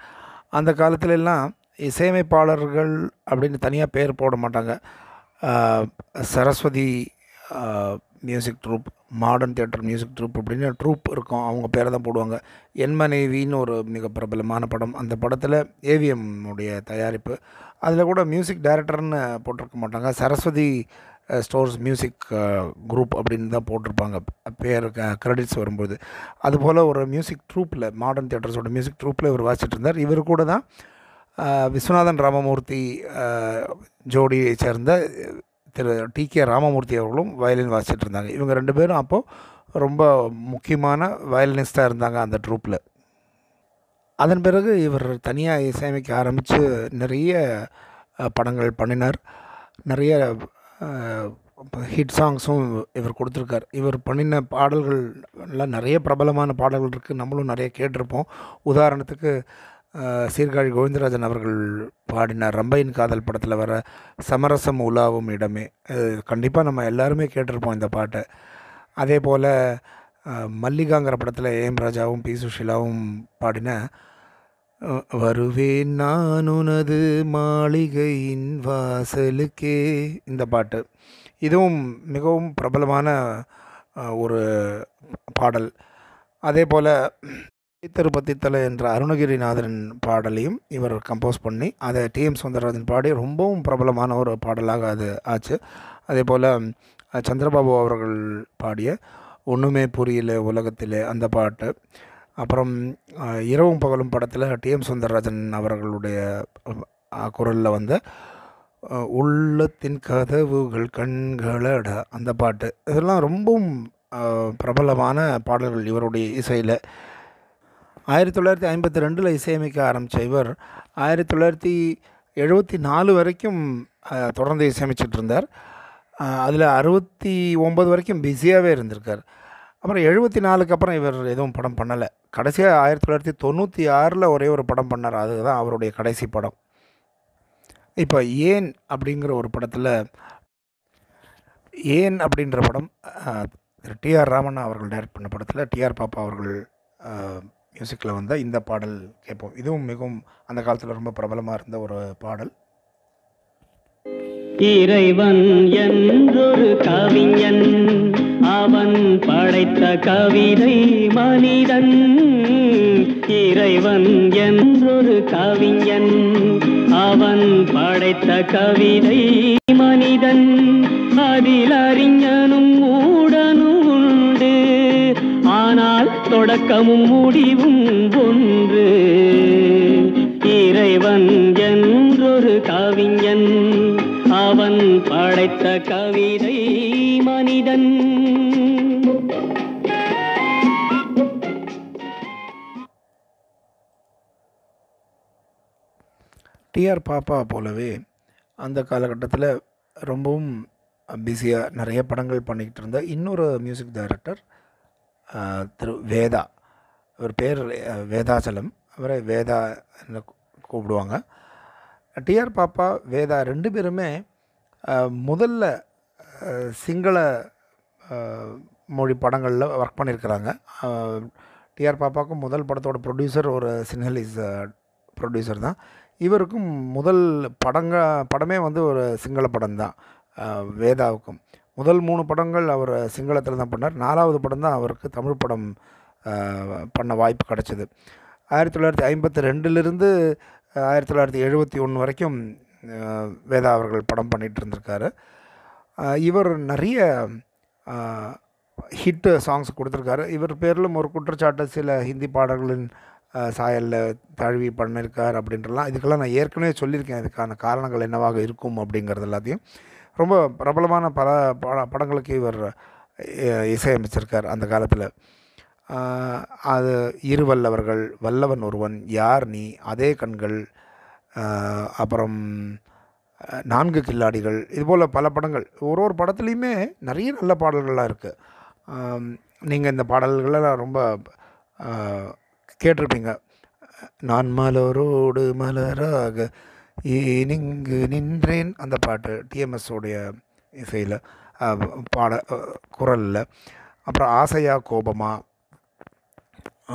அந்த காலத்துலலாம் இசையமைப்பாளர்கள் அப்படின்னு தனியாக பேர் போட மாட்டாங்க. Saraswati music troupe, modern theatre music troupe அப்படின்னு ட்ரூப் இருக்கும், அவங்க பேரை தான் போடுவாங்க. என் மனைவின்னு ஒரு மிக பிரபலமான படம், அந்த படத்தில் ஏவிஎம் உடைய தயாரிப்பு, அதில் கூட மியூசிக் டைரக்டர்னு போட்டிருக்க மாட்டாங்க, சரஸ்வதி ஸ்டோர்ஸ் மியூசிக் குரூப் அப்படின்னு தான் போட்டிருப்பாங்க பேர் க்ரெடிட்ஸ் வரும்போது. அதுபோல் ஒரு மியூசிக் ட்ரூப்பில், மாடர்ன் தியேட்டர்ஸோட மியூசிக் ட்ரூப்பில் இவர் வாசிச்சுட்டு இருந்தார். இவர் கூட தான் விஸ்வநாதன் ராமமூர்த்தி ஜோடியை சேர்ந்த திரு டி கே ராமமூர்த்தி அவர்களும் வயலின் வாசிச்சுட்டு இருந்தாங்க. இவங்க 2 பேரும் அப்போது ரொம்ப முக்கியமான வயலினிஸ்டாக இருந்தாங்க அந்த ட்ரூப்பில். அதன் பிறகு இவர் தனியாக இசையமைக்க ஆரம்பித்து நிறைய படங்கள் பண்ணினார். நிறைய ஹிட் சாங்ஸும் இவர் கொடுத்துருக்கார். இவர் பண்ணின பாடல்கள்லாம் நிறைய பிரபலமான பாடல்கள் இருக்குது, நம்மளும் நிறைய கேட்டிருப்போம். உதாரணத்துக்கு சீர்காழி கோவிந்தராஜன் அவர்கள் பாடினார் ரம்பையின் காதல் படத்தில் வர சமரசம் உலாவும் இடமே, கண்டிப்பாக நம்ம எல்லாருமே கேட்டிருப்போம் இந்த பாட்டை. அதே போல் மல்லிகாங்கிற படத்தில் ஏ எம் ராஜாவும் பி சுஷீலாவும் பாடின வருவேன் நான் உனது மாளிகையின் வாசலுக்கே, இந்த பாட்டு இதுவும் மிகவும் பிரபலமான ஒரு பாடல். அதே போல் திருப்பதி தலை என்ற அருணகிரிநாதன் பாடலையும் இவர் கம்போஸ் பண்ணி அதை டிஎம் சுந்தரராஜன் பாடி ரொம்பவும் பிரபலமான ஒரு பாடலாக அது ஆச்சு. அதே போல் சந்திரபாபு அவர்கள் பாடிய ஒன்றுமே புரியல உலகத்திலே, அந்த பாட்டு. அப்புறம் இரவும் பகலும் படத்தில் டிஎம் சுந்தரராஜன் அவர்களுடைய குரலில் வந்த உள்ளத்தின் கதவுகள் கண்களட, அந்த பாட்டு. இதெல்லாம் ரொம்பவும் பிரபலமான பாடல்கள் இவருடைய இசையில். 1952 இசையமைக்க ஆரம்பித்த இவர் 1974 வரைக்கும் தொடர்ந்து இசையமைச்சிட்டு இருந்தார். அதில் 69 வரைக்கும் பிஸியாகவே இருந்திருக்கார். அப்புறம் 74க்கு அப்புறம் இவர் எதுவும் படம் பண்ணலை. கடைசியாக 1996 ஒரே ஒரு படம் பண்ணார், அதுதான் அவருடைய கடைசி படம். இப்போ ஏன் அப்படிங்கிற ஒரு படத்தில், ஏன் அப்படின்ற படம் டி ஆர் ராமண்ணா அவர்கள் டைரக்ட் பண்ண படத்தில் டி ஆர் பாப்பா அவர்கள் மியூசிக்கில் வந்தால் இந்த பாடல் கேட்போம். இதுவும் மிகவும் அந்த காலத்தில் ரொம்ப பிரபலமாக இருந்த ஒரு பாடல். இறைவன் என்றொரு கவிஞன், அவன் படைத்த கவிதை மனிதன். இறைவன் என்றொரு கவிஞன், அவன் படைத்த கவிதை மனிதன். அதில் அறிஞனும் மூடனும் உண்டு, ஆனால் தொடக்கமும் முடிவும் ஒன்று. இறைவன் என்றொரு கவிஞன், அவன் படைத்த கவிதை மனிதன். டிஆர் பாப்பா போலவே அந்த காலகட்டத்தில் ரொம்பவும் பிஸியாக நிறைய படங்கள் பண்ணிக்கிட்டு இருந்த இன்னொரு மியூசிக் டைரக்டர் திரு வேதா, அவர் பேர் வேதாச்சலம், அவரை வேதா கூப்பிடுவாங்க. டி ஆர் பாப்பா, வேதா ரெண்டு பேருமே முதல்ல சிங்கள மொழி படங்களில் ஒர்க் பண்ணியிருக்கிறாங்க. டிஆர் பாப்பாவுக்கும் முதல் படத்தோட ப்ரொடியூசர் ஒரு சிங்களீஸ் ப்ரொடியூசர் தான். இவருக்கும் முதல் படமே வந்து ஒரு சிங்கள படம் தான். வேதாவுக்கும் முதல் 3 படங்கள் அவர் சிங்களத்தில் தான் பண்ணார். 4வது படம் தான் அவருக்கு தமிழ் படம் பண்ண வாய்ப்பு கிடச்சிது. 1952லேருந்து 1971 வரைக்கும் வேதா அவர்கள் படம் பண்ணிகிட்டு இருந்திருக்காரு. இவர் நிறைய ஹிட்டு சாங்ஸ் கொடுத்துருக்காரு. இவர் பேரிலும் ஒரு குற்றச்சாட்டு சில ஹிந்தி பாடல்களின் சாயலில் தழுவி பண்ணியிருக்கார் அப்படின்றலாம். இதுக்கெல்லாம் நான் ஏற்கனவே சொல்லியிருக்கேன், இதுக்கான காரணங்கள் என்னவாக இருக்கும் அப்படிங்கிறது எல்லாத்தையும். ரொம்ப பிரபலமான பல படங்களுக்கு இவர் இசையமைச்சிருக்கார் அந்த காலத்தில். அது இருவல்லவர்கள், வல்லவன் ஒருவன், யார் நீ, அதே கண்கள், அப்புறம் 4 கில்லாடிகள், இதுபோல் பல படங்கள். ஒரு படத்துலேயுமே நிறைய நல்ல பாடல்கள்லாம் இருக்குது. நீங்கள் இந்த பாடல்களெல்லாம் ரொம்ப கேட்டிருப்பீங்க. நான் மலரோடு மலராக ஏனிங்கு நின்றேன், அந்த பாட்டு டிஎம்எஸ் உடைய இசையில் குரலில். அப்புறம் ஆசையா கோபமா,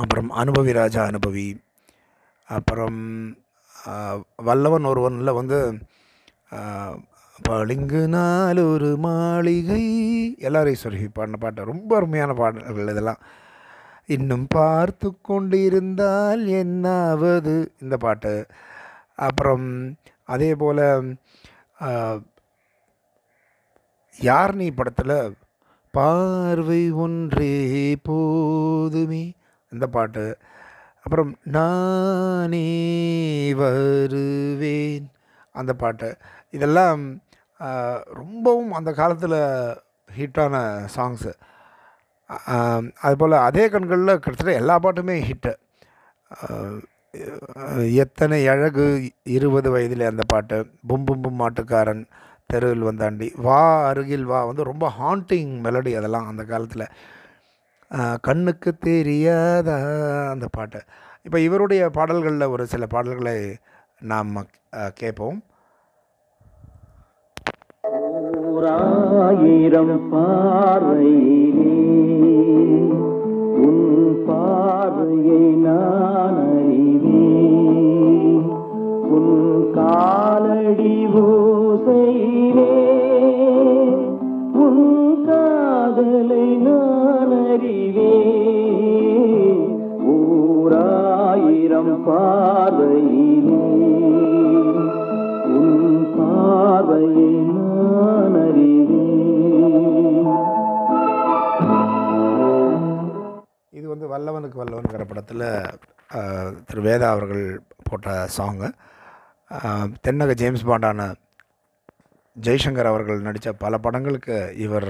அப்புறம் அனுபவி ராஜா அனுபவி, அப்புறம் வல்லவன் ஒருவனில் வந்து பளிங்குனால் ஒரு மாளிகை, எல்லாரையும் சொல்லி பாடின பாட்டு, ரொம்ப அருமையான பாடல்கள் இதெல்லாம். இன்னும் பார்த்து கொண்டிருந்தால் என்னாவது, இந்த பாட்டு. அப்புறம் அதே போல் யார் நீ படத்தில் பார்வை ஒன்றே போதுமே, இந்த பாட்டு. அப்புறம் நானே வருவேன், அந்த பாட்டு. இதெல்லாம் ரொம்பவும் அந்த காலத்தில் ஹிட்டான சாங்ஸு. அதுபோல் அதே கண்களில் கிட்டத்தட்ட எல்லா பாட்டுமே ஹிட்டு. எத்தனை அழகு 20 வயதில், அந்த பாட்டு. பும் பும் பும் மாட்டுக்காரன், தெருவில் வந்தாண்டி, வா அருகில் வா, வந்து ரொம்ப ஹாண்டிங் மெலடி அதெல்லாம் அந்த காலத்தில். கண்ணுக்கு தெரியாத அந்த பாட்டு. இப்போ இவருடைய பாடல்களில் ஒரு சில பாடல்களை நாம் கேட்போம். ஓராயிரம் பார்வையிலே உன் பார்வையை நான் அறிவேன், உன் காலடி ஓசையிலே உன் காதலை நான் அறிவேன், ஓராயிரம் பார்வையிலே உன் பார்வையை நான் அறிவேன். இது வந்து வல்லவனுக்கு வல்லவன்கிற படத்தில் திரு வேதா அவர்கள் போட்ட சாங்கு. தென்னக ஜேம்ஸ் பாண்டான ஜெய்சங்கர் அவர்கள் நடித்த பல படங்களுக்கு இவர்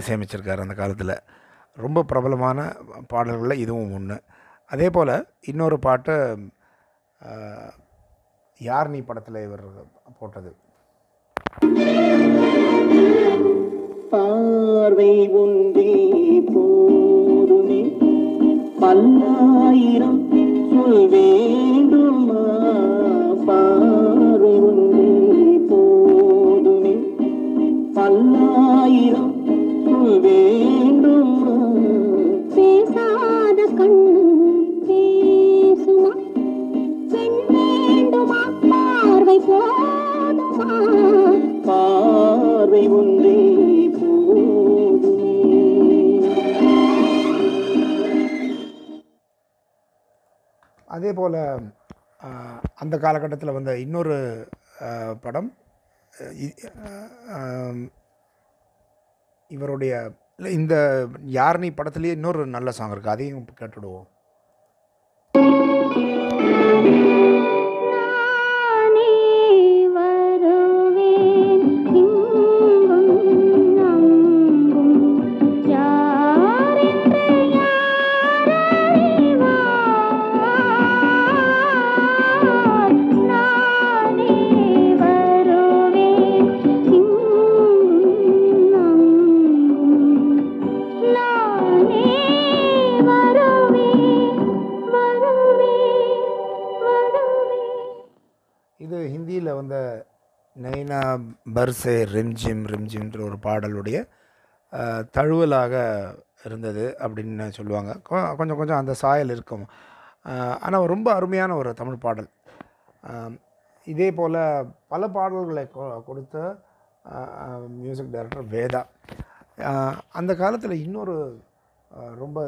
இசையமைச்சிருக்கார் அந்த காலத்தில். ரொம்ப பிரபலமான பாடல்களில் இதுவும் ஒன்று. அதே போல் இன்னொரு பாட்டு யார் நீ படத்தில் இவர் போட்டது. பார்வை ஒன்றே போதுமே, பல்லாயிரம் சொல் வேண்டுமா, பார்வை ஒன்றே போதுமே, பல்லாயிரம் சொல் வேண்டுமா, பேசாத கண் பேசுமா, பெண் வேண்டுமா, பார்வை போதுமா, பார்வை ஒன்றே போதுமே. அதே போல் அந்த காலகட்டத்தில் வந்த இன்னொரு படம் இவருடைய இந்த யார் நீ படத்துலேயே இன்னொரு நல்ல சாங் இருக்குது, அதையும் கேட்டுடுவோம். இது ஹிந்தியில் வந்த நைனா பர்சே ரிம்ஜிம் ரிம்ஜிம்ன்ற ஒரு பாடலுடைய தழுவலாக இருந்தது அப்படின்னு சொல்லுவாங்க. கொஞ்சம் கொஞ்சம் அந்த சாயல் இருக்கும். ஆனால் ரொம்ப அருமையான ஒரு தமிழ் பாடல். இதே போல் பல பாடல்களை கொடுத்த மியூசிக் டைரக்டர் வேதா. அந்த காலத்தில் இன்னொரு ரொம்ப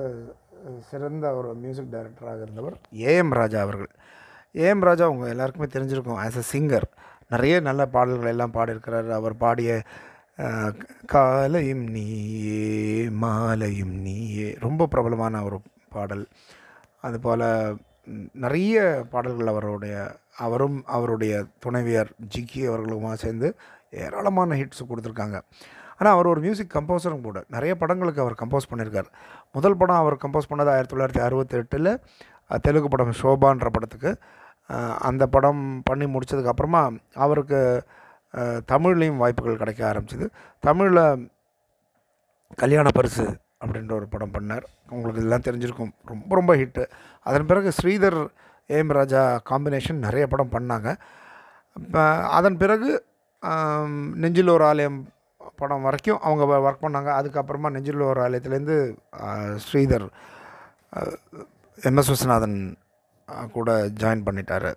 சிறந்த ஒரு மியூசிக் டைரக்டராக இருந்தவர் ஏ எம் ராஜா அவர்கள். ஏ எம் ராஜா அவங்க எல்லாருக்குமே தெரிஞ்சிருக்கும். ஆஸ் அ சிங்கர் நிறைய நல்ல பாடல்கள் எல்லாம் பாடியிருக்கிறார். அவர் பாடிய காலையும் நீயே மாலையும் நீயே ரொம்ப பிரபலமான ஒரு பாடல். அதுபோல் நிறைய பாடல்கள் அவரும் அவருடைய துணைவியார் ஜிக்கி அவர்களுமா சேர்ந்து ஏராளமான ஹிட்ஸ் கொடுத்துருக்காங்க. ஆனால் அவர் ஒரு மியூசிக் கம்போசரும் கூட. நிறைய படங்களுக்கு அவர் கம்போஸ் பண்ணியிருக்கார். முதல் படம் அவர் கம்போஸ் பண்ணது 1968 தெலுங்கு படம் ஷோபான்ற படத்துக்கு. அந்த படம் பண்ணி முடித்ததுக்கப்புறமா அவருக்கு தமிழ்லேயும் வாய்ப்புகள் கிடைக்க ஆரம்பிச்சிது. தமிழில் கல்யாண பரிசு அப்படின்ற ஒரு படம் பண்ணார். உங்களுக்கு இதெல்லாம் தெரிஞ்சிருக்கும். ரொம்ப ரொம்ப ஹிட்டு. அதன் பிறகு ஸ்ரீதர் ஏஎம் ராஜா காம்பினேஷன் நிறைய படம் பண்ணாங்க. அதன் பிறகு நெஞ்சில் ஒரு ஆலயம் படம் வரைக்கும் அவங்க ஒர்க் பண்ணாங்க. அதுக்கப்புறமா நெஞ்சில் ஒரு ஆலயத்துலேருந்து ஸ்ரீதர் எம்எஸ் விஸ்வநாதன் கூட ஜாயின் பண்ணிட்டார்.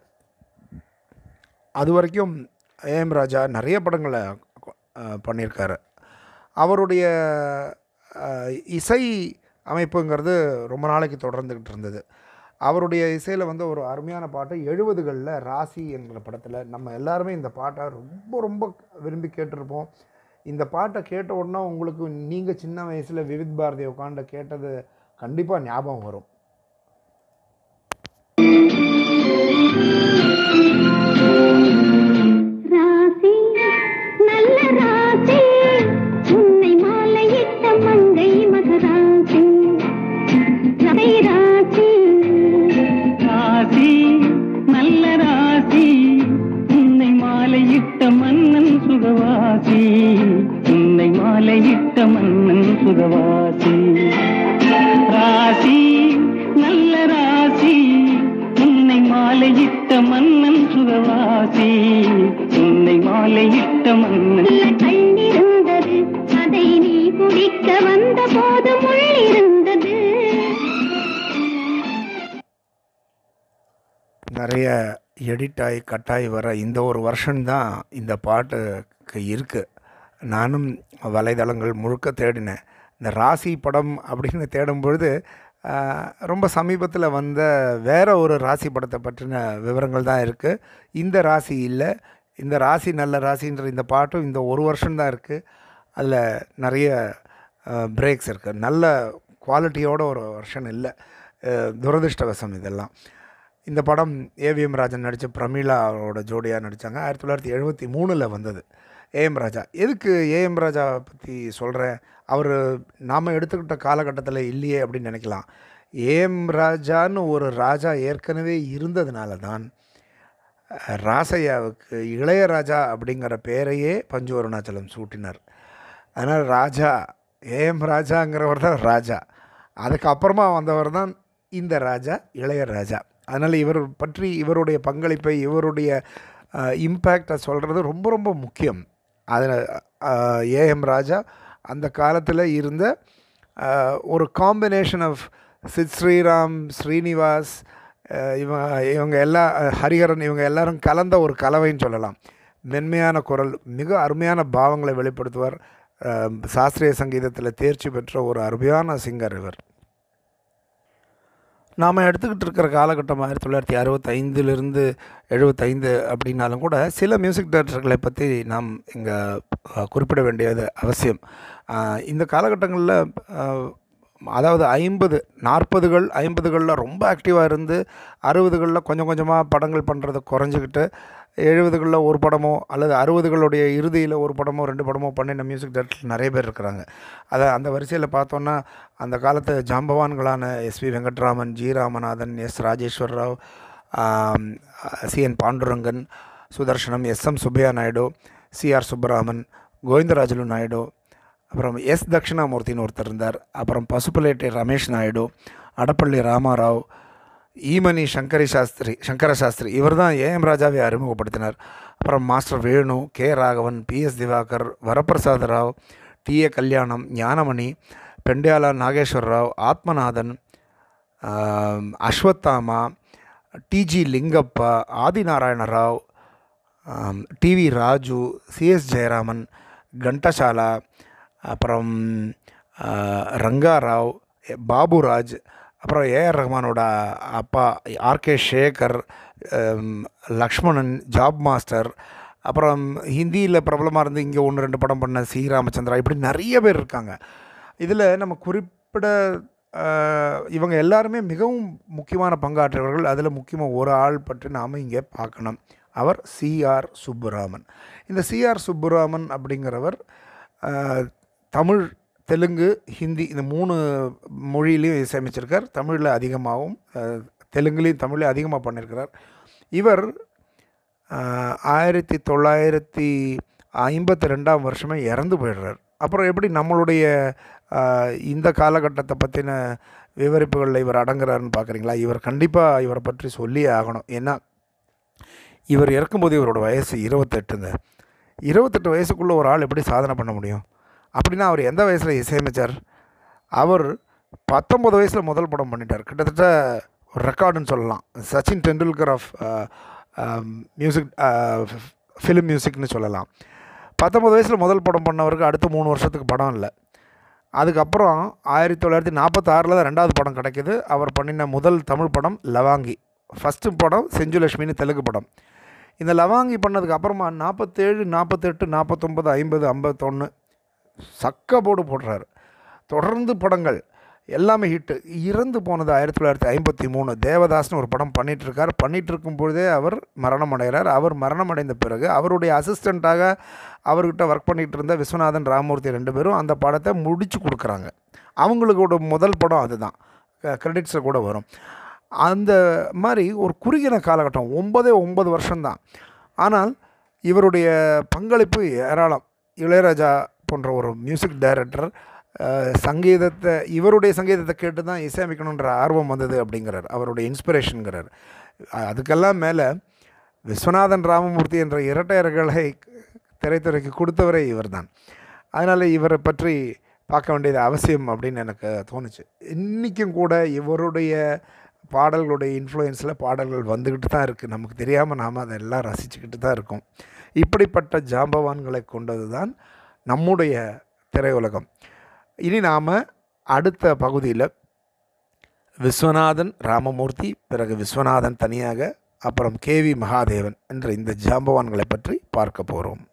அது வரைக்கும் ஏஎம் ராஜா நிறைய படங்களை பண்ணியிருக்காரு. அவருடைய இசை அமைப்புங்கிறது ரொம்ப நாளைக்கு தொடர்ந்துக்கிட்டு இருந்தது. அவருடைய இசையில் வந்து ஒரு அருமையான பாட்டு 70களில் ராசி என்கிற படத்தில். நம்ம எல்லாருமே இந்த பாட்டை ரொம்ப ரொம்ப விரும்பி கேட்டிருப்போம். இந்த பாட்டை கேட்ட உடனே உங்களுக்கு நீங்கள் சின்ன வயசில் விவித் பாரதி உட்காண்ட கேட்டது கண்டிப்பாக ஞாபகம் வரும். நிறைய எடிட்டாகி கட்டாயி வர இந்த ஒரு வருஷம்தான் இந்த பாட்டுக்கு இருக்குது. நானும் வலைதளங்கள் முழுக்க தேடினேன். இந்த ராசி படம் அப்படின்னு தேடும்பொழுது ரொம்ப சமீபத்தில் வந்த வேறு ஒரு ராசி படத்தை பற்றின விவரங்கள் தான் இருக்குது. இந்த ராசி இல்லை, இந்த ராசி நல்ல ராசின்ற இந்த பாட்டும் இந்த ஒரு வருஷம்தான் இருக்குது. அதில் நிறைய பிரேக்ஸ் இருக்குது. நல்ல குவாலிட்டியோட ஒரு வருஷன் இல்லை. துரதிருஷ்டவசம் இதெல்லாம். இந்த படம் ஏவிஎம் ராஜன் நடித்த பிரமீளா அவரோட ஜோடியாக நடித்தாங்க. 1973 வந்தது. ஏஎம் ராஜா எதுக்கு ஏஎம் ராஜா பற்றி சொல்கிறேன், அவர் நாம் எடுத்துக்கிட்ட காலகட்டத்தில் இல்லையே அப்படின்னு நினைக்கலாம். ஏஎம் ராஜான்னு ஒரு ராஜா ஏற்கனவே இருந்ததுனால தான் ராசையாவுக்கு இளையராஜா அப்படிங்கிற பேரையே பஞ்சு அருணாச்சலம் சூட்டினார். அதனால் ராஜா ஏஎம் ராஜாங்கிறவர் தான் ராஜா. அதுக்கப்புறமா வந்தவர் தான் இந்த ராஜா இளையராஜா. அதனால் இவர் பற்றி இவருடைய பங்களிப்பை இவருடைய இம்பேக்டை சொல்கிறது ரொம்ப ரொம்ப முக்கியம். அதில் ஏஎம் ராஜா அந்த காலத்தில் இருந்த ஒரு காம்பினேஷன் ஆஃப் சித் ஸ்ரீராம் ஸ்ரீனிவாஸ் இவங்க எல்லா ஹரிஹரன் இவங்க எல்லோரும் கலந்த ஒரு கலவைன்னு சொல்லலாம். மென்மையான குரல், மிக அருமையான பாவங்களை வெளிப்படுத்துவார். சாஸ்திரிய சங்கீதத்தில் தேர்ச்சி பெற்ற ஒரு அருமையான சிங்கர் இவர். நாம் எடுத்துக்கிட்டு இருக்கிற காலகட்டம் 1965 அப்படின்னாலும் கூட சில மியூசிக் டைரக்டர்களை பற்றி நாம் இங்கே குறிப்பிட வேண்டியது அவசியம். இந்த காலகட்டங்களில் அதாவது 40s, 50s ரொம்ப ஆக்டிவாக இருந்து 60s கொஞ்சம் கொஞ்சமாக படங்கள் பண்ணுறது குறைஞ்சிக்கிட்டு 70s ஒரு படமோ அல்லது 60s இறுதியில் ஒரு படமோ 2 படமோ பண்ணின மியூசிக் டைரக்டர் நிறைய பேர் இருக்கிறாங்க. அதை அந்த வரிசையில் பார்த்தோன்னா அந்த காலத்து ஜாம்பவான்களான SV Venkatraman, G Ramanathan, S Rajeswar Rao, CN Pandurangan, Sudarsanam, SM Subbaiah Naidu, CR Subburaman, Govindarajulu Naidu, அப்புறம் எஸ் தக்ஷிணாமூர்த்தின்னு ஒருத்தர் இருந்தார், அப்புறம் பசுப்பிள்ளைட்டி ரமேஷ் நாயுடு, அடப்பள்ளி ராமாராவ், ஈமணி சங்கர சாஸ்திரி இவர் தான் ஏ எம் ராஜாவை அறிமுகப்படுத்தினார். அப்புறம் master Venu, K Raghavan, PS Diwakar, Varaprasada Rao, TA Kalyanam, Gnanamani, Pendyala Nageswara Rao, Athmanathan, Ashwatthama, TG Lingappa, Adinarayana Rao, TV Raju, CS Jayaraman, Ghantasala, அப்புறம் ரங்காராவ், பாபுராஜ், அப்புறம் AR ரஹ்மானோட அப்பா RK சேகர், லக்ஷ்மணன், ஜாப் மாஸ்டர், அப்புறம் ஹிந்தியில் பிரபலமாக இருந்து இங்கே 1-2 படம் பண்ண சி ராமச்சந்திரா, இப்படி நிறைய பேர் இருக்காங்க. இதில் நம்ம குறிப்பிட இவங்க எல்லாருமே மிகவும் முக்கியமான பங்காற்றியவர்கள். அதில் முக்கியமாக ஒரு ஆள் பற்றி நாம் இங்கே பார்க்கணும். அவர் CR சுப்புராமன். இந்த CR சுப்புராமன் அப்படிங்கிறவர் தமிழ், தெலுங்கு, ஹிந்தி இந்த 3 மொழியிலையும் இசையமைச்சிருக்கார். தமிழில் அதிகமாகவும் தெலுங்குலேயும் தமிழ்லேயும் அதிகமாக பண்ணியிருக்கிறார். இவர் 1952 வருஷமே இறந்து போயிடுறார். அப்புறம் எப்படி நம்மளுடைய இந்த காலகட்டத்தை பற்றின விவரிப்புகளில் இவர் அடங்குறாருன்னு பார்க்குறீங்களா? இவர் கண்டிப்பாக இவரை பற்றி சொல்லியே ஆகணும். ஏன்னா இவர் இறக்கும்போது இவரோட வயசு 28. 28 வயசுக்குள்ளே ஒரு ஆள் எப்படி சாதனை பண்ண முடியும்? அப்படின்னா அவர் எந்த வயசில் இசையமைச்சார்? அவர் 19 வயசில் முதல் படம் பண்ணிட்டார். கிட்டத்தட்ட ஒரு ரெக்கார்டுன்னு சொல்லலாம். Sachin Tendulkar of music, film மியூசிக்னு சொல்லலாம். 19 வயசில் முதல் படம் பண்ணவருக்கு அடுத்த 3 வருஷத்துக்கு படம் இல்லை. அதுக்கப்புறம் 1946 தான் 2வது படம் கிடைக்கிது. அவர் பண்ணின முதல் தமிழ் படம் லவாங்கி. ஃபஸ்ட்டு படம் செஞ்சுலட்சுமின்னு தெலுங்கு படம். இந்த லவாங்கி பண்ணதுக்கு அப்புறமா 47, 48, 49, 50, 51 சக்க போடு போடுறாரு. தொடர்ந்து படங்கள் எல்லாமே ஹிட்டு. இறந்து போனது 1953. தேவதாஸ்னு ஒரு படம் பண்ணிகிட்ருக்கும் பொழுதே அவர் மரணம் அடைகிறார். அவர் மரணம் அடைந்த பிறகு அவருடைய அசிஸ்டண்ட்டாக அவர்கிட்ட ஒர்க் பண்ணிகிட்டு இருந்த விஸ்வநாதன் ராமமூர்த்தி 2 பேரும் அந்த படத்தை முடித்து கொடுக்குறாங்க. அவங்களுக்கோட முதல் படம் அதுதான். கிரெடிட்ஸில் கூட வரும். அந்த மாதிரி ஒரு குறுகின காலகட்டம், 9 வருஷம்தான். ஆனால் இவருடைய பங்களிப்பு ஏராளம். இளையராஜா போன்ற ஒரு மியூசிக் டைரக்டர் சங்கீதத்தை, இவருடைய சங்கீதத்தை கேட்டு தான் இசையமைக்கணுன்ற ஆர்வம் வந்தது அப்படிங்கிறார், அவருடைய இன்ஸ்பிரேஷனுங்கிறார். அதுக்கெல்லாம் மேலே விஸ்வநாதன் ராமமூர்த்தி என்ற இரட்டையர்களை திரைத்துறைக்கு கொடுத்தவரே இவர் தான். அதனால் இவரை பற்றி பார்க்க வேண்டியது அவசியம் அப்படின்னு எனக்கு தோணுச்சு. இன்றைக்கும் கூட இவருடைய பாடல்களுடைய இன்ஃப்ளூயன்ஸில் பாடல்கள் வந்துக்கிட்டு தான் இருக்குது. நமக்கு தெரியாமல் நாம் அதெல்லாம் ரசிச்சுக்கிட்டு தான் இருக்கோம். இப்படிப்பட்ட ஜாம்பவான்களை கொண்டது தான் நம்முடைய திரையுலகம். இனி நாம் அடுத்த பகுதியில் விஸ்வநாதன் ராமமூர்த்தி, பிறகு விஸ்வநாதன் தனியாக, அப்புறம் கேவி மகாதேவன் என்ற இந்த ஜாம்பவான்களை பற்றி பார்க்க போகிறோம்.